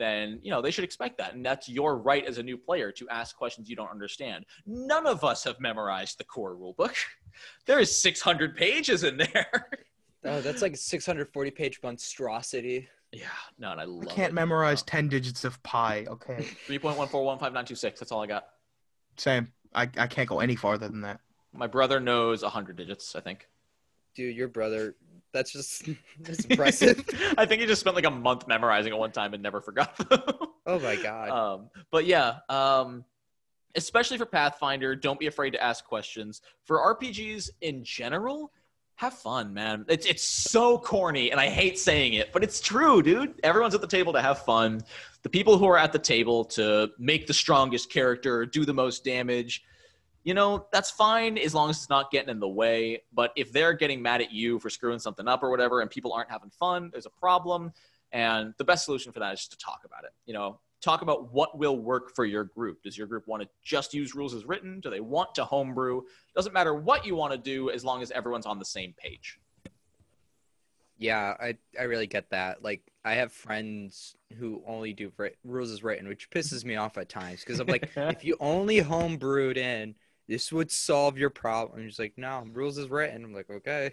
then you know they should expect that, and that's your right as a new player to ask questions you don't understand. None of us have memorized the core rulebook. There is six hundred pages in there. Oh, that's like a six hundred forty page monstrosity. Yeah, no, and I love. I can't it. memorize oh. ten digits of pi. Okay. three point one four one five nine two six. That's all I got. Same. I I can't go any farther than that. My brother knows one hundred digits. I think. Dude, your brother. That's just that's impressive. I think he just spent like a month memorizing it one time and never forgot them. Oh my God. Um, but yeah, um, especially for Pathfinder, don't be afraid to ask questions. For R P Gs in general, have fun, man. It's, it's so corny, and I hate saying it, but it's true, dude. Everyone's at the table to have fun. The people who are at the table to make the strongest character, do the most damage, you know, that's fine as long as it's not getting in the way. But if they're getting mad at you for screwing something up or whatever, and people aren't having fun, there's a problem. And the best solution for that is just to talk about it. You know, talk about what will work for your group. Does your group want to just use rules as written? Do they want to homebrew? Doesn't matter what you want to do as long as everyone's on the same page. Yeah, I, I really get that. Like, I have friends who only do rules as written, which pisses me off at times because I'm like, if you only homebrewed in, this would solve your problem. And he's like, no, rules is written. I'm like, okay.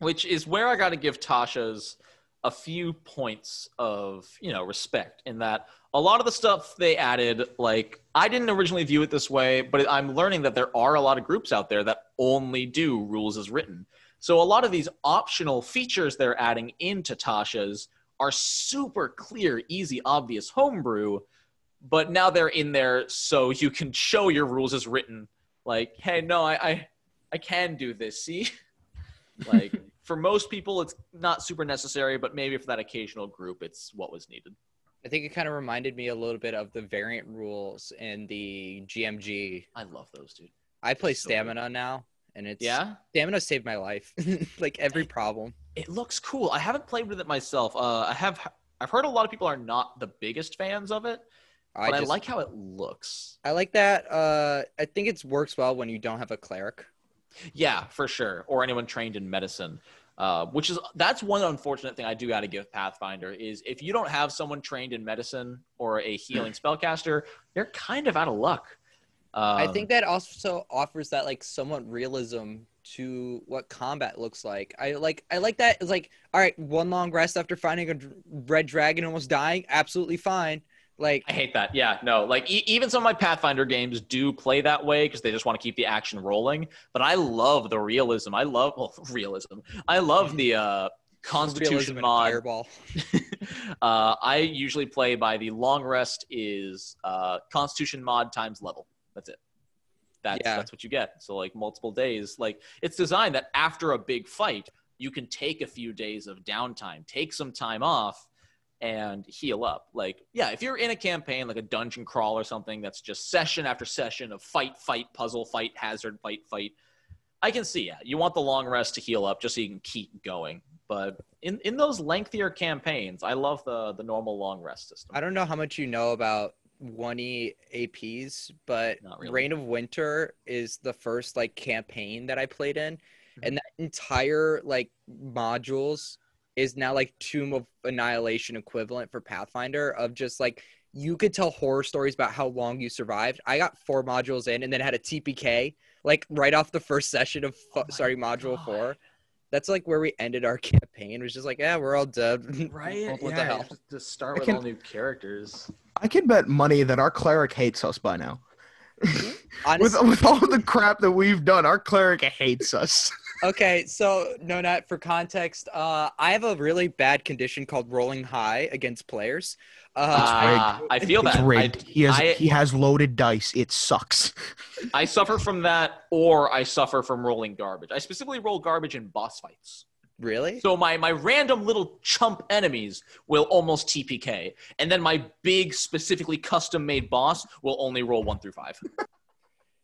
Which is where I got to give Tasha's a few points of, you know, respect in that a lot of the stuff they added, like, I didn't originally view it this way, but I'm learning that there are a lot of groups out there that only do rules as written. So a lot of these optional features they're adding into Tasha's are super clear, easy, obvious homebrew, but now they're in there so you can show your rules as written. Like, hey, no, I, I, I can do this, see? Like, for most people, it's not super necessary, but maybe for that occasional group, it's what was needed. I think it kind of reminded me a little bit of the variant rules and the G M G. I love those, dude. I play so Stamina good. now, and it's... Yeah? Stamina saved my life. Like, every problem. It looks cool. I haven't played with it myself. Uh, I have... I've heard a lot of people are not the biggest fans of it. But I, just, I like how it looks. I like that. Uh, I think it works well when you don't have a cleric. Yeah, for sure. Or anyone trained in medicine, uh, which is that's one unfortunate thing I do got to give Pathfinder is if you don't have someone trained in medicine or a healing spellcaster, you're kind of out of luck. Um, I think that also offers that like somewhat realism to what combat looks like. I like I like that. It's like, all right, one long rest after finding a red dragon almost dying. Absolutely fine. Like, I hate that. Yeah, no. Like, e even some of my Pathfinder games do play that way because they just want to keep the action rolling. But I love the realism. I love well, realism. I love the uh, Constitution mod. Fireball. uh, I usually play by the long rest is uh, Constitution mod times level. That's it. That's yeah. that's what you get. So like multiple days. Like it's designed that after a big fight, you can take a few days of downtime, take some time off, and heal up. Like, yeah, if you're in a campaign, like a dungeon crawl or something, that's just session after session of fight, fight, puzzle, fight, hazard, fight, fight. I can see, yeah, you want the long rest to heal up just so you can keep going. But in, in those lengthier campaigns, I love the, the normal long rest system. I don't know how much you know about one E A Ps, but really. Reign of Winter is the first like campaign that I played in. Mm-hmm. And that entire like modules is now like Tomb of Annihilation equivalent for Pathfinder of just like, you could tell horror stories about how long you survived. I got four modules in and then had a T P K, like right off the first session of, oh sorry, module God. four. That's like where we ended our campaign. It was just like, yeah, we're all dead. Right? What yeah, the hell? To start with can, all new characters. I can bet money that our cleric hates us by now. Honestly, with, with all the crap that we've done, our cleric hates us. Okay, so Nonat, for context, uh, I have a really bad condition called rolling high against players. Uh, uh, I feel that. I, he, has, I, he has loaded dice. It sucks. I suffer from that, or I suffer from rolling garbage. I specifically roll garbage in boss fights. Really? So my, my random little chump enemies will almost T P K, and then my big, specifically custom-made boss will only roll one through five.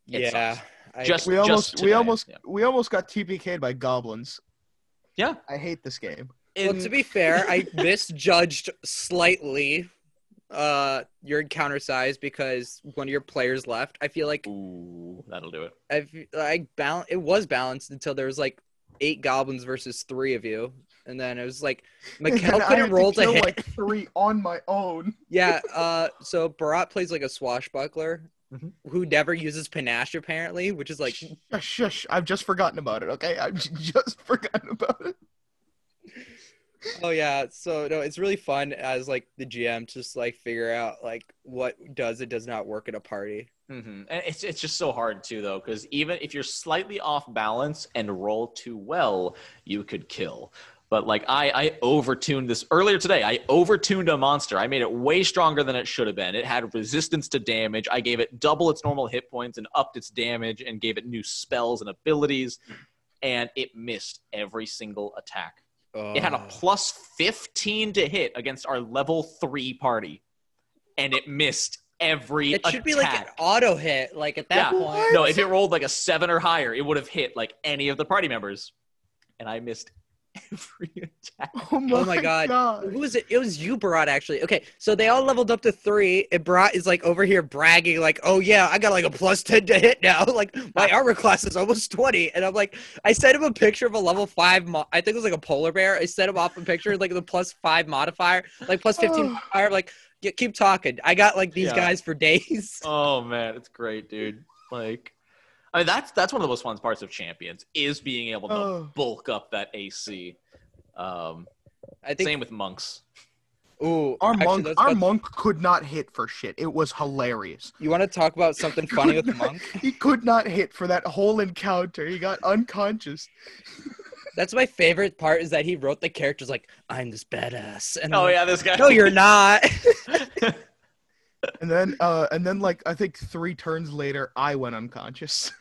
Yeah. Sucks. Just, we almost just we almost yeah. we almost got T P K'd by goblins. Yeah, I hate this game. In... Well, to be fair, I misjudged slightly uh, your encounter size because one of your players left. I feel like ooh, that'll do it. I've, I bal it was balanced until there was like eight goblins versus three of you, and then it was like Mikkel couldn't roll to, to hit like three on my own. Yeah, uh, so Barat plays like a swashbuckler. Mm-hmm. Who never uses panache apparently, which is like shush, shush. I've just forgotten about it. Okay, I've just forgotten about it. Oh yeah, so no, it's really fun as like the G M to just like figure out like what does and does not work at a party. Mm-hmm. And it's it's just so hard too though, because even if you're slightly off balance and roll too well, you could kill. But like I, I overtuned this earlier today. I overtuned a monster. I made it way stronger than it should have been. It had resistance to damage. I gave it double its normal hit points and upped its damage and gave it new spells and abilities. And it missed every single attack. Oh. It had a plus fifteen to hit against our level three party. And it missed every attack. It should attack. be like an auto hit, like at that yeah. point. What? No, if it rolled like a seven or higher, it would have hit like any of the party members. And I missed every attack. Oh my, oh my god. god. Who was it? It was you, Barat, actually. Okay, so they all leveled up to three. And Barat is like over here bragging, like, oh yeah, I got like a plus ten to hit now. Like, my armor class is almost twenty. And I'm like, I sent him a picture of a level five, mo- I think it was like a polar bear. I sent him off a picture of like the plus five modifier, like plus fifteen oh. modifier. Like, yeah, keep talking. I got like these yeah. guys for days. Oh man, it's great, dude. Like, I mean, that's that's one of the most fun parts of Champions is being able to oh. bulk up that A C. Um, I think same with monks. Ooh, our actually, monk, our about... monk could not hit for shit. It was hilarious. You want to talk about something funny with not, monk? He could not hit for that whole encounter. He got unconscious. That's my favorite part is that he wrote the characters like, I'm this badass. And oh I'm yeah, this guy. No, you're not. And then, uh, and then, like, I think three turns later, I went unconscious.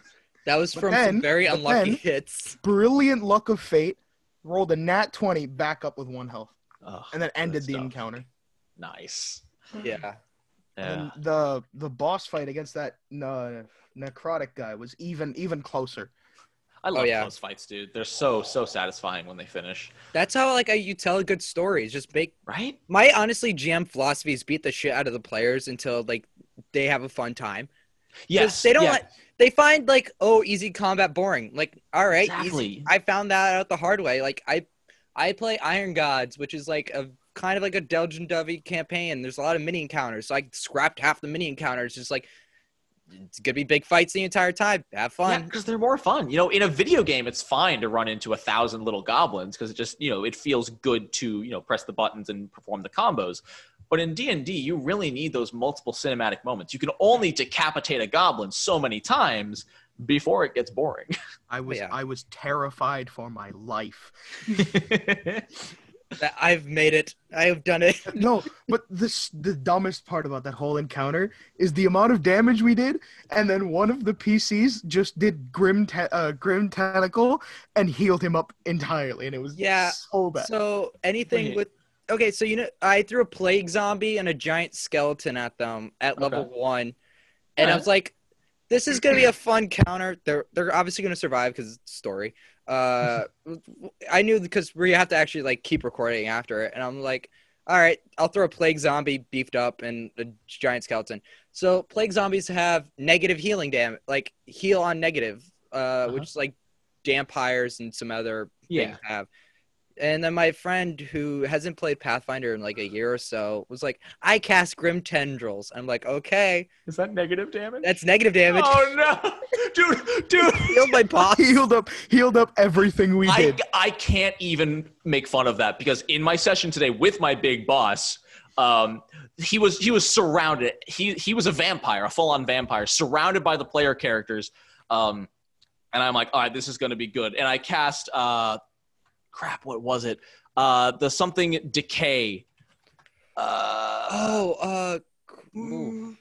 That was but from then, some very unlucky then, hits. Brilliant luck of fate. Rolled a nat twenty, back up with one health. Oh, and then ended the tough. encounter. Nice. Yeah. And yeah. the the boss fight against that uh, necrotic guy was even even closer. I love oh, yeah. those fights, dude. They're so, so satisfying when they finish. That's how, like, you tell a good story. It's just make... Right? My, honestly, G M philosophy is beat the shit out of the players until, like, they have a fun time. Yes. They don't yeah. like... They find, like, oh, easy combat boring. Like, all right. Exactly. Easy. I found that out the hard way. Like, I I play Iron Gods, which is, like, a kind of like a Delgen Dovey campaign. There's a lot of mini-encounters. So I scrapped half the mini-encounters. Just, like... It's going to be big fights the entire time. Have fun. Because yeah, they're more fun. You know, in a video game, it's fine to run into a thousand little goblins because it just, you know, it feels good to, you know, press the buttons and perform the combos. But in D and D, you really need those multiple cinematic moments. You can only decapitate a goblin so many times before it gets boring. I was yeah. I was terrified for my life. I've made it. I have done it. No, but this, the dumbest part about that whole encounter is the amount of damage we did, and then one of the P Cs just did Grim ta- uh, Grim Tentacle and healed him up entirely, and it was yeah, so bad. So anything with... Okay, so you know, I threw a plague zombie and a giant skeleton at them at okay. level one, and right. I was like, this is going to be a fun counter. They're, they're obviously going to survive because it's a story. Uh, I knew because we have to actually like keep recording after it, and I'm like, all right, I'll throw a plague zombie beefed up and a giant skeleton. So plague zombies have negative healing damage, like heal on negative, uh, uh-huh. which like vampires and some other yeah. things have. And then my friend who hasn't played Pathfinder in like a year or so was like, I cast Grim Tendrils. I'm like, okay. Is that negative damage? That's negative damage. Oh no. Dude, dude. Healed my boss. Healed up, healed up everything we I, did. I can't even make fun of that because in my session today with my big boss, um, he was he was surrounded. He he was a vampire, a full-on vampire, surrounded by the player characters. Um, and I'm like, all right, this is going to be good. And I cast... Uh, crap, what was it? Uh, the something decay. Uh, oh, uh, ooh.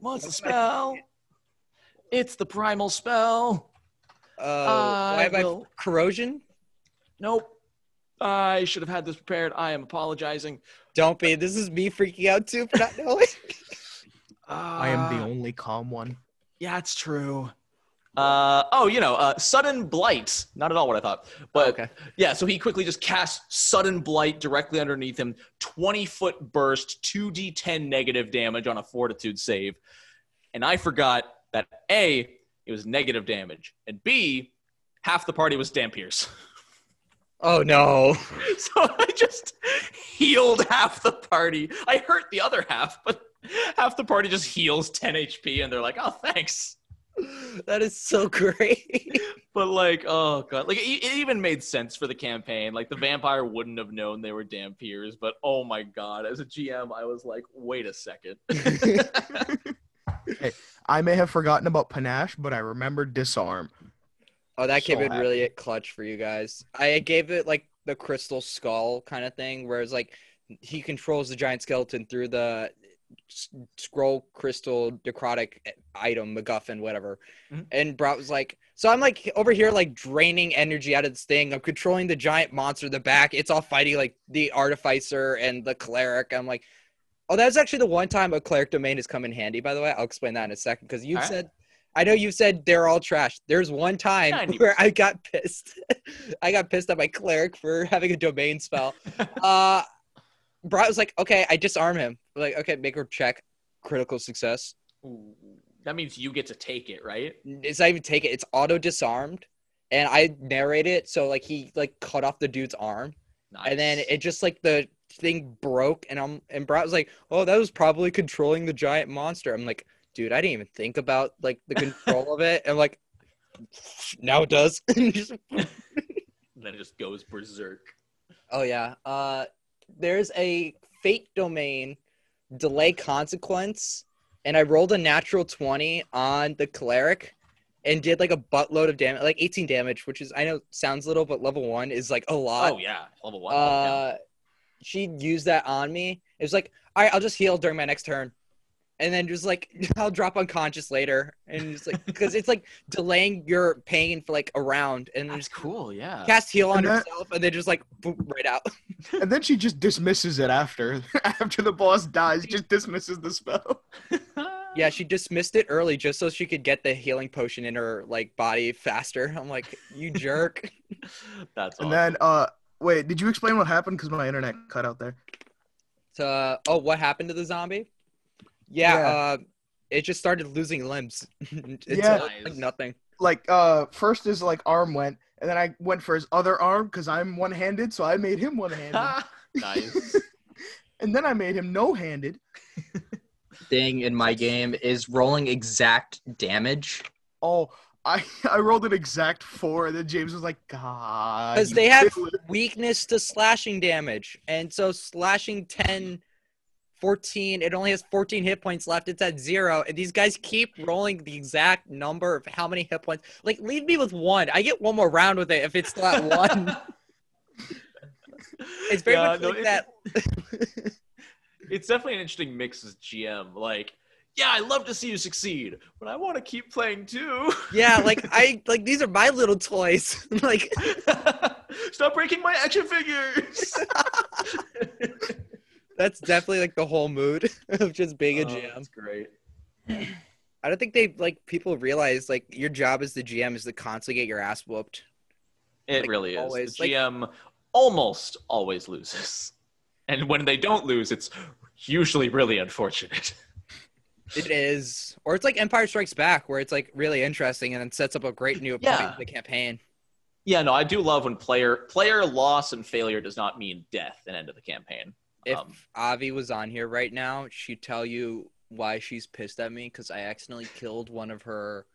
What's the spell? It's the primal spell. Uh, I why will... I corrosion? Nope. I should have had this prepared. I am apologizing. Don't be. This is me freaking out too for not knowing. uh, I am the only calm one. Yeah, it's true. Uh, oh, you know, uh, sudden blight. Not at all what I thought. But okay. yeah, so he quickly just casts sudden blight directly underneath him. twenty-foot burst, two d ten negative damage on a fortitude save. And I forgot that A, it was negative damage. And B, half the party was Dampiers. Oh, no. So I just healed half the party. I hurt the other half, but half the party just heals ten H P. And they're like, oh, thanks. That is so great. But like, oh god, like it, it even made sense for the campaign. Like the vampire wouldn't have known they were Dampiers, but oh my god, as a G M, I was like, wait a second. Hey, I may have forgotten about Panache, but I remember Disarm. Oh, that so came in happy. Really at clutch for you guys. I gave it like the crystal skull kind of thing, whereas like he controls the giant skeleton through the scroll crystal necrotic item MacGuffin, whatever. Mm-hmm. And Brout was like, so I'm like over here like draining energy out of this thing, I'm controlling the giant monster in the back, it's all fighting like the Artificer and the Cleric. I'm like, oh, that's actually the one time a Cleric domain has come in handy, by the way. I'll explain that in a second, because you said right. I know you said they're all trash. There's one time ninety percent where I got pissed. I got pissed at my Cleric for having a domain spell. uh Brout was like, okay, I disarm him. I'm like, okay, make her check. Critical success. Ooh, that means you get to take it, right? It's not even take it. It's auto-disarmed. And I narrate it. So, like, he, like, cut off the dude's arm. Nice. And then it just, like, the thing broke. And I'm, and Brout was like, oh, that was probably controlling the giant monster. I'm like, dude, I didn't even think about, like, the control of it. And, like, now it does. And then it just goes berserk. Oh, yeah. Uh... There's a fate domain, delay consequence, and I rolled a natural twenty on the Cleric and did like a buttload of damage, like eighteen damage, which is, I know sounds little, but level one is like a lot. Oh yeah, level one. Uh, yeah. She used that on me. It was like, all right, I'll just heal during my next turn. And then just like, I'll drop unconscious later. And it's like, because it's like delaying your pain for like a round. And that's just cool, yeah. Cast heal on and that, herself, and then just like, boom, right out. And then she just dismisses it after. After the boss dies, just dismisses the spell. Yeah, she dismissed it early just so she could get the healing potion in her like body faster. I'm like, you jerk. That's awesome. And then, uh, wait, did you explain what happened? Because my internet cut out there. So, uh, oh, what happened to the zombie? Yeah, yeah. Uh, it just started losing limbs. It's yeah. Like, like nothing. Like, uh, first his, like, arm went, and then I went for his other arm because I'm one-handed, so I made him one-handed. Nice. And then I made him no-handed. Thing in my game is rolling exact damage. Oh, I, I rolled an exact four, and then James was like, God. Because they have weakness to slashing damage, and so slashing ten... fourteen, it only has fourteen hit points left. It's at zero, and these guys keep rolling the exact number of how many hit points. Like, leave me with one. I get one more round with it if it's not one. It's very yeah, much no, like it, that. It's definitely an interesting mix as G M. Like, yeah, I love to see you succeed, but I want to keep playing too. Yeah, like I like these are my little toys. Like, stop breaking my action figures. That's definitely, like, the whole mood of just being a G M. Oh, that's great. I don't think they, like, people realize, like, your job as the G M is to constantly get your ass whooped. It like, really is. Always. The like, G M almost always loses. And when they don't lose, it's usually really unfortunate. It is. Or it's like Empire Strikes Back, where it's, like, really interesting and then sets up a great new opponent yeah. in the campaign. Yeah, no, I do love when player player loss and failure does not mean death and end of the campaign. If um, Avi was on here right now, she'd tell you why she's pissed at me, because I accidentally killed one of her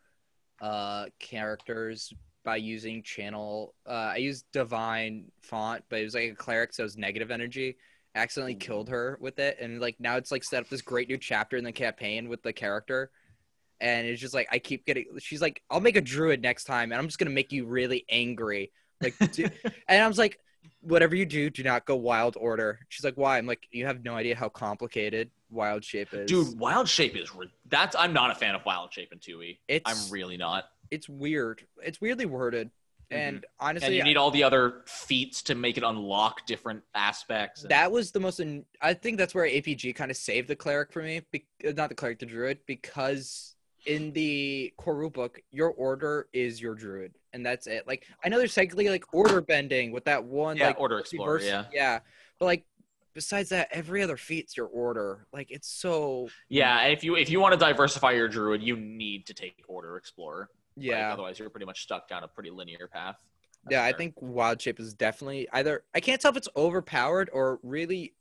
uh, characters by using channel. Uh, I used divine font, but it was like a cleric, so it was negative energy. I accidentally killed her with it, and like now it's like set up this great new chapter in the campaign with the character. And it's just like I keep getting. She's like, I'll make a druid next time, and I'm just gonna make you really angry. Like, dude. And I was like, whatever you do, do not go wild order. She's like, why? I'm like, you have no idea how complicated wild shape is. Dude, wild shape is re- that's I'm not a fan of wild shape in two E. It's I'm really not. It's weird. It's weirdly worded. Mm-hmm. And honestly, and you need all the other feats to make it unlock different aspects. And- that was the most in- I think that's where A P G kind of saved the cleric for me, be- not the cleric, the druid, because in the core rule book, your order is your druid, and that's it. Like, I know there's technically like order bending with that one, yeah, like order explorer, yeah, yeah. But like, besides that, every other feat's your order. Like, it's so yeah. If you if you want to diversify your druid, you need to take order explorer. Yeah. Right? Otherwise, you're pretty much stuck down a pretty linear path. That's yeah, fair. I think wild shape is definitely either I can't tell if it's overpowered or really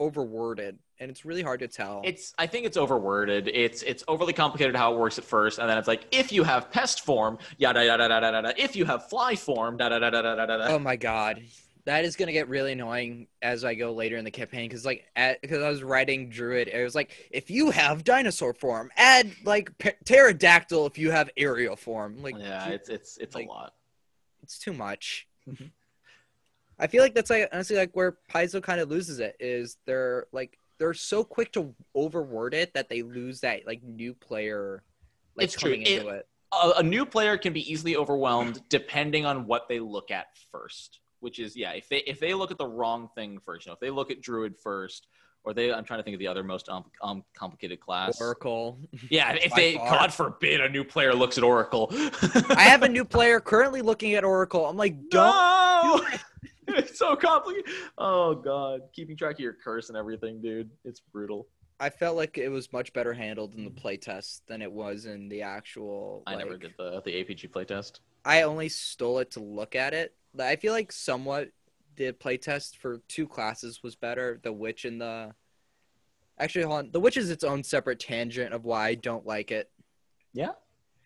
overworded. And it's really hard to tell. It's I think it's overworded. It's it's overly complicated how it works at first, and then it's like if you have pest form, yada yada yada yada yada. If you have fly form, da da da da da da. Oh my god, that is gonna get really annoying as I go later in the campaign because like because I was writing druid, it was like if you have dinosaur form, add like per- pterodactyl if you have aerial form. Like yeah, it's it's it's like, a lot. It's too much. I feel like that's like honestly like where Paizo kind of loses it is they're like they're so quick to overword it that they lose that like new player like it's coming true. into it. it. A, a new player can be easily overwhelmed depending on what they look at first, which is yeah, if they if they look at the wrong thing first, you know, if they look at Druid first. Or they, I'm trying to think of the other most um, um complicated class. Oracle. Yeah, if they, far. God forbid, a new player looks at Oracle. I have a new player currently looking at Oracle. I'm like, don't. No! It's so complicated. Oh, God. Keeping track of your curse and everything, dude. It's brutal. I felt like it was much better handled in the playtest than it was in the actual. I like, never did the, the A P G playtest. I only stole it to look at it. I feel like somewhat. The playtest for two classes was better. The Witch and the... Actually, hold on. The Witch is its own separate tangent of why I don't like it. Yeah?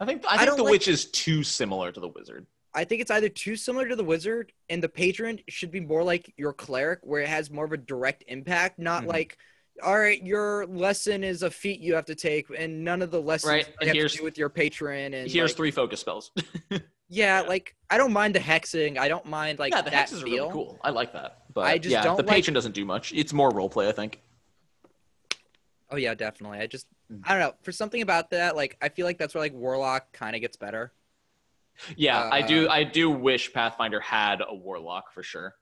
I think I think I the like... Witch is too similar to the Wizard. I think it's either too similar to the Wizard, and the Patron should be more like your Cleric, where it has more of a direct impact, not mm-hmm. like, all right, your lesson is a feat you have to take, and none of the lessons right. you have here's, to do with your Patron. And Here's like... three focus spells. Yeah, yeah, like, I don't mind the hexing. I don't mind, like, yeah, the that hexes are feel. Really cool. I like that. But, I just yeah, don't the like... patron doesn't do much. It's more roleplay, I think. Oh, yeah, definitely. I just, mm. I don't know. For something about that, like, I feel like that's where, like, Warlock kind of gets better. Yeah, uh, I do I do wish Pathfinder had a Warlock, for sure.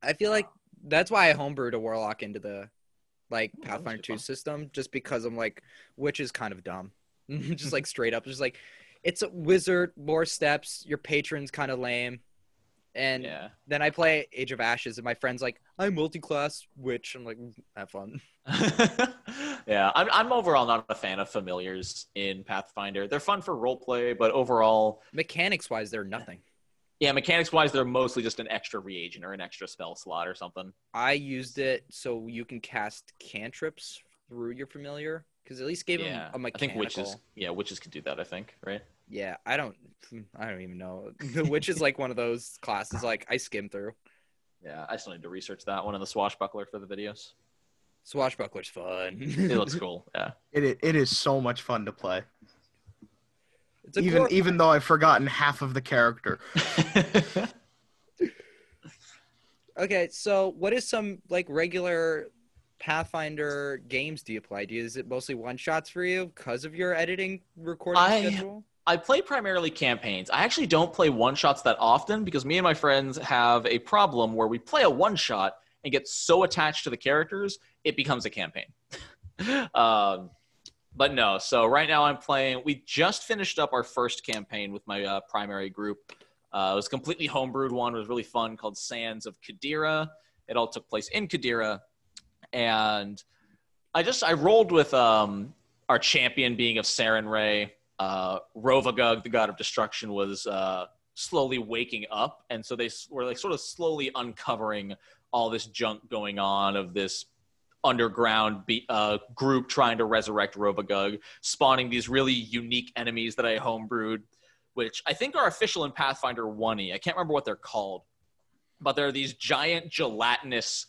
I feel like that's why I homebrewed a Warlock into the, like, oh, Pathfinder two system. Just because I'm like, Witch is kind of dumb. Just, like, straight up. Just, like... It's a wizard, more steps, your patron's kind of lame. And yeah. then I play Age of Ashes, and my friend's like, I'm multi-class witch. I'm like, have fun. Yeah, I'm, I'm overall not a fan of familiars in Pathfinder. They're fun for roleplay, but overall... Mechanics-wise, they're nothing. Yeah, mechanics-wise, they're mostly just an extra reagent or an extra spell slot or something. I used it so you can cast cantrips through your familiar. Because at least gave yeah. him a mechanical. I think witches, yeah, witches can do that, I think, right? Yeah, I don't, I don't even know. The witch is like one of those classes, like, I skim through. Yeah, I still need to research that one in the swashbuckler for the videos. Swashbuckler's fun. It looks cool, yeah. It, it is so much fun to play. It's a even cool... even though I've forgotten half of the character. Okay, so what is some, like, regular... Pathfinder games do you play? Do you, is it mostly one shots for you because of your editing recording I, schedule? I play primarily campaigns. I actually don't play one shots that often because me and my friends have a problem where we play a one shot and get so attached to the characters it becomes a campaign. um, but no, so right now I'm playing. We just finished up our first campaign with my uh, primary group. Uh, it was a completely homebrewed one. It was really fun, called Sands of Kadira. It all took place in Kadira. And I just, I rolled with um, our champion being of Sarenrae. Uh, Rovagug, the god of destruction, was uh, slowly waking up. And so they were like sort of slowly uncovering all this junk going on of this underground be- uh, group trying to resurrect Rovagug, spawning these really unique enemies that I homebrewed, which I think are official in Pathfinder one E. I can't remember what they're called, but they're these giant gelatinous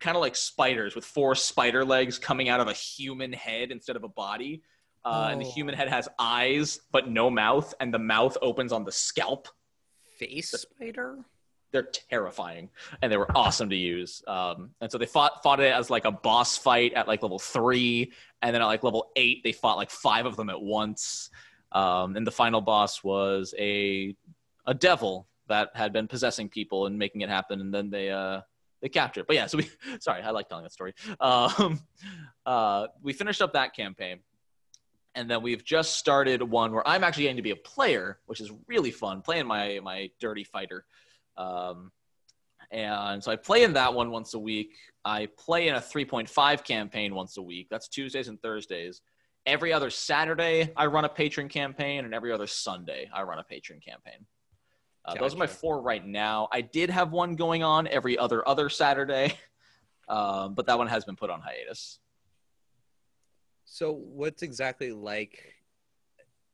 kind of like spiders with four spider legs coming out of a human head instead of a body. Uh, oh. And the human head has eyes, but no mouth. And the mouth opens on the scalp. Face the, spider? They're terrifying. And they were awesome to use. Um, and so they fought, fought it as like a boss fight at like level three. And then at like level eight, they fought like five of them at once. Um, and the final boss was a, a devil that had been possessing people and making it happen. And then they, uh, They captured. But yeah, so we, sorry, I like telling that story. Um, uh, we finished up that campaign. And then we've just started one where I'm actually getting to be a player, which is really fun, playing my my dirty fighter. Um, and so I play in that one once a week. I play in a three point five campaign once a week. That's Tuesdays and Thursdays. Every other Saturday, I run a patron campaign. And every other Sunday, I run a patron campaign. Uh, gotcha. Those are my four right now. I did have one going on every other other Saturday, um, but that one has been put on hiatus. So what's exactly like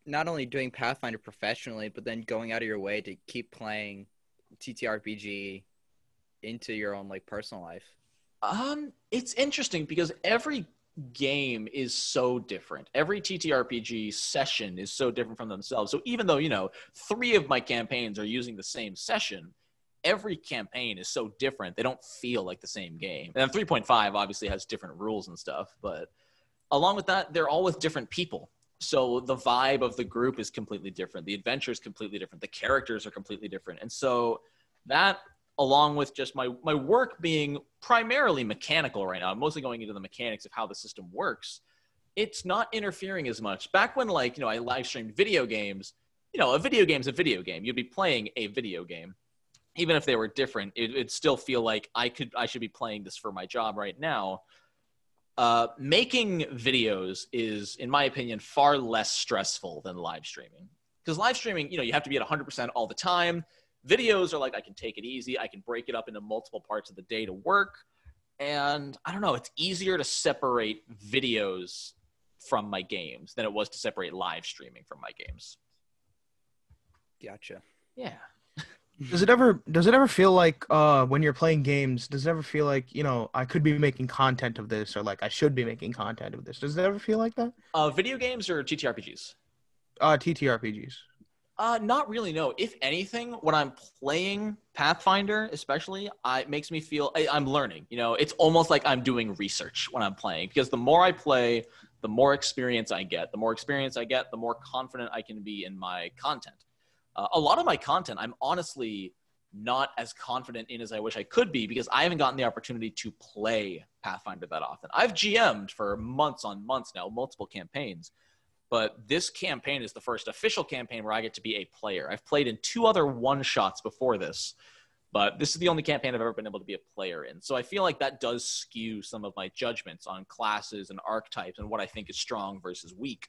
not only doing Pathfinder professionally, but then going out of your way to keep playing T T R P G into your own like personal life? Um, it's interesting because every game is so different. Every T T R P G session is so different from themselves. So even though, you know, three of my campaigns are using the same session, every campaign is so different. They don't feel like the same game. And then three point five obviously has different rules and stuff, but along with that, they're all with different people. So the vibe of the group is completely different. The adventure is completely different. The characters are completely different. And so that, along with just my, my work being primarily mechanical right now, I'm mostly going into the mechanics of how the system works, it's not interfering as much. Back when, like, you know, I live streamed video games, you know, a video game's a video game. You'd be playing a video game. Even if they were different, it, it'd still feel like I could, I should be playing this for my job right now. Uh, making videos is, in my opinion, far less stressful than live streaming. Because live streaming, you know, you have to be at one hundred percent all the time. Videos are like, I can take it easy. I can break it up into multiple parts of the day to work. And I don't know, it's easier to separate videos from my games than it was to separate live streaming from my games. Gotcha. Yeah. Does it ever, does it ever feel like, uh, when you're playing games, does it ever feel like, you know, I could be making content of this, or like I should be making content of this? Does it ever feel like that? Uh, video games or T T R P Gs? Uh, T T R P Gs. Uh, not really, no. If anything, when I'm playing Pathfinder, especially, I, it makes me feel, I, I'm learning. You know, it's almost like I'm doing research when I'm playing, because the more I play, the more experience I get. The more experience I get, the more confident I can be in my content. Uh, a lot of my content, I'm honestly not as confident in as I wish I could be, because I haven't gotten the opportunity to play Pathfinder that often. I've G M'd for months on months now, multiple campaigns. But this campaign is the first official campaign where I get to be a player. I've played in two other one-shots before this, but this is the only campaign I've ever been able to be a player in. So I feel like that does skew some of my judgments on classes and archetypes and what I think is strong versus weak,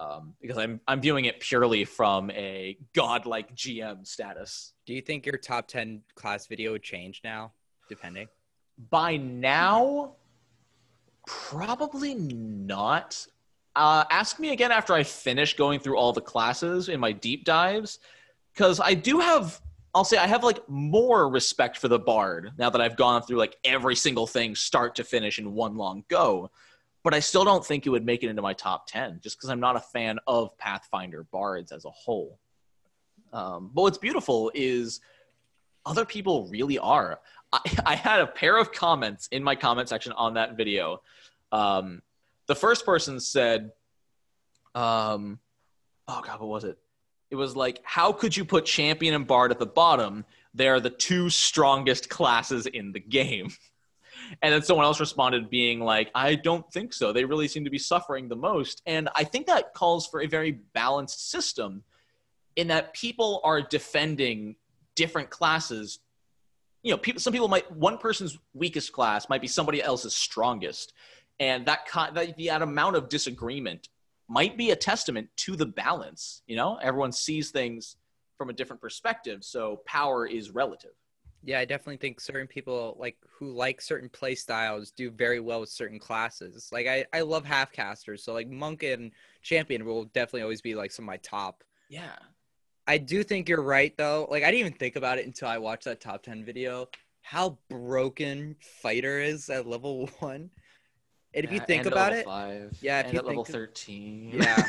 um, because I'm, I'm viewing it purely from a godlike G M status. Do you think your top ten class video would change now, depending? By now, probably not. Uh, ask me again after I finish going through all the classes in my deep dives, because I do have, I'll say I have like more respect for the Bard now that I've gone through like every single thing start to finish in one long go, but I still don't think it would make it into my top ten just because I'm not a fan of Pathfinder Bards as a whole. Um, but what's beautiful is other people really are. I, I had a pair of comments in my comment section on that video. Um, The first person said, um, oh God, what was it? It was like, how could you put Champion and Bard at the bottom? They're the two strongest classes in the game. And then someone else responded being like, I don't think so. They really seem to be suffering the most. And I think that calls for a very balanced system in that people are defending different classes. You know, people, some people might, one person's weakest class might be somebody else's strongest. And that, that, that amount of disagreement might be a testament to the balance. You know, everyone sees things from a different perspective, so power is relative. Yeah, I definitely think certain people like who like certain play styles do very well with certain classes. Like I, I love half casters, so like Monk and Champion will definitely always be like some of my top. Yeah, I do think you're right though. Like I didn't even think about it until I watched that top ten video. How broken Fighter is at level one. And if yeah, you think about it, five. yeah, if and you at think level thirteen, yeah,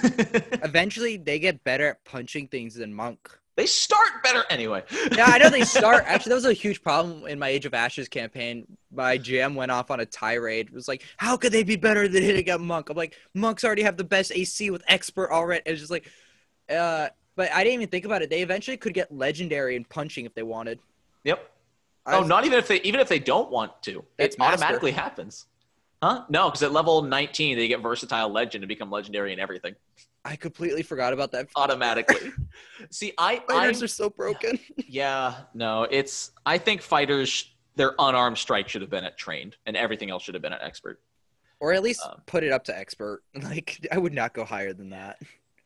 eventually they get better at punching things than Monk. They start better anyway. Yeah, I know they start. Actually, that was a huge problem in my Age of Ashes campaign. My G M went off on a tirade. It was like, how could they be better than hitting a Monk? I'm like, Monks already have the best A C with Expert already. It was just like, uh, but I didn't even think about it. They eventually could get legendary in punching if they wanted. Yep. I oh, was, not even if they even if they don't want to. It automatically happens. Huh? No, because at level nineteen, they get versatile legend and become legendary in everything. I completely forgot about that. Automatically. See, I... Fighters I'm, are so broken. Yeah, no, it's... I think fighters, their unarmed strike should have been at trained, and everything else should have been at expert. Or at least um, put it up to expert. Like, I would not go higher than that.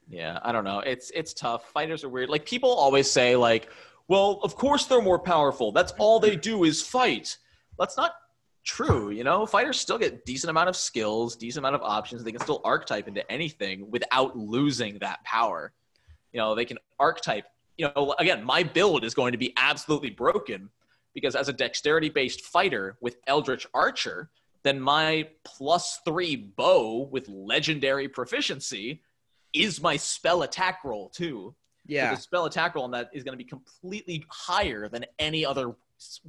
Yeah, I don't know. It's it's tough. Fighters are weird. Like, people always say, like, well, of course they're more powerful. That's all they do is fight. Let's not... True, you know, fighters still get decent amount of skills, decent amount of options. They can still archetype into anything without losing that power. You know, they can archetype. You know, again, my build is going to be absolutely broken because as a dexterity-based fighter with Eldritch Archer, then my plus three bow with legendary proficiency is my spell attack roll too. Yeah. So the spell attack roll on that is going to be completely higher than any other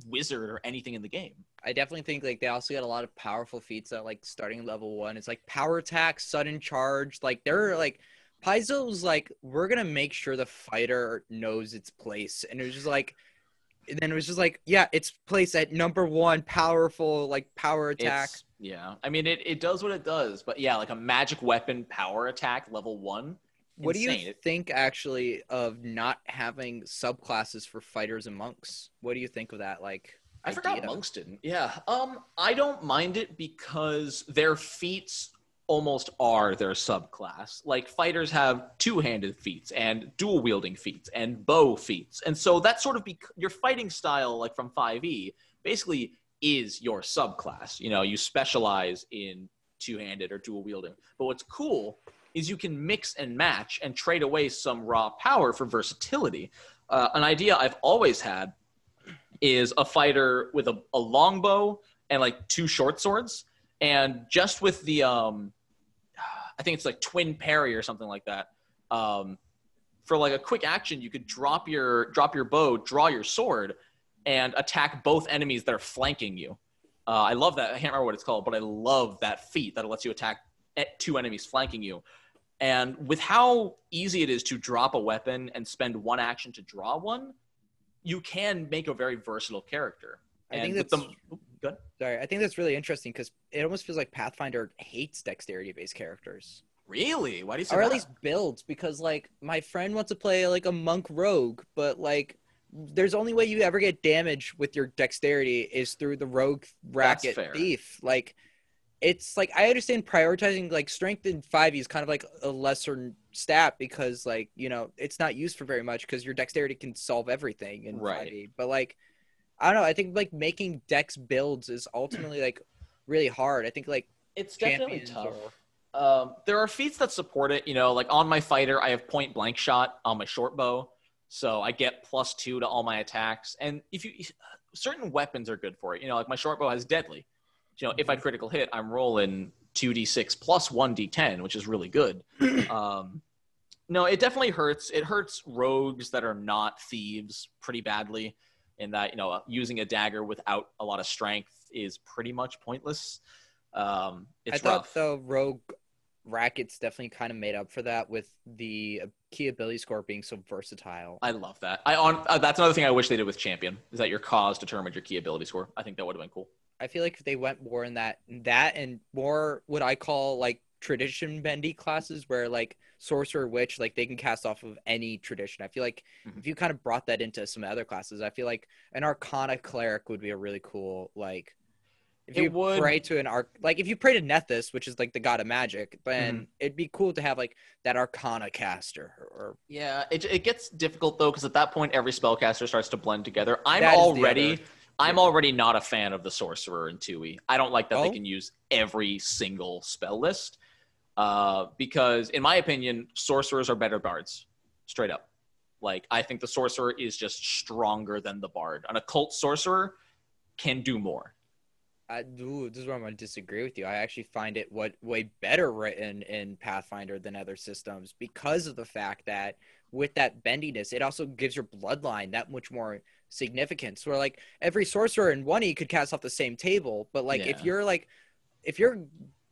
wizard or anything in the game. I definitely think like they also got a lot of powerful feats that like starting level one. It's like power attack, sudden charge. Like they're like Paizo was like, we're gonna make sure the fighter knows its place. And it was just like, and then it was just like, yeah, it's placed at number one, powerful, like power attack. It's, yeah. I mean it it does what it does, but yeah, like a magic weapon power attack level one. What Insane. do you think, actually, of not having subclasses for fighters and monks? What do you think of that, like, I idea? forgot monks didn't. Yeah. Um, I don't mind it because their feats almost are their subclass. Like, fighters have two-handed feats and dual-wielding feats and bow feats. And so that sort of bec- your fighting style, like, from five E, basically is your subclass. You know, you specialize in two-handed or dual-wielding. But what's cool is you can mix and match and trade away some raw power for versatility. Uh, an idea I've always had is a fighter with a, a longbow and like two short swords. And just with the, um, I think it's like twin parry or something like that. Um, for like a quick action, you could drop your, drop your bow, draw your sword, and attack both enemies that are flanking you. Uh, I love that. I can't remember what it's called, but I love that feat that lets you attack at two enemies flanking you. And with how easy it is to drop a weapon and spend one action to draw one, you can make a very versatile character. And I think that's the, oops, go ahead. Sorry, I think that's really interesting because it almost feels like Pathfinder hates dexterity-based characters. Really? Why do you say or that? Or at least builds, because like my friend wants to play like a monk rogue, but like there's only way you ever get damage with your dexterity is through the rogue racket thief. Like, it's like I understand prioritizing like strength in five E is kind of like a lesser stat because like, you know, it's not used for very much because your dexterity can solve everything in right. five E. But like, I don't know. I think like making dex builds is ultimately like really hard. I think like it's definitely tough. Or... Um, there are feats that support it. You know, like on my fighter, I have point blank shot on my short bow, so I get plus two to all my attacks. And if you certain weapons are good for it. You know, like my short bow has deadly. You know, if I critical hit, I'm rolling two d six plus one d ten, which is really good. Um, no, it definitely hurts. It hurts rogues that are not thieves pretty badly in that, you know, using a dagger without a lot of strength is pretty much pointless. Um, it's I rough. thought the rogue rackets definitely kind of made up for that with the key ability score being so versatile. I love that. I on uh, That's another thing I wish they did with Champion, is that your cause determined your key ability score. I think that would have been cool. I feel like if they went more in that, that and more what I call like tradition bendy classes where like sorcerer, witch, like they can cast off of any tradition. I feel like mm-hmm. if you kind of brought that into some other classes, I feel like an arcana cleric would be a really cool, like if it you would... pray to an arc, like if you pray to Nethys, which is like the god of magic, then mm-hmm. it'd be cool to have like that arcana caster. Or yeah, it it gets difficult though, because at that point every spellcaster starts to blend together. I'm that already... I'm already not a fan of the Sorcerer in two E. I don't like that oh. they can use every single spell list uh, because, in my opinion, Sorcerers are better Bards, straight up. Like, I think the Sorcerer is just stronger than the Bard. An Occult Sorcerer can do more. I, ooh, this is where I'm going to disagree with you. I actually find it what way better written in Pathfinder than other systems because of the fact that with that bendiness, it also gives your bloodline that much more significance, where like every sorcerer in one E could cast off the same table, but like yeah. if you're like if you're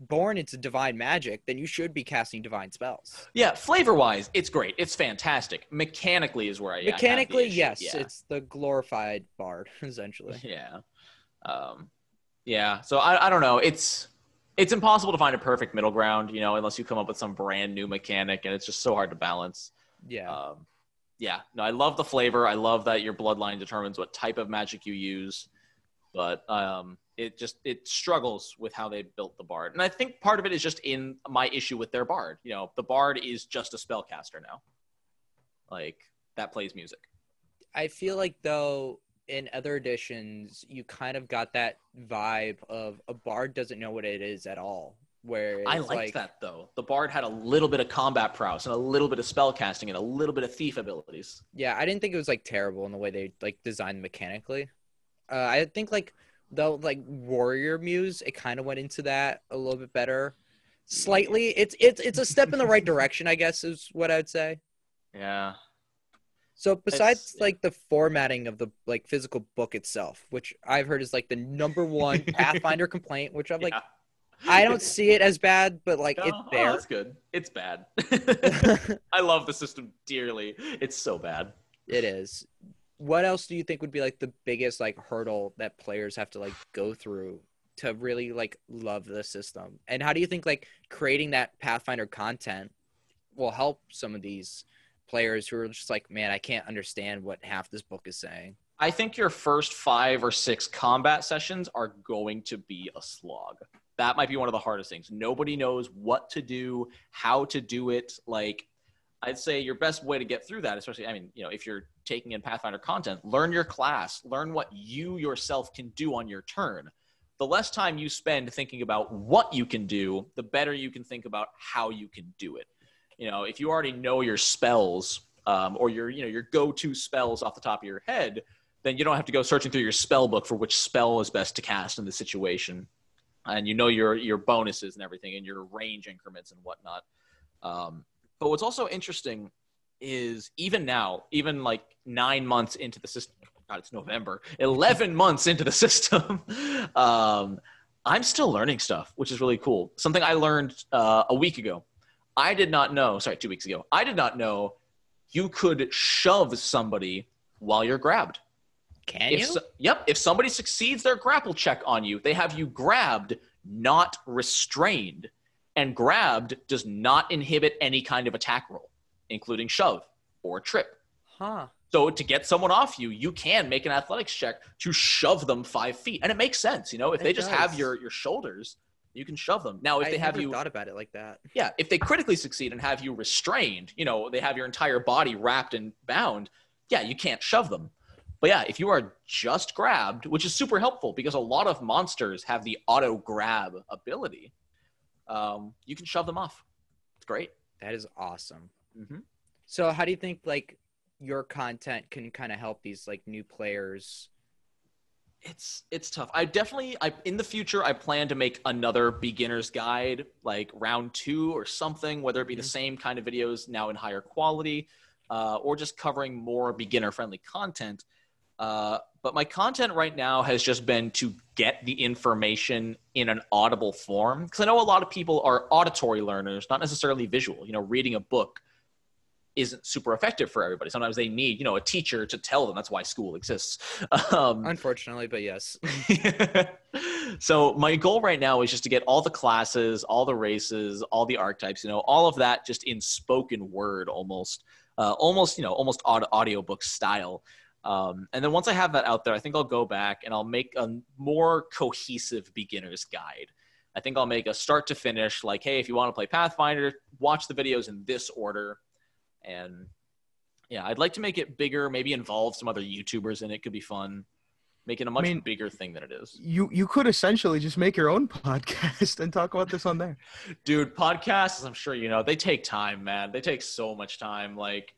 born into divine magic, then you should be casting divine spells. Yeah, flavor wise it's great, it's fantastic. Mechanically is where I mechanically I yes yeah. it's the glorified Bard essentially. Yeah. Um yeah, so I, I don't know, it's it's impossible to find a perfect middle ground, you know, unless you come up with some brand new mechanic, and it's just so hard to balance. Yeah. um Yeah, no, I love the flavor. I love that your bloodline determines what type of magic you use, but um, it just it struggles with how they built the Bard. And I think part of it is just in my issue with their Bard. You know, the Bard is just a spellcaster now. Like, that plays music. I feel like, though, in other editions, you kind of got that vibe of a Bard doesn't know what it is at all. Where I liked like, that though. The Bard had a little bit of combat prowess and a little bit of spellcasting and a little bit of thief abilities. Yeah, I didn't think it was like terrible in the way they like designed mechanically. Uh, I think like the like warrior muse, it kind of went into that a little bit better. Slightly, it's it's it's a step in the right direction, I guess, is what I'd say. Yeah, So besides it's, like the formatting of the like physical book itself, which I've heard is like the number one Pathfinder complaint, which I'm yeah. like, I don't see it as bad, but like no, it's there. Oh, that's good. It's bad. I love the system dearly. It's so bad. It is. What else do you think would be like the biggest like hurdle that players have to like go through to really like love the system? And how do you think like creating that Pathfinder content will help some of these players who are just like, man, I can't understand what half this book is saying? I think your first five or six combat sessions are going to be a slog. That might be one of the hardest things. Nobody knows what to do, how to do it. Like, I'd say your best way to get through that, especially, I mean, you know, if you're taking in Pathfinder content, learn your class, learn what you yourself can do on your turn. The less time you spend thinking about what you can do, the better you can think about how you can do it. You know, if you already know your spells um, or your, you know, your go-to spells off the top of your head, then you don't have to go searching through your spell book for which spell is best to cast in the situation. And you know your your bonuses and everything and your range increments and whatnot. Um, but what's also interesting is even now, even like nine months into the system, God, it's November, eleven months into the system, um, I'm still learning stuff, which is really cool. Something I learned uh, a week ago. I did not know, sorry, two weeks ago, I did not know you could shove somebody while you're grabbed. Can if you? So, yep. If somebody succeeds their grapple check on you, they have you grabbed, not restrained. And grabbed does not inhibit any kind of attack roll, including shove or trip. Huh. So to get someone off you, you can make an athletics check to shove them five feet. And it makes sense. You know, if it they does. just have your, your shoulders, you can shove them. Now, if I they have you thought about it like that. Yeah. If they critically succeed and have you restrained, you know, they have your entire body wrapped and bound. Yeah. You can't shove them. But yeah, if you are just grabbed, which is super helpful because a lot of monsters have the auto grab ability, um, you can shove them off. It's great. That is awesome. Mm-hmm. So how do you think like your content can kind of help these like new players? It's it's tough. I definitely, I in the future, I plan to make another beginner's guide, like round two or something, whether it be mm-hmm. the same kind of videos now in higher quality uh, or just covering more beginner-friendly content. Uh, but my content right now has just been to get the information in an audible form. Because I know a lot of people are auditory learners, not necessarily visual. You know, reading a book isn't super effective for everybody. Sometimes they need, you know, a teacher to tell them. That's why school exists. Um, Unfortunately, but yes. So my goal right now is just to get all the classes, all the races, all the archetypes, you know, all of that just in spoken word almost, uh, almost, you know, almost aud- audiobook style. Um, and then once I have that out there, I think I'll go back and I'll make a more cohesive beginner's guide. I think I'll make a start to finish, like, hey, if you want to play Pathfinder, watch the videos in this order. And yeah, I'd like to make it bigger, maybe involve some other YouTubers in it. Could be fun. Make it a much I mean, bigger thing than it is. You you could essentially just make your own podcast and talk about this on there. Dude, podcasts, I'm sure you know, they take time, man. They take so much time. Like...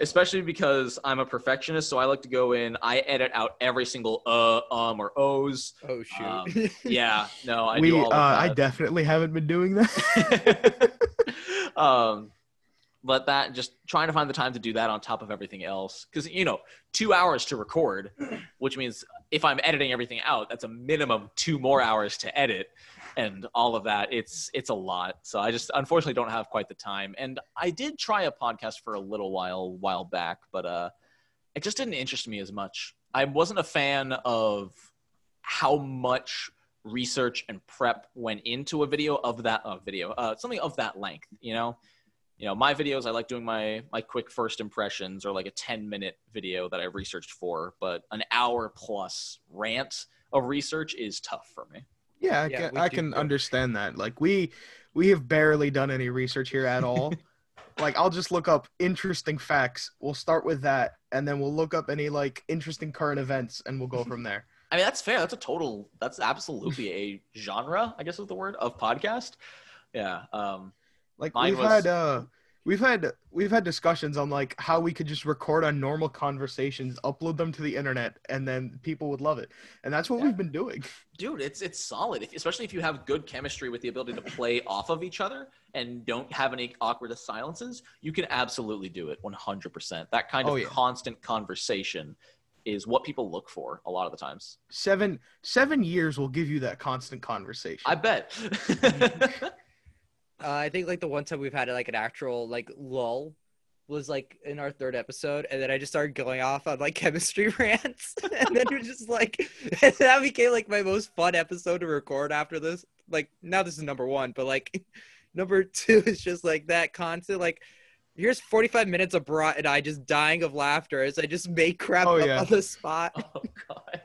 especially because I'm a perfectionist, so I like to go in. I edit out every single uh, um, or ohs. Oh shoot! Um, yeah, no, I we, do all of that. Uh, I definitely haven't been doing that. um, but that just trying to find the time to do that on top of everything else, because you know, two hours to record, which means if I'm editing everything out, that's a minimum two more hours to edit, and all of that. It's it's a lot. So I just unfortunately don't have quite the time. And I did try a podcast for a little while while back, but uh, it just didn't interest me as much. I wasn't a fan of how much research and prep went into a video of that uh, video, uh, something of that length. You know, you know, my videos I like doing my my quick first impressions or like a ten minute video that I researched for, but an hour plus rant of research is tough for me. Yeah, I yeah, can, I can understand that. Like, we we have barely done any research here at all. Like, I'll just look up interesting facts. We'll start with that, and then we'll look up any, like, interesting current events, and we'll go from there. I mean, that's fair. That's a total – that's absolutely a genre, I guess is the word, of podcast. Yeah. Um, like, we've was... had uh, – We've had we've had discussions on like how we could just record our normal conversations, upload them to the internet, and then people would love it. And that's what yeah. we've been doing. Dude, it's it's solid, if, especially if you have good chemistry with the ability to play off of each other and don't have any awkward silences. You can absolutely do it one hundred percent. That kind of oh, yeah. constant conversation is what people look for a lot of the times. Seven seven years will give you that constant conversation. I bet. Uh, I think, like, the one time we've had, like, an actual, like, lull was, like, in our third episode, and then I just started going off on, like, chemistry rants, and then we're just, like, and that became, like, my most fun episode to record after this. Like, now this is number one, but, like, number two is just, like, that constant, like, here's forty-five minutes of Brat and I just dying of laughter as I just make crap oh, up yeah. on the spot. Oh, God.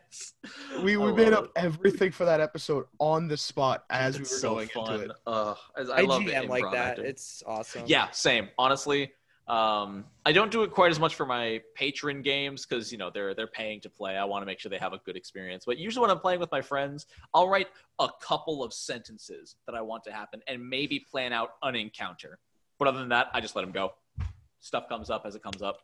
We, we made up it. everything for that episode on the spot as it's we were so going fun. into it. Uh, as I, I love G M it like that. It's awesome. Yeah, same. Honestly, um, I don't do it quite as much for my patron games because, you know, they're, they're paying to play. I want to make sure they have a good experience. But usually when I'm playing with my friends, I'll write a couple of sentences that I want to happen and maybe plan out an encounter. But other than that, I just let him go. Stuff comes up as it comes up.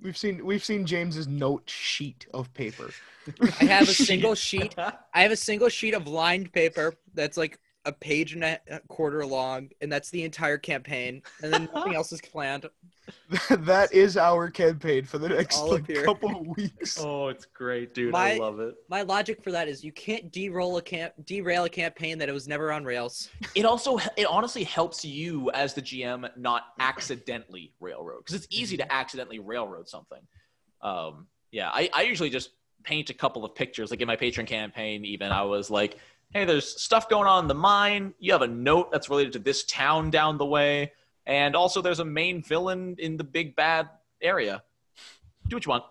We've seen we've seen James's note sheet of paper. I have a single sheet. I have a single sheet of lined paper that's like a page and a quarter long, and that's the entire campaign. And then nothing else is planned. That is our campaign for the next like, couple of weeks. Oh, it's great, dude. My, I love it. My logic for that is you can't derail a camp derail a campaign that it was never on rails. It also it honestly helps you as the G M not accidentally railroad, because it's easy to accidentally railroad something. Um, yeah, I, I usually just paint a couple of pictures. Like in my Patreon campaign, even I was like, hey, there's stuff going on in the mine. You have a note that's related to this town down the way. And also there's a main villain in the big bad area. Do what you want.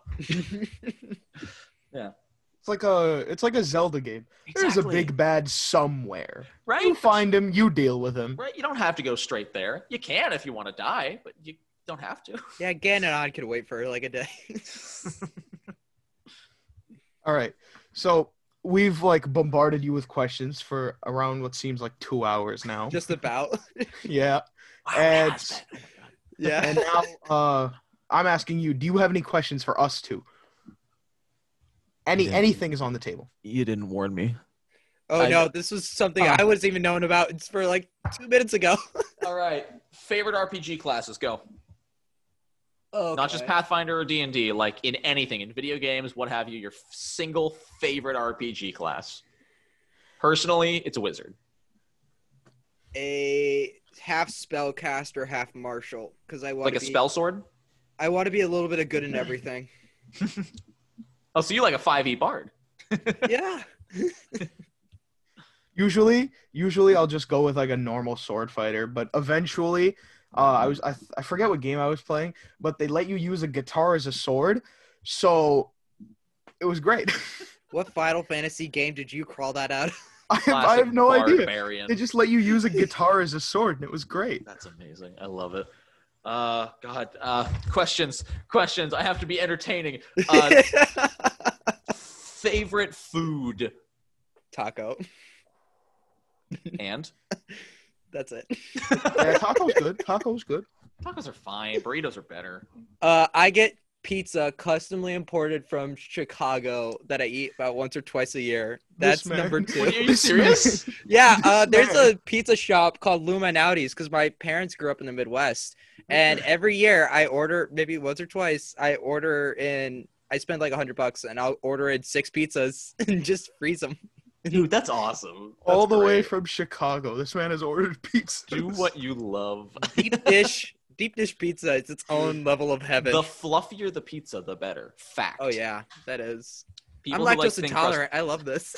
Yeah. It's like a it's like a Zelda game. Exactly. There's a big bad somewhere. Right. You find him, you deal with him. Right. You don't have to go straight there. You can if you want to die, but you don't have to. Yeah, Ganon could wait for like a day. All right. So we've like bombarded you with questions for around what seems like two hours now. Just about. Yeah. Wow, and yeah. And now uh, I'm asking you, do you have any questions for us two? Any anything is on the table. You didn't warn me. Oh I, no, this was something uh, I wasn't even known about. It's for like two minutes ago. All right. Favorite R P G classes, go. Okay. Not just Pathfinder or D and D, like in anything, in video games, what have you, your single favorite R P G class. Personally, it's a wizard. A half spellcaster, half martial, because I want like a be, spell sword. I want to be a little bit of good in everything. Oh, so you like a five E bard? Yeah. Usually, usually I'll just go with like a normal sword fighter, but eventually. Uh, I was I, th- I forget what game I was playing, but they let you use a guitar as a sword, so it was great. What Final Fantasy game did you crawl that out of? I have, I have no barbarian. idea. They just let you use a guitar as a sword, and it was great. That's amazing. I love it. Uh, God, uh, questions, questions. I have to be entertaining. Uh, favorite food? Taco. And? That's it. Yeah, taco's good. Taco's good. Tacos are fine. Burritos are better. Uh, I get pizza customly imported from Chicago that I eat about once or twice a year. That's number two. What, are you serious? Yeah. Uh, there's a pizza shop called Luminautis because my parents grew up in the Midwest. And every year I order, maybe once or twice, I order in, I spend like a hundred bucks and I'll order in six pizzas and just freeze them. Dude, that's awesome. That's All the great. way from Chicago. This man has ordered pizza. Do what you love. Deep dish. Deep dish pizza is its own level of heaven. The fluffier the pizza, the better. Fact. Oh, yeah. That is. People I'm lactose like intolerant. Crust- I love this.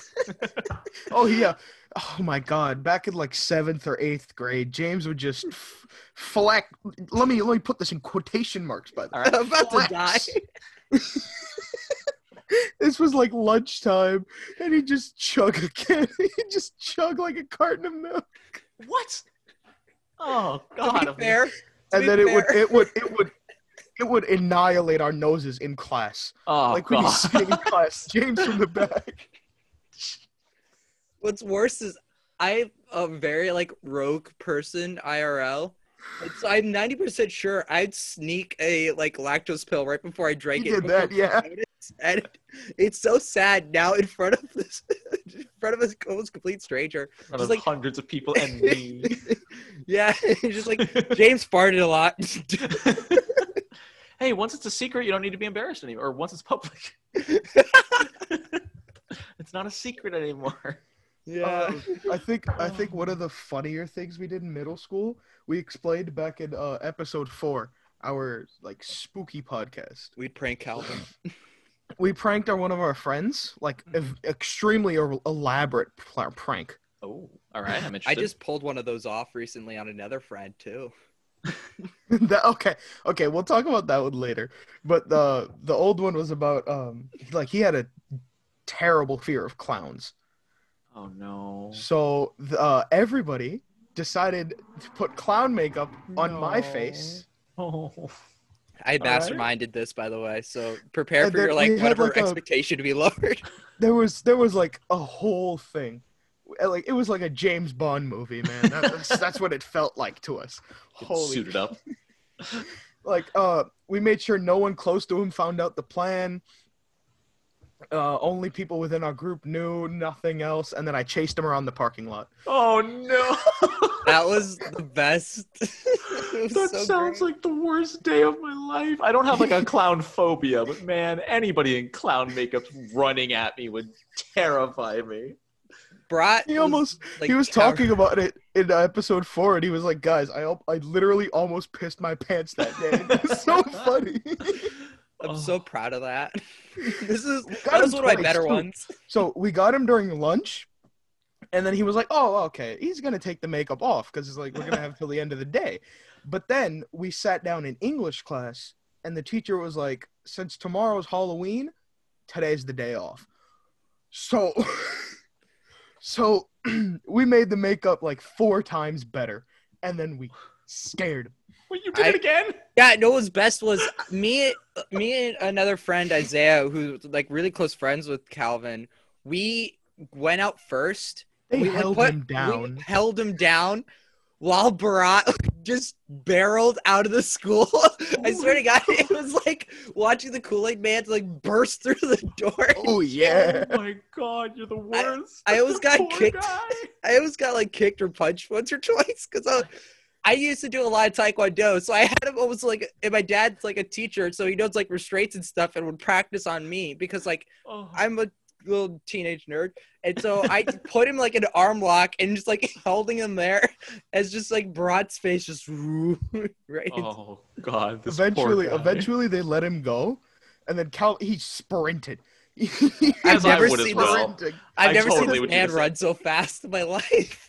Oh, yeah. Oh, my God. Back in, like, seventh or eighth grade, James would just f- flack. Let me, let me put this in quotation marks, by the way. I'm about to die. This was like lunchtime, and he'd just chug a can. He'd just chug like a carton of milk. What? Oh God! To be fair. To and be then fair. it would, it would, it would, it would annihilate our noses in class. Oh Like we'd be sitting in class, James from the back. What's worse is I'm a very like rogue person I R L, It's, I'm ninety percent sure I'd sneak a like lactose pill right before I drank you it. Did that, yeah. And it, it's so sad now in front of this, in front of a almost complete stranger. In front just of like hundreds of people and me. Yeah, just like James farted a lot. Hey, once it's a secret, you don't need to be embarrassed anymore. Or once it's public, it's not a secret anymore. Yeah, uh, I think I think one of the funnier things we did in middle school, we explained back in uh, episode four, our like spooky podcast. We'd prank Calvin. We pranked our one of our friends, like ev- extremely elaborate pl- prank. Oh, all right. I'm interested. I just pulled one of those off recently on another friend too. that, okay, okay, we'll talk about that one later. But the the old one was about um, like he had a terrible fear of clowns. Oh no! So uh, everybody decided to put clown makeup no. on my face. Oh. I masterminded right. this, by the way. So prepare and for your like whatever like expectation a, to be lowered. There was there was like a whole thing, like it was like a James Bond movie, man. That, that's, that's what it felt like to us. Get Holy suited up. Like uh, we made sure no one close to him found out the plan. Uh, only people within our group knew, nothing else, and then I chased him around the parking lot. Oh no! That was the best. Was that so sounds great. Like the worst day of my life. I don't have like a clown phobia, but man, anybody in clown makeup running at me would terrify me. Brat he almost was, like, he was talking about it in episode four, and he was like, "Guys, I I literally almost pissed my pants that day." It's so funny. I'm oh. so proud of that. This is that was one of my better ones. So we got him during lunch, and then he was like, oh, okay, he's going to take the makeup off because it's like we're going to have till the end of the day. But then we sat down in English class, and the teacher was like, since tomorrow's Halloween, today's the day off. So, so we made the makeup like four times better, and then we scared him. Wait, you did I, it again? Yeah, no, what's best was me me and another friend, Isaiah, who's like really close friends with Calvin, we went out first. They we held put, him down. We held him down while Barat just barreled out of the school. I swear to God, it was like watching the Kool-Aid man like burst through the door. Oh yeah. Oh my God, you're the worst. I, I always got kicked. Guy. I always got like kicked or punched once or twice because I was I used to do a lot of Taekwondo, so I had him almost like, and my dad's like a teacher, so he knows like restraints and stuff and would practice on me because like oh. I'm a little teenage nerd. And so I put him like an arm lock and just like holding him there as just like Brad's face just right. Oh God. This eventually, poor guy. Eventually they let him go. And then Cal, he sprinted. I've never seen, well. This, I've never totally seen this man run so fast in my life.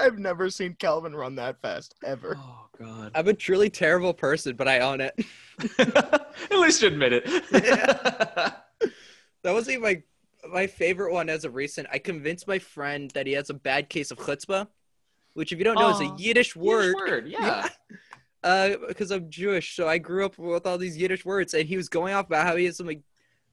I've never seen Calvin run that fast, ever. Oh, God. I'm a truly terrible person, but I own it. At least you admit it. Yeah. That was even my, my favorite one as of recent. I convinced my friend that he has a bad case of chutzpah, which if you don't know uh, is a Yiddish word. Yiddish word, yeah. yeah. Uh, because I'm Jewish, so I grew up with all these Yiddish words, and he was going off about how he has some like,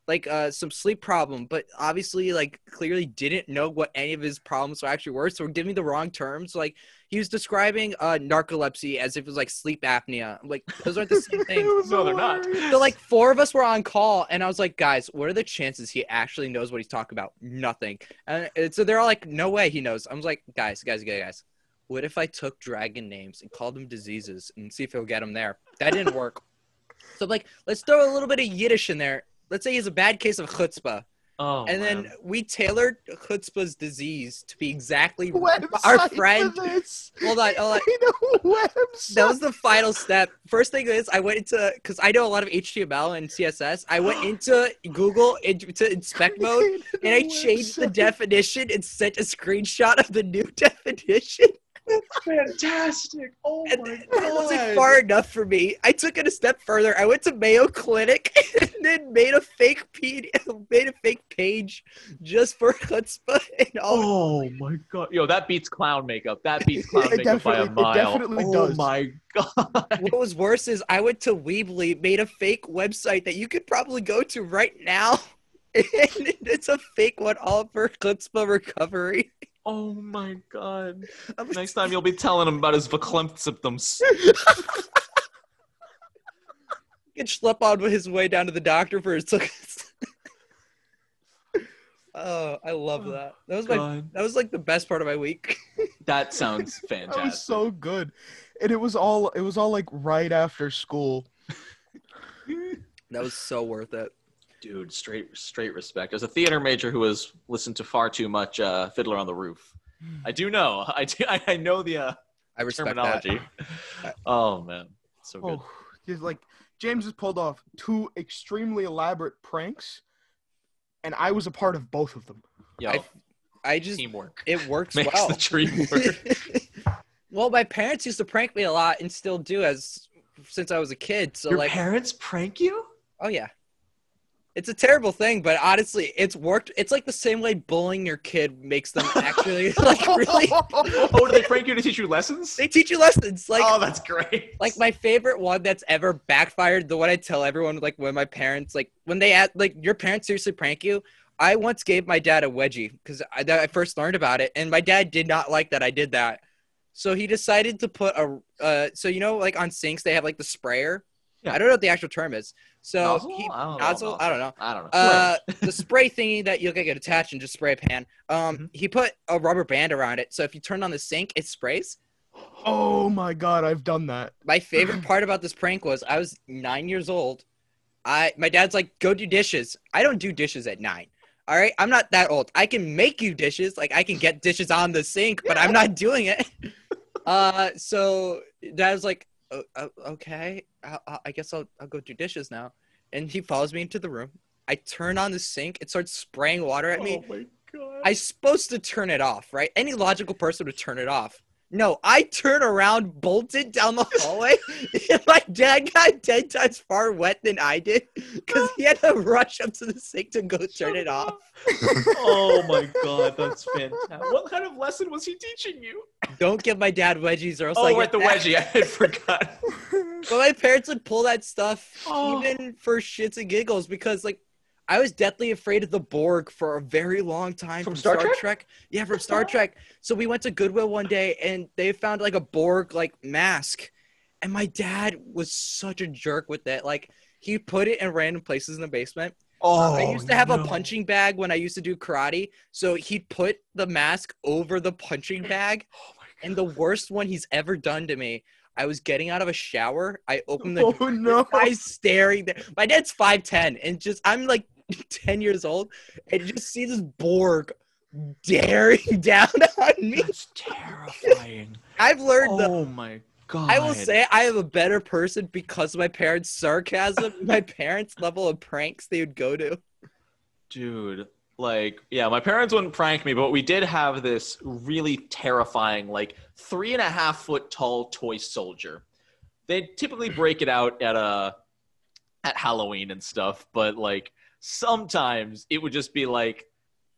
like uh, some sleep problem, but obviously like clearly didn't know what any of his problems were actually were. So we're giving the wrong terms. Like he was describing uh, narcolepsy as if it was like sleep apnea. I'm like, those aren't the same thing. No, they're not. So like four of us were on call and I was like, guys, what are the chances he actually knows what he's talking about? Nothing. And so they're all like, no way he knows. I was like, guys, guys, guys, guys. What if I took dragon names and called them diseases and see if he'll get them there? That didn't work. So like, let's throw a little bit of Yiddish in there. Let's say he's a bad case of chutzpah. Oh, and man. Then we tailored chutzpah's disease to be exactly our friend. Hold on, hold on. That was the final step. First thing is I went into, because I know a lot of H T M L and C S S, I went into Google into inspect mode and I changed the definition and sent a screenshot of the new definition. That's fantastic. Oh my and God. That wasn't far enough for me. I took it a step further. I went to Mayo Clinic and then made a fake P D F, made a fake page just for chutzpah and all. Oh my God. Yo, that beats clown makeup. That beats clown makeup by a mile. It definitely oh does. Oh my God. What was worse is I went to Weebly, made a fake website that you could probably go to right now. And it's a fake one all for chutzpah recovery. Oh my god. Next time you'll be telling him about his verklempt symptoms. Get schlep on his way down to the doctor for his tickets. Oh, I love that. That was my god. That was like the best part of my week. That sounds fantastic. That was so good. And it was all it was all like right after school. That was so worth it. Dude, straight straight respect. As a theater major who has listened to far too much uh, Fiddler on the Roof, I do know. I do, I, I know the uh, I respect terminology. That. Oh man, so good. Oh, he's like James has pulled off two extremely elaborate pranks, and I was a part of both of them. Yeah, I, I just teamwork. It works Makes well. Makes the dream work. Well, my parents used to prank me a lot, and still do as since I was a kid. So, your like, parents prank you? Oh yeah. It's a terrible thing, but honestly, it's worked. It's like the same way bullying your kid makes them actually, like, really. Oh, do they prank you to teach you lessons? They teach you lessons. Like, oh, that's great. Like, my favorite one that's ever backfired, the one I tell everyone, like, when my parents, like, when they, add, like, your parents seriously prank you. I once gave my dad a wedgie because I, I first learned about it, and my dad did not like that I did that. So he decided to put a, uh, so, you know, like, on sinks, they have, like, the sprayer. Yeah. I don't know what the actual term is. So nozzle? He, I don't nozzle? know. I don't know. I don't know. Uh, the spray thingy that you can attach and just spray a pan. Um, mm-hmm. He put a rubber band around it. So if you turn on the sink, it sprays. Oh my God. I've done that. My favorite part about this prank was I was nine years old. I, my dad's like, go do dishes. I don't do dishes at nine. All right. I'm not that old. I can make you dishes. Like I can get dishes on the sink, but I'm not doing it. Uh, so dad's like, oh, okay, I, I guess I'll, I'll go do dishes now. And he follows me into the room. I turn on the sink. It starts spraying water at me. Oh, my God. I'm supposed to turn it off, right? Any logical person would turn it off. No, I turn around, bolted down the hallway. And my dad got ten times far wet than I did because he had to rush up to the sink to go turn it off. Oh, my God. That's fantastic. What kind of lesson was he teaching you? Don't give my dad wedgies or else oh, I get Oh, the wedgie. I had forgotten. But my parents would pull that stuff oh. even for shits and giggles because, like, I was deathly afraid of the Borg for a very long time. From, from Star, Star Trek? Trek? Yeah, from Star Trek. So we went to Goodwill one day, and they found, like, a Borg, like, mask. And my dad was such a jerk with it. Like, he put it in random places in the basement. Oh, I used to have no. a punching bag when I used to do karate. So he'd put the mask over the punching bag. Oh my God. And the worst one he's ever done to me, I was getting out of a shower. I opened the door. Oh, no. I was staring there. My dad's five ten, and just, I'm, like, ten years old, and you just see this Borg daring down on me. That's terrifying. I've learned oh that. Oh my God. I will say I am a better person because of my parents' sarcasm, my parents' level of pranks they would go to. Dude, like, yeah, my parents wouldn't prank me, but we did have this really terrifying, like, three and a half foot tall toy soldier. They typically break it out at, uh, at Halloween and stuff, but, like, sometimes it would just be like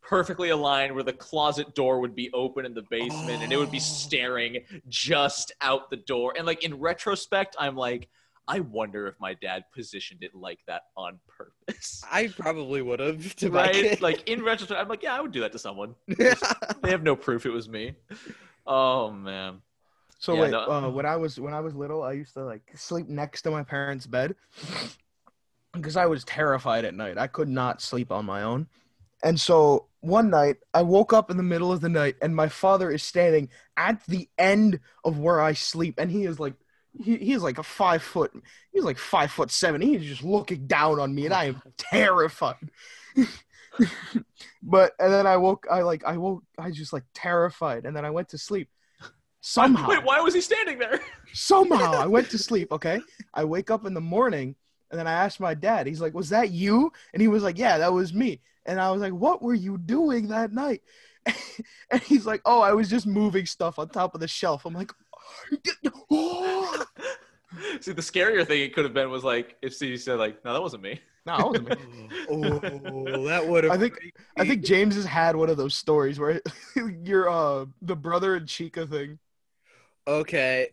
perfectly aligned where the closet door would be open in the basement oh. and it would be staring just out the door. And like in retrospect, I'm like, I wonder if my dad positioned it like that on purpose. I probably would have. To right? My kid. Like in retrospect, I'm like, yeah, I would do that to someone. Just, they have no proof it was me. Oh man. So yeah, wait, no, uh, when I was when I was little, I used to like sleep next to my parents' bed. Because I was terrified at night. I could not sleep on my own. And so one night, I woke up in the middle of the night, and my father is standing at the end of where I sleep. And he is like, he, he is like a five foot, he's like five foot seven. He is just looking down on me, and I am terrified. But, and then I woke, I like, I woke, I just like terrified. And then I went to sleep. Somehow. Wait, why was he standing there? Somehow. I went to sleep, okay? I wake up in the morning. And then I asked my dad, he's like, was that you? And he was like, yeah, that was me. And I was like, what were you doing that night? And he's like, oh, I was just moving stuff on top of the shelf. I'm like, oh. See, the scarier thing it could have been was like, if Steve said like, no, that wasn't me. No, that wasn't me. Oh, that would have. I think, I think James has had one of those stories where you're uh, the brother and Chica thing. Okay.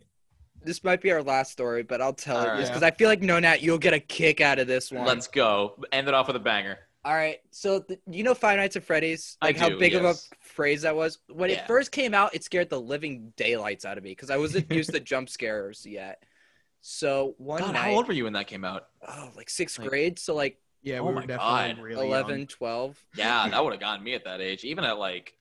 This might be our last story, but I'll tell it because right. I feel like, no, Nat, you'll get a kick out of this one. Let's go. End it off with a banger. All right, so the, you know Five Nights at Freddy's? Like I do, how big yes. of a phrase that was? When yeah. it first came out, it scared the living daylights out of me because I wasn't used to jump scares yet. So one God, night, how old were you when that came out? Oh, like sixth like, grade. So like yeah, we oh were definitely God. really eleven, young. twelve. Yeah, that would have gotten me at that age. Even at like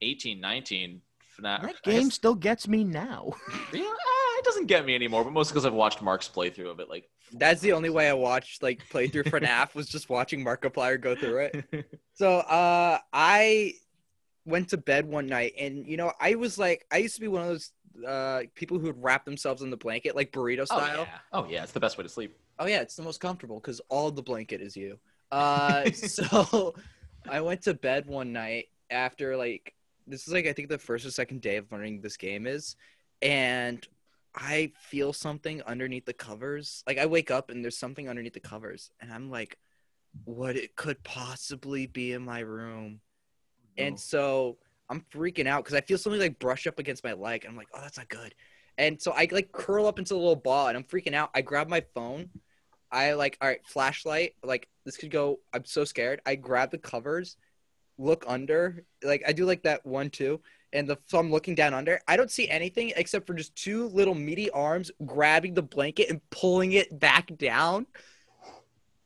eighteen, nineteen. Nah, that game guess, still gets me now. Yeah, it doesn't get me anymore, but mostly because I've watched Mark's playthrough of it. Like that's the only way I watched like playthrough for F NAF was just watching Markiplier go through it. So uh, I went to bed one night, and you know I was like, I used to be one of those uh, people who would wrap themselves in the blanket like burrito style. Oh yeah, oh, yeah. It's the best way to sleep. Oh yeah, it's the most comfortable because all the blanket is you. Uh, so I went to bed one night after like. This is like I think the first or second day of learning this game is, and I feel something underneath the covers. Like I wake up and there's something underneath the covers, and I'm like, what it could possibly be in my room. No. And so I'm freaking out because I feel something like brush up against my leg. And I'm like, oh, that's not good. And so I like curl up into a little ball, and I'm freaking out. I grab my phone. I like, all right, flashlight. Like this could go. I'm so scared. I grab the covers. Look under, like I do like that one two, and the so I'm looking down under. I don't see anything except for just two little meaty arms grabbing the blanket and pulling it back down.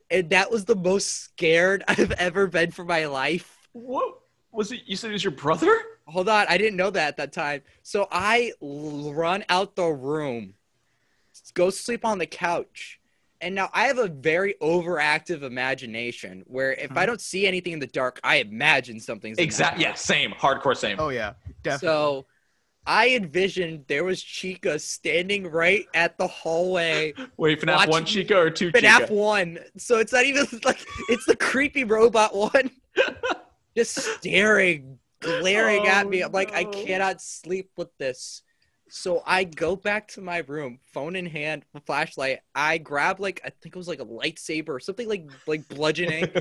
And that was the most scared I've ever been for my life. What was it? You said it was your brother? Hold on, I didn't know that at that time. So I run out the room, go sleep on the couch. And now I have a very overactive imagination where if I don't see anything in the dark, I imagine something's exactly. Yeah, same. Hardcore same. Oh, yeah. Definitely. So I envisioned there was Chica standing right at the hallway. Wait, F NAF one Chica or two Chica? F NAF one. So it's not even like it's the creepy robot one. Just staring, glaring oh, at me. I'm like, no. I cannot sleep with this. So I go back to my room, phone in hand, flashlight. I grab like, I think it was like a lightsaber or something like, like bludgeoning.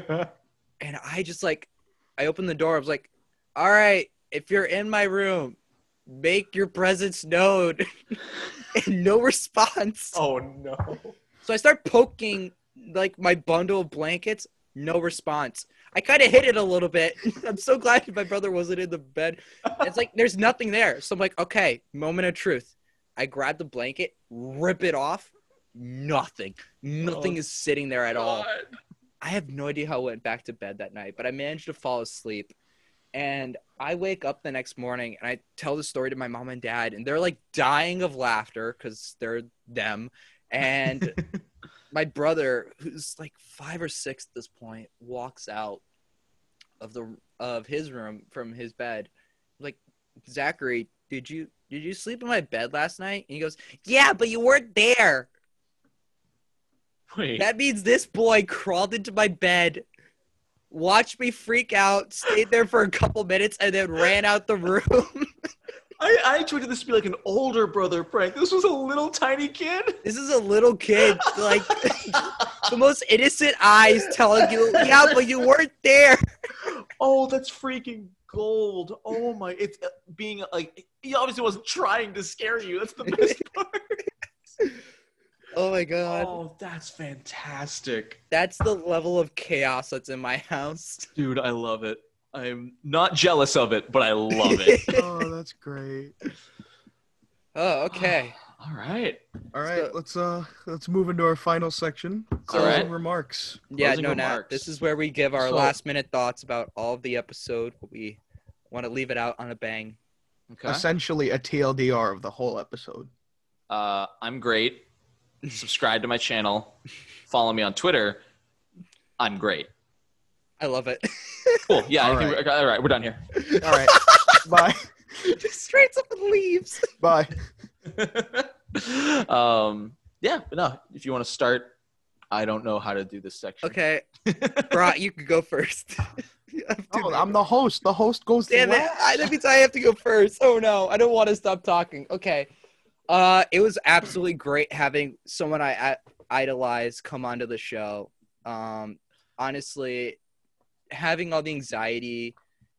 And I just like, I opened the door. I was like, all right, if you're in my room, make your presence known. And no response. Oh no. So I start poking like my bundle of blankets. No response. I kind of hit it a little bit. I'm so glad my brother wasn't in the bed. It's like, there's nothing there. So I'm like, okay, moment of truth. I grab the blanket, rip it off. Nothing. Nothing oh, is sitting there at God. all. I have no idea how I went back to bed that night, but I managed to fall asleep. And I wake up the next morning and I tell the story to my mom and dad, and they're like dying of laughter because they're them. And my brother, who's like five or six at this point, walks out of the of his room from his bed. I'm like, Zachary, did you did you sleep in my bed last night? And he goes, yeah, but you weren't there. Wait. That means this boy crawled into my bed, watched me freak out, stayed there for a couple minutes, and then ran out the room. I, I expected this to be like an older brother prank. This was a little tiny kid. This is a little kid. Like, the most innocent eyes telling you, yeah, but you weren't there. Oh, that's freaking gold. Oh, my. It's being like, he obviously wasn't trying to scare you. That's the best part. Oh, my God. Oh, that's fantastic. That's the level of chaos that's in my house. Dude, I love it. I'm not jealous of it, but I love it. Oh, that's great. Oh, okay. All right. All right. So, let's uh, let's move into our final section. Closing right. remarks. Yeah, Closing no, remarks. Nat, this is where we give our so, last minute thoughts about all of the episode. We want to leave it out on a bang. Okay. Essentially, a T L D R of the whole episode. Uh, I'm great. Subscribe to my channel. Follow me on Twitter. I'm great. I love it. Cool. Yeah. All, I right. Think we're, all right. We're done here. All right. Bye. Just straight up and leaves. Bye. um. Yeah. But no. If you want to start, I don't know how to do this section. Okay. Brott, you can go first. Oh, I'm the host. The host goes. Damn it! I, that means I have to go first. Oh no! I don't want to stop talking. Okay. Uh, it was absolutely great having someone I, I idolize come onto the show. Um, honestly. Having all the anxiety,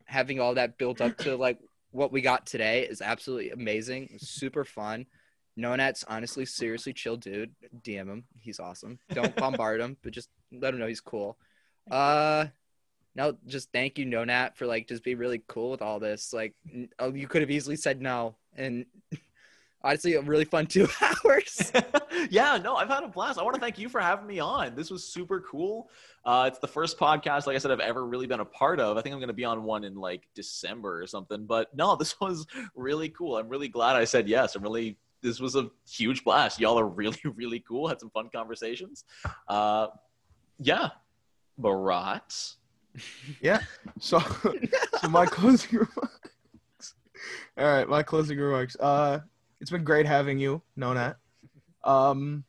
having all that built up to like what we got today is absolutely amazing. Super fun. Nonat's honestly, seriously chill dude. D M him. He's awesome. Don't bombard him, but just let him know he's cool. Uh, no, just thank you, Nonat, for like just be really cool with all this. Like, you could have easily said no, and honestly, a really fun two hours. Yeah, no, I've had a blast. I want to thank you for having me on. This was super cool. Uh, it's the first podcast, like I said, I've ever really been a part of. I think I'm going to be on one in like December or something. But no, this was really cool. I'm really glad I said yes. I'm really, this was a huge blast. Y'all are really, really cool. Had some fun conversations. Uh, yeah. Bharat. Yeah. So, so my closing remarks. All right, my closing remarks. Uh, It's been great having you, Nonat. Um,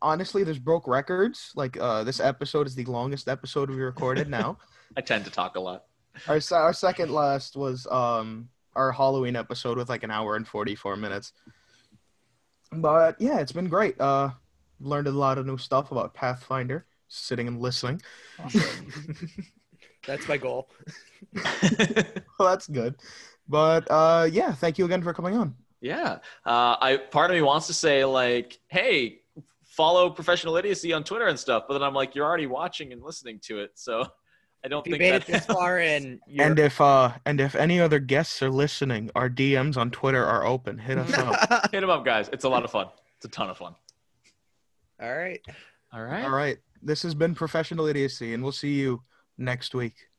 honestly, this broke records. Like, uh, this episode is the longest episode we recorded now. I tend to talk a lot. Our, our second last was um, our Halloween episode with like an hour and forty-four minutes. But yeah, it's been great. Uh, learned a lot of new stuff about Pathfinder, sitting and listening. Awesome. That's my goal. Well, that's good. But uh, yeah, thank you again for coming on. Yeah. Uh, I, part of me wants to say like, hey, follow Professional Idiocy on Twitter and stuff. But then I'm like, you're already watching and listening to it. So I don't think that's this far in. And if, uh, and if any other guests are listening, our D Ms on Twitter are open. Hit us up. Hit them up, guys. It's a lot of fun. It's a ton of fun. All right. All right. All right. This has been Professional Idiocy, and we'll see you next week.